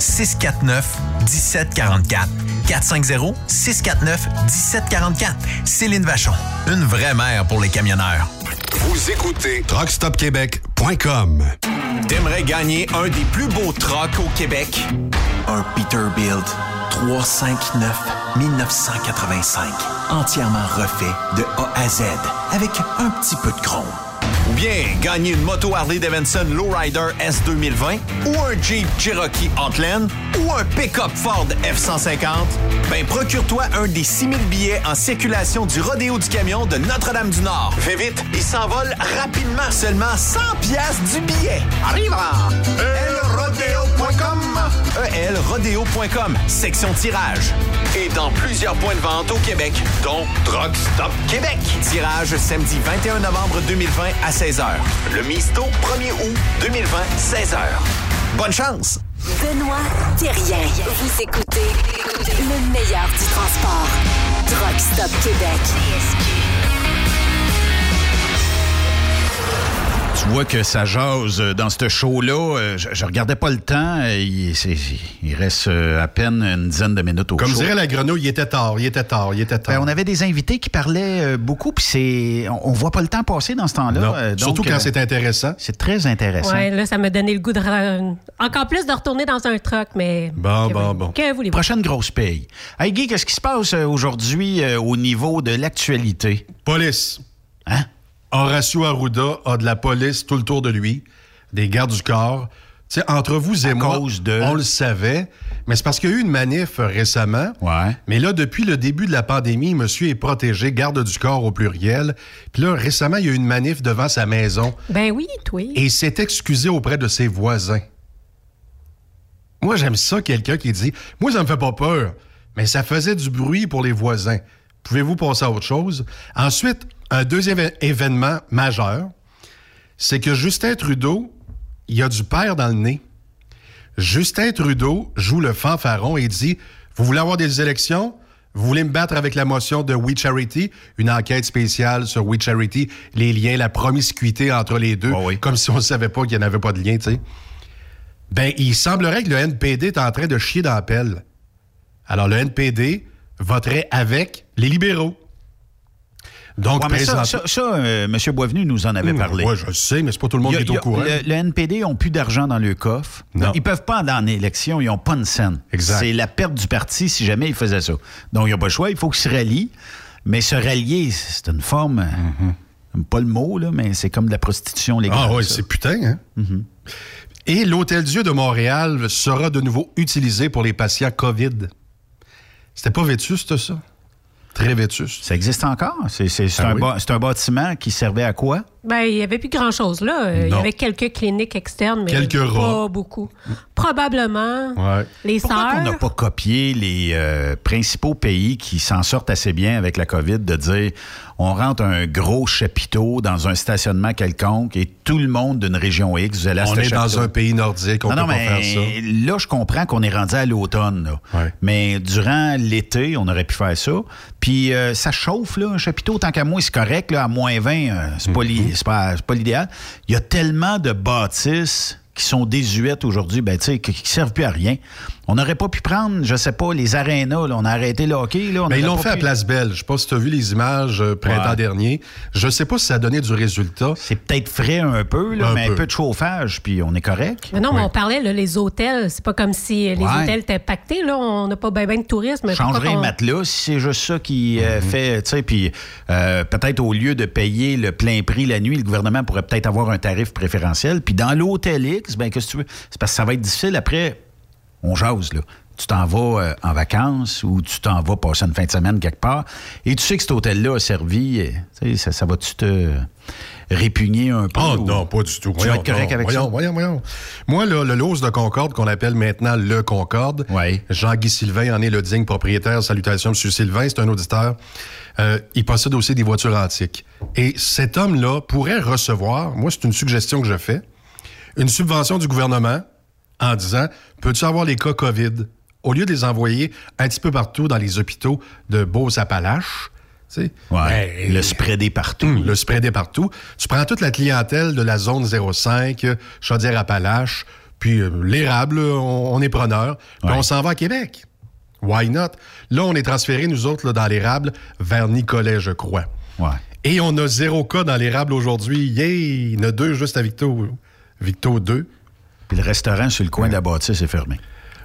six quatre neuf un sept quatre quatre. quatre cinq zéro six quatre neuf un sept quatre quatre. Céline Vachon, une vraie mère pour les camionneurs. Vous écoutez truck stop québec point com. T'aimerais gagner un des plus beaux trucks au Québec? Un Peterbilt trois cent cinquante-neuf mille neuf cent quatre-vingt-cinq. Entièrement refait de A à Z, avec un petit peu de chrome. Ou bien gagner une moto Harley-Davidson Lowrider S deux mille vingt ou un Jeep Cherokee Outland ou un pick-up Ford F cent cinquante, ben procure-toi un des six mille billets en circulation du rodéo du camion de Notre-Dame-du-Nord. Fais vite, il s'envole rapidement, seulement cent piastres du billet. Arrive à e l rodeo point com, e l rodeo point com, section tirage. Et dans plusieurs points de vente au Québec, dont Truck Stop Québec. Tirage samedi vingt et un novembre deux mille vingt à seize heures. Le misto, premier août deux mille vingt, seize heures. Bonne chance! Benoît Thérien. Vous écoutez le meilleur du transport. Truck Stop Québec. Tu vois que ça jase dans ce show-là. Je, je regardais pas le temps. Il, c'est, il reste à peine une dizaine de minutes au Comme show. Comme dirait la grenouille, il était tard, il était tard, il était tard. Ben, on avait des invités qui parlaient beaucoup, puis c'est, on, on voit pas le temps passer dans ce temps-là. Non. Donc, surtout quand euh, c'est intéressant. C'est très intéressant. Oui, là, ça m'a donné le goût de re... encore plus de retourner dans un truck, mais... Bon, que bon, vous... bon. Que voulez-vous? Prochaine grosse paye. Hey, Guy, qu'est-ce qui se passe aujourd'hui euh, au niveau de l'actualité? Police. Hein? Horacio Arruda a de la police tout le tour de lui, des gardes du corps. Tu sais, entre vous et à moi, cause de... on le savait, mais c'est parce qu'il y a eu une manif récemment. Ouais. Mais là, depuis le début de la pandémie, monsieur est protégé, garde du corps au pluriel. Puis là, récemment, il y a eu une manif devant sa maison. Ben oui, toi. Et il s'est excusé auprès de ses voisins. Moi, j'aime ça, quelqu'un qui dit « Moi, ça me fait pas peur, mais ça faisait du bruit pour les voisins. Pouvez-vous passer à autre chose? » Ensuite, un deuxième é- événement majeur, c'est que Justin Trudeau, il a du père dans le nez. Justin Trudeau joue le fanfaron et dit « Vous voulez avoir des élections? Vous voulez me battre avec la motion de We Charity? » Une enquête spéciale sur We Charity, les liens, la promiscuité entre les deux, oh oui. Comme si on ne savait pas qu'il n'y en avait pas de lien, tu sais. Ben, il semblerait que le N P D est en train de chier dans la pelle. Alors, le N P D voterait avec les libéraux. Donc, ouais, présentement... Ça, ça, ça euh, M. Boisvenu nous en avait parlé. Oui, je sais, mais c'est pas tout le monde a, qui est a, au courant. Le, le N P D n'ont plus d'argent dans leur coffre. Non. Ils peuvent pas aller en élection, ils n'ont pas une scène. Exact. C'est la perte du parti si jamais ils faisaient ça. Donc, ils n'ont pas le choix, il faut qu'ils se rallient. Mais se rallier, c'est une forme... Mm-hmm. J'aime pas le mot, là, mais c'est comme de la prostitution légale. Ah oui, c'est putain, hein? Mm-hmm. Et l'Hôtel-Dieu de Montréal sera de nouveau utilisé pour les patients COVID. C'était pas vétuste, ça? Très vétuste. Ça existe encore? C'est, c'est, c'est, ah un, oui. ba, c'est un bâtiment qui servait à quoi? Bien, il n'y avait plus grand-chose, là. Il y avait quelques cliniques externes, mais quelques pas rats. Beaucoup. Probablement, ouais. Les sœurs... Pourquoi on n'a pas copié les euh, principaux pays qui s'en sortent assez bien avec la COVID, de dire on rentre un gros chapiteau dans un stationnement quelconque et tout le monde d'une région X, vous allez à ce chapiteau. On est dans un pays nordique, on ne peut pas faire ça. Là, je comprends qu'on est rendu à l'automne, là. Ouais. Mais durant l'été, on aurait pu faire ça. Puis euh, ça chauffe, là, un chapiteau, tant qu'à moi, c'est correct, là, à moins vingt, euh, c'est pas lié. Mm-hmm. C'est pas, c'est pas l'idéal. Il y a tellement de bâtisses qui sont désuètes aujourd'hui, ben, tu sais, qui ne servent plus à rien. On n'aurait pas pu prendre, je sais pas, les arénas. Là. On a arrêté le hockey. Là. On mais ils l'ont fait pu... à Place Belle. Je ne sais pas si tu as vu les images euh, printemps ouais. dernier. Je ne sais pas si ça a donné du résultat. C'est peut-être frais un peu, là, un mais peu. un peu de chauffage, puis on est correct. Mais non, mais oui. on parlait, là, les hôtels. C'est pas comme si les ouais. hôtels étaient pactés. Là. On n'a pas bien ben de tourisme. Changerait les matelas si c'est juste ça qui euh, mm-hmm. fait. Tu sais, puis euh, peut-être au lieu de payer le plein prix la nuit, le gouvernement pourrait peut-être avoir un tarif préférentiel. Puis dans l'hôtel X, bien, qu'est-ce que tu veux? C'est parce que ça va être difficile après. On jase, là. Tu t'en vas euh, en vacances ou tu t'en vas passer une fin de semaine quelque part et tu sais que cet hôtel-là a servi. Et, ça, ça va-tu te répugner un peu? Ah oh, non, pas du tout. Tu voyons, vas être correct non, avec voyons, ça? Voyons, voyons, Moi, là, le Loos de Concorde, qu'on appelle maintenant le Concorde, ouais. Jean-Guy Sylvain en est le digne propriétaire. Salutations, M. Sylvain, c'est un auditeur. Euh, il possède aussi des voitures antiques. Et cet homme-là pourrait recevoir, moi, c'est une suggestion que je fais, une subvention du gouvernement en disant « Peux-tu avoir les cas COVID? » Au lieu de les envoyer un petit peu partout dans les hôpitaux de Beauce-Appalaches, tu sais, ouais, ben, le spreader partout. Hum, le spreader partout. Tu prends toute la clientèle de la zone zéro cinq, Chaudière-Appalaches, puis euh, l'érable, on, on est preneur, puis ouais. on s'en va à Québec. Why not? Là, on est transférés, nous autres, là, dans l'érable, vers Nicolet, je crois. Ouais. Et on a zéro cas dans l'érable aujourd'hui. Yay! Il y en a deux juste à Victo. Victo deux. Puis le restaurant sur le coin de la bâtisse est fermé.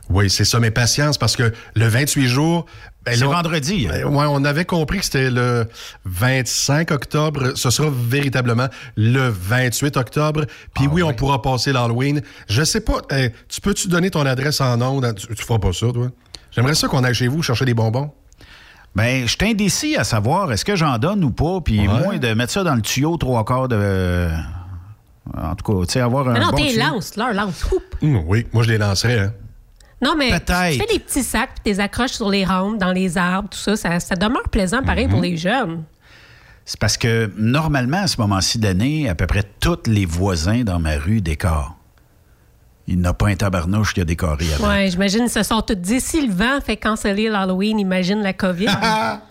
Oui, c'est ça, mais patience, parce que le vingt-huit jours... Ben, c'est là, vendredi. Ben, ouais, on avait compris que c'était le vingt-cinq octobre. Ce sera véritablement le vingt-huit octobre. Puis ah, oui, ouais. on pourra passer l'Halloween. Je sais pas, hey, tu peux-tu donner ton adresse en ondes? Tu, tu feras pas ça, toi? J'aimerais ça qu'on aille chez vous chercher des bonbons. Bien, je suis indécis à savoir est-ce que j'en donne ou pas. Puis ouais. moins de mettre ça dans le tuyau trois quarts de... En tout cas, tu sais, avoir un. Mais non, bon t'es lance, là, lance, coupe. Mmh, oui, moi, je les lancerais, hein. Non, mais peut-être. Tu fais des petits sacs, puis t'es accroches sur les rampes, dans les arbres, tout ça, ça, ça demeure plaisant, pareil, mm-hmm. pour les jeunes. C'est parce que, normalement, à ce moment-ci d'année, à peu près tous les voisins dans ma rue décorent. Il n'a pas un tabarnouche qui a décoré avant. Oui, j'imagine qu'ils se sont tous dit, si le vent fait canceller l'Halloween, imagine la COVID.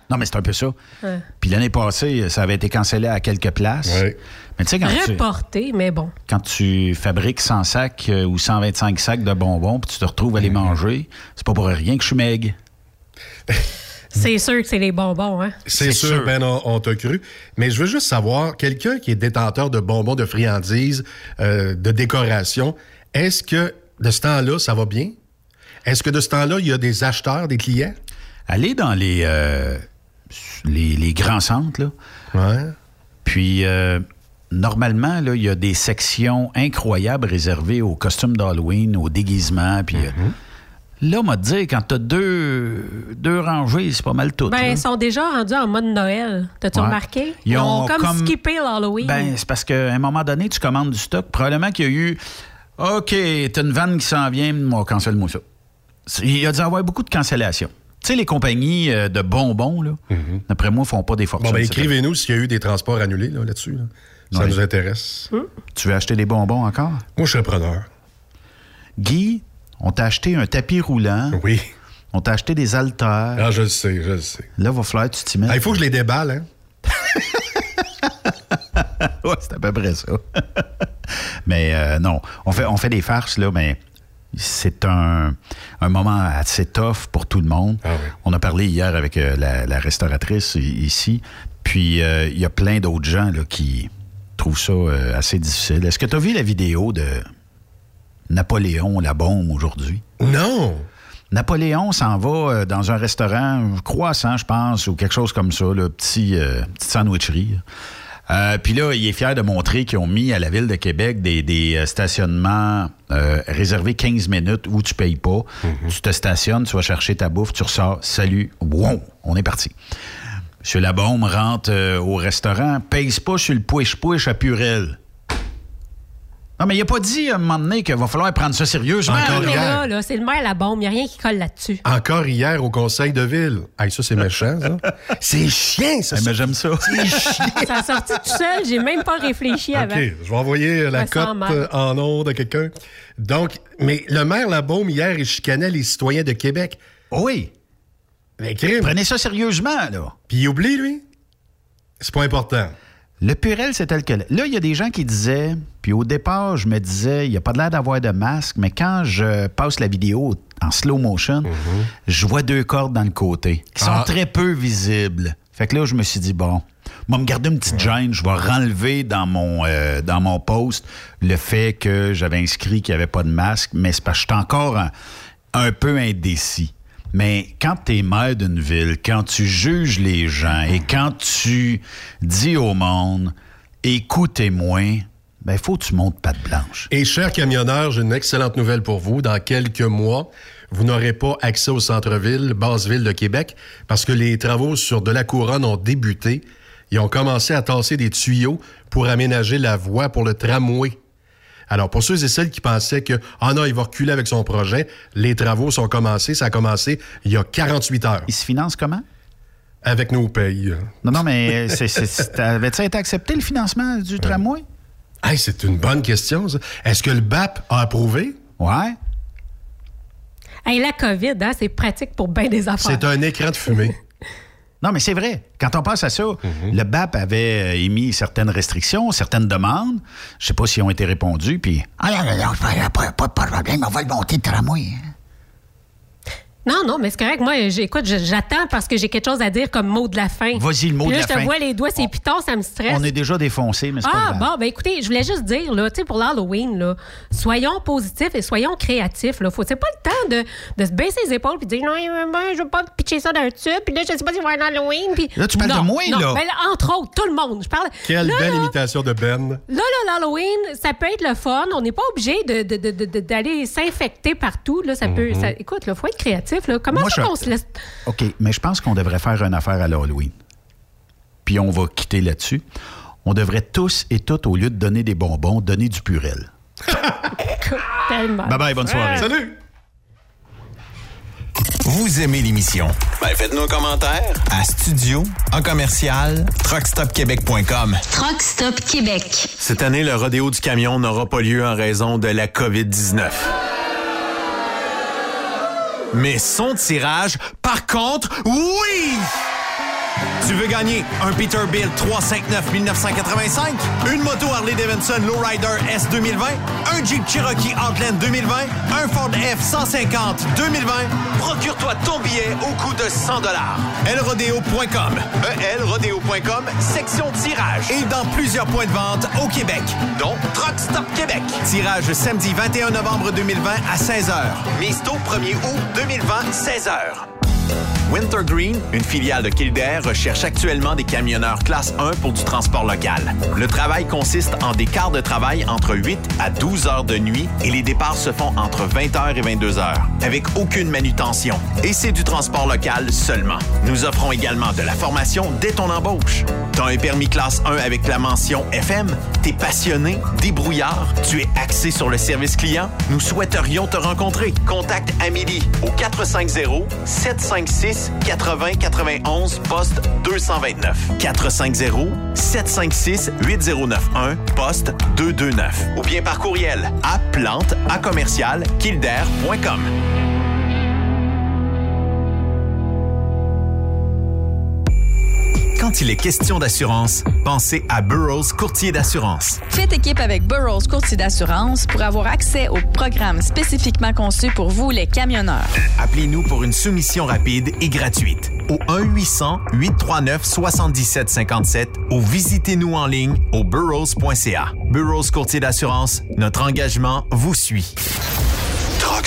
Non, mais c'est un peu ça. Ouais. Puis l'année passée, ça avait été cancellé à quelques places. Ouais. Mais tu sais, quand Reporté, tu, mais bon. Quand tu fabriques cent sacs euh, ou cent vingt-cinq sacs de bonbons puis tu te retrouves à les manger, c'est pas pour rien que je suis meg. C'est sûr que c'est les bonbons, hein? C'est, c'est sûr, sûr, ben on, on t'a cru. Mais je veux juste savoir, quelqu'un qui est détenteur de bonbons, de friandises, euh, de décorations, est-ce que de ce temps-là, ça va bien? Est-ce que de ce temps-là, il y a des acheteurs, des clients? Allez dans les, euh, les, les grands centres, là. Ouais. Puis, euh, normalement, là, il y a des sections incroyables réservées aux costumes d'Halloween, aux déguisements, puis... Mm-hmm. Euh, Là, on m'a dit, quand t'as deux, deux rangées, c'est pas mal tout. Ben, ils sont déjà rendus en mode Noël. T'as-tu ouais. remarqué? Ils, ils ont, ont comme, comme skippé l'Halloween. Ben, c'est parce qu'à un moment donné, tu commandes du stock. Probablement qu'il y a eu, OK, t'as une vanne qui s'en vient, moi, cancelle-moi ça. Il y a dû avoir beaucoup de cancellations. Tu sais, les compagnies de bonbons, là, mm-hmm. d'après moi, font pas des fortunes. Bon, ben, écrivez-nous s'il y a eu des transports annulés là, là-dessus. Là. Ça ouais. nous intéresse. Hum. Tu veux acheter des bonbons encore? Moi, je suis preneur. Guy... On t'a acheté un tapis roulant. Oui. On t'a acheté des haltères. Ah, je le sais, je le sais. Là, va falloir que tu t'y mettes. Ah, il faut que je les déballe, hein? Ouais, c'est à peu près ça. Mais euh, non, on fait, on fait des farces, là, mais c'est un, un moment assez tough pour tout le monde. Ah, oui. On a parlé hier avec euh, la, la restauratrice ici, puis il euh, y a plein d'autres gens là, qui trouvent ça euh, assez difficile. Est-ce que tu as vu la vidéo de... Napoléon Labeaume aujourd'hui. Non! Napoléon s'en va dans un restaurant croissant, je pense, ou quelque chose comme ça, là, petit, euh, petite sandwicherie. Euh, Puis là, il est fier de montrer qu'ils ont mis à la Ville de Québec des, des stationnements euh, réservés quinze minutes où tu ne payes pas. Mm-hmm. Tu te stationnes, tu vas chercher ta bouffe, tu ressors, salut, wow, on est parti. Monsieur Labeaume rentre euh, au restaurant, pèse pas sur le push-push à Purel. Non, mais il n'a pas dit à un moment donné qu'il va falloir prendre ça sérieusement. Encore hier. Là, là, c'est le maire Labeaume, il n'y a rien qui colle là-dessus. Encore hier au conseil de ville. Hey, ça, c'est méchant, ça. C'est chiant, ça. Hey, mais j'aime ça. C'est chiant. Ça a sorti tout seul, j'ai même pas réfléchi avant. OK, je vais envoyer la cote en onde à quelqu'un. Donc, mais le maire Labeaume, hier, il chicanait les citoyens de Québec. Oui. Mais crime. Prenez ça sérieusement, là. Puis il oublie, lui. C'est pas important. Le Purel, c'est tel que... Là, il y a des gens qui disaient... Puis au départ, je me disais, il n'y a pas l'air d'avoir de masque, mais quand je passe la vidéo en slow motion, mm-hmm. je vois deux cordes dans le côté qui ah. sont très peu visibles. Fait que là, je me suis dit, bon, moi, me garder une petite gêne, je vais renlever dans mon, euh, dans mon post le fait que j'avais inscrit qu'il n'y avait pas de masque, mais c'est parce que je suis encore un, un peu indécis. Mais quand tu es maire d'une ville, quand tu juges les gens et quand tu dis au monde « écoutez-moi », ben faut que tu montes patte blanche. Et chers camionneurs, j'ai une excellente nouvelle pour vous. Dans quelques mois, vous n'aurez pas accès au centre-ville, basse-ville de Québec, parce que les travaux sur de la couronne ont débuté. Ils ont commencé à tasser des tuyaux pour aménager la voie pour le tramway. Alors, pour ceux et celles qui pensaient que « Ah non, il va reculer avec son projet », les travaux sont commencés, ça a commencé il y a quarante-huit heures. Il se finance comment? Avec nos payes. Non, non, mais c'est, c'est, avait-tu été accepté, le financement du tramway? Hey, c'est une bonne question, ça. Est-ce que le B A P a approuvé? Ouais. Hey, la COVID, hein, c'est pratique pour bien des affaires. C'est un écran de fumée. Non, mais c'est vrai. Quand on pense à ça, mm-hmm. le B A P avait émis certaines restrictions, certaines demandes. Je sais pas si elles ont été répondues, puis... Ah, là, là, là, pas, pas de problème, on va le monter de tramway. Non, non, mais c'est correct. Moi, j'écoute, j'attends parce que j'ai quelque chose à dire comme mot de la fin. Vas-y, le mot puis là, de la fin. Là, je te vois les doigts, c'est piton, ça me stresse. On est déjà défoncé, mais c'est ah, pas grave. Ah, bon, ben écoutez, je voulais juste dire, là, tu sais, pour l'Halloween, là, soyons positifs et soyons créatifs, là. Faut, c'est pas le temps de, de se baisser les épaules puis de dire, non, je veux pas pitcher ça dans un tube, puis là, je sais pas si on va aller à l'Halloween, puis... Là, tu parles non, de moi, non, là. Ben, là, entre autres, tout le monde. Je parle... Quelle là, belle là, imitation de Ben. Là, là, l'Halloween, ça peut être le fun. On n'est pas obligé de, de, de, de, de, d'aller s'infecter partout, là. Ça mm-hmm. peut... Ça... Écoute, là, faut être créatif. Là. Comment Moi, ça je... qu'on se laisse... OK, mais je pense qu'on devrait faire une affaire à l'Halloween. Puis on va quitter là-dessus. On devrait tous et toutes, au lieu de donner des bonbons, donner du Purel. Tellement. Bye-bye, bonne soirée. Ouais. Salut! vous aimez l'émission, ben faites-nous un commentaire à studio, en commercial, truck stop québec point com. Truck Stop Québec. Cette année, le rodéo du camion n'aura pas lieu en raison de la covid dix-neuf. Mais son tirage, par contre, oui! Tu veux gagner un Peterbilt trois cent cinquante-neuf mille neuf cent quatre-vingt-cinq, une moto Harley-Davidson Lowrider S deux mille vingt, un Jeep Cherokee Outland deux mille vingt, un Ford F cent cinquante deux mille vingt. Procure-toi ton billet au coût de cent dollars. L rodeo point com, E L rodeo point com, section tirage. Et dans plusieurs points de vente au Québec, dont Truck Stop Québec. Tirage samedi vingt et un novembre deux mille vingt à seize heures. Mise tôt premier août deux mille vingt, seize heures. Wintergreen, une filiale de Kildare, recherche actuellement des camionneurs classe un pour du transport local. Le travail consiste en des quarts de travail entre huit à douze heures de nuit et les départs se font entre vingt heures et vingt-deux heures, avec aucune manutention. Et c'est du transport local seulement. Nous offrons également de la formation dès ton embauche. T'as un permis classe un avec la mention F M? T'es passionné, débrouillard, tu es axé sur le service client? Nous souhaiterions te rencontrer. Contacte Amélie au quatre cinq zéro sept cinq six huit zéro neuf un, poste deux cent vingt-neuf. quatre cinq zéro sept cinq six huit zéro neuf un, poste deux cent vingt-neuf. Ou bien par courriel à plante à commercial kildare point com. Quand il est question d'assurance, pensez à Burrows Courtier d'assurance. Faites équipe avec Burrows Courtier d'assurance pour avoir accès aux programmes spécifiquement conçus pour vous, les camionneurs. Appelez-nous pour une soumission rapide et gratuite au un huit cents huit trois neuf sept sept cinq sept ou visitez-nous en ligne au burrows point c a. Burrows Courtier d'assurance, notre engagement vous suit. Truck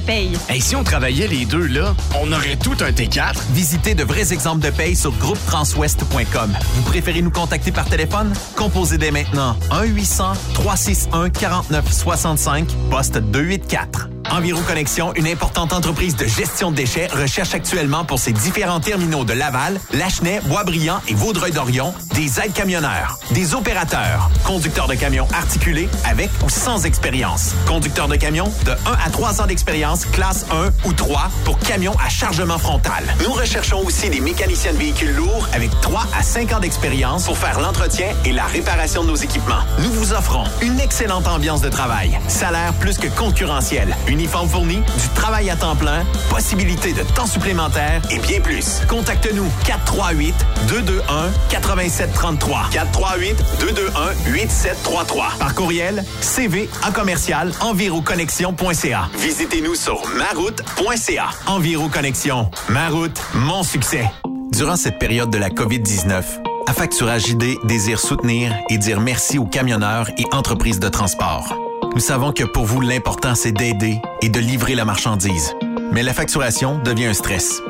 paye. Et hey, si on travaillait les deux, là, on aurait tout un T quatre. Visitez de vrais exemples de paye sur groupe transwest point com. Vous préférez nous contacter par téléphone? Composez dès maintenant un huit cents trois six un quarante-neuf soixante-cinq, poste deux cent quatre-vingt-quatre. Enviroconnexion, une importante entreprise de gestion de déchets, recherche actuellement pour ses différents terminaux de Laval, Lachenay, Boisbriand et Vaudreuil-Dorion des aides-camionneurs, des opérateurs, conducteurs de camions articulés avec ou sans expérience, conducteurs de camions de un à trois ans d'expérience classe un ou trois pour camions à chargement frontal. Nous recherchons aussi des mécaniciens de véhicules lourds avec trois à cinq ans d'expérience pour faire l'entretien et la réparation de nos équipements. Nous vous offrons une excellente ambiance de travail, salaire plus que concurrentiel, uniforme fourni, du travail à temps plein, possibilité de temps supplémentaire et bien plus. Contacte-nous quatre trois huit deux deux un huit sept trois trois. quatre trois huit deux deux un huit sept trois trois. Par courriel, cv à commercial enviroconnexion.ca. Visitez-nous sur maroute.ca. Enviroconnexion. Maroute, mon succès. Durant cette période de la covid dix-neuf, Affacturage J D désire soutenir et dire merci aux camionneurs et entreprises de transport. Nous savons que pour vous, l'important, c'est d'aider et de livrer la marchandise. Mais la facturation devient un stress.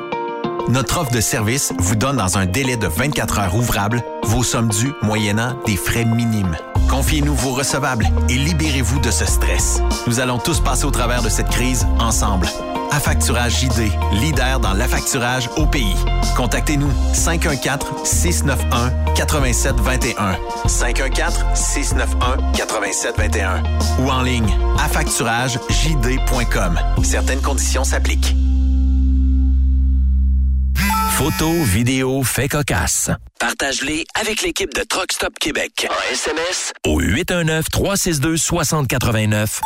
Notre offre de service vous donne dans un délai de vingt-quatre heures ouvrables vos sommes dues moyennant des frais minimes. Confiez-nous vos recevables et libérez-vous de ce stress. Nous allons tous passer au travers de cette crise ensemble. Affacturage J D, leader dans l'affacturage au pays. Contactez-nous cinq un quatre six neuf un huit sept deux un. cinq un quatre six neuf un huit sept deux un. Ou en ligne, affacturage j d point com. Certaines conditions s'appliquent. Photos, vidéos, faits cocasses. Partage-les avec l'équipe de Truck Stop Québec. En S M S au huit un neuf trois six deux six zéro huit neuf.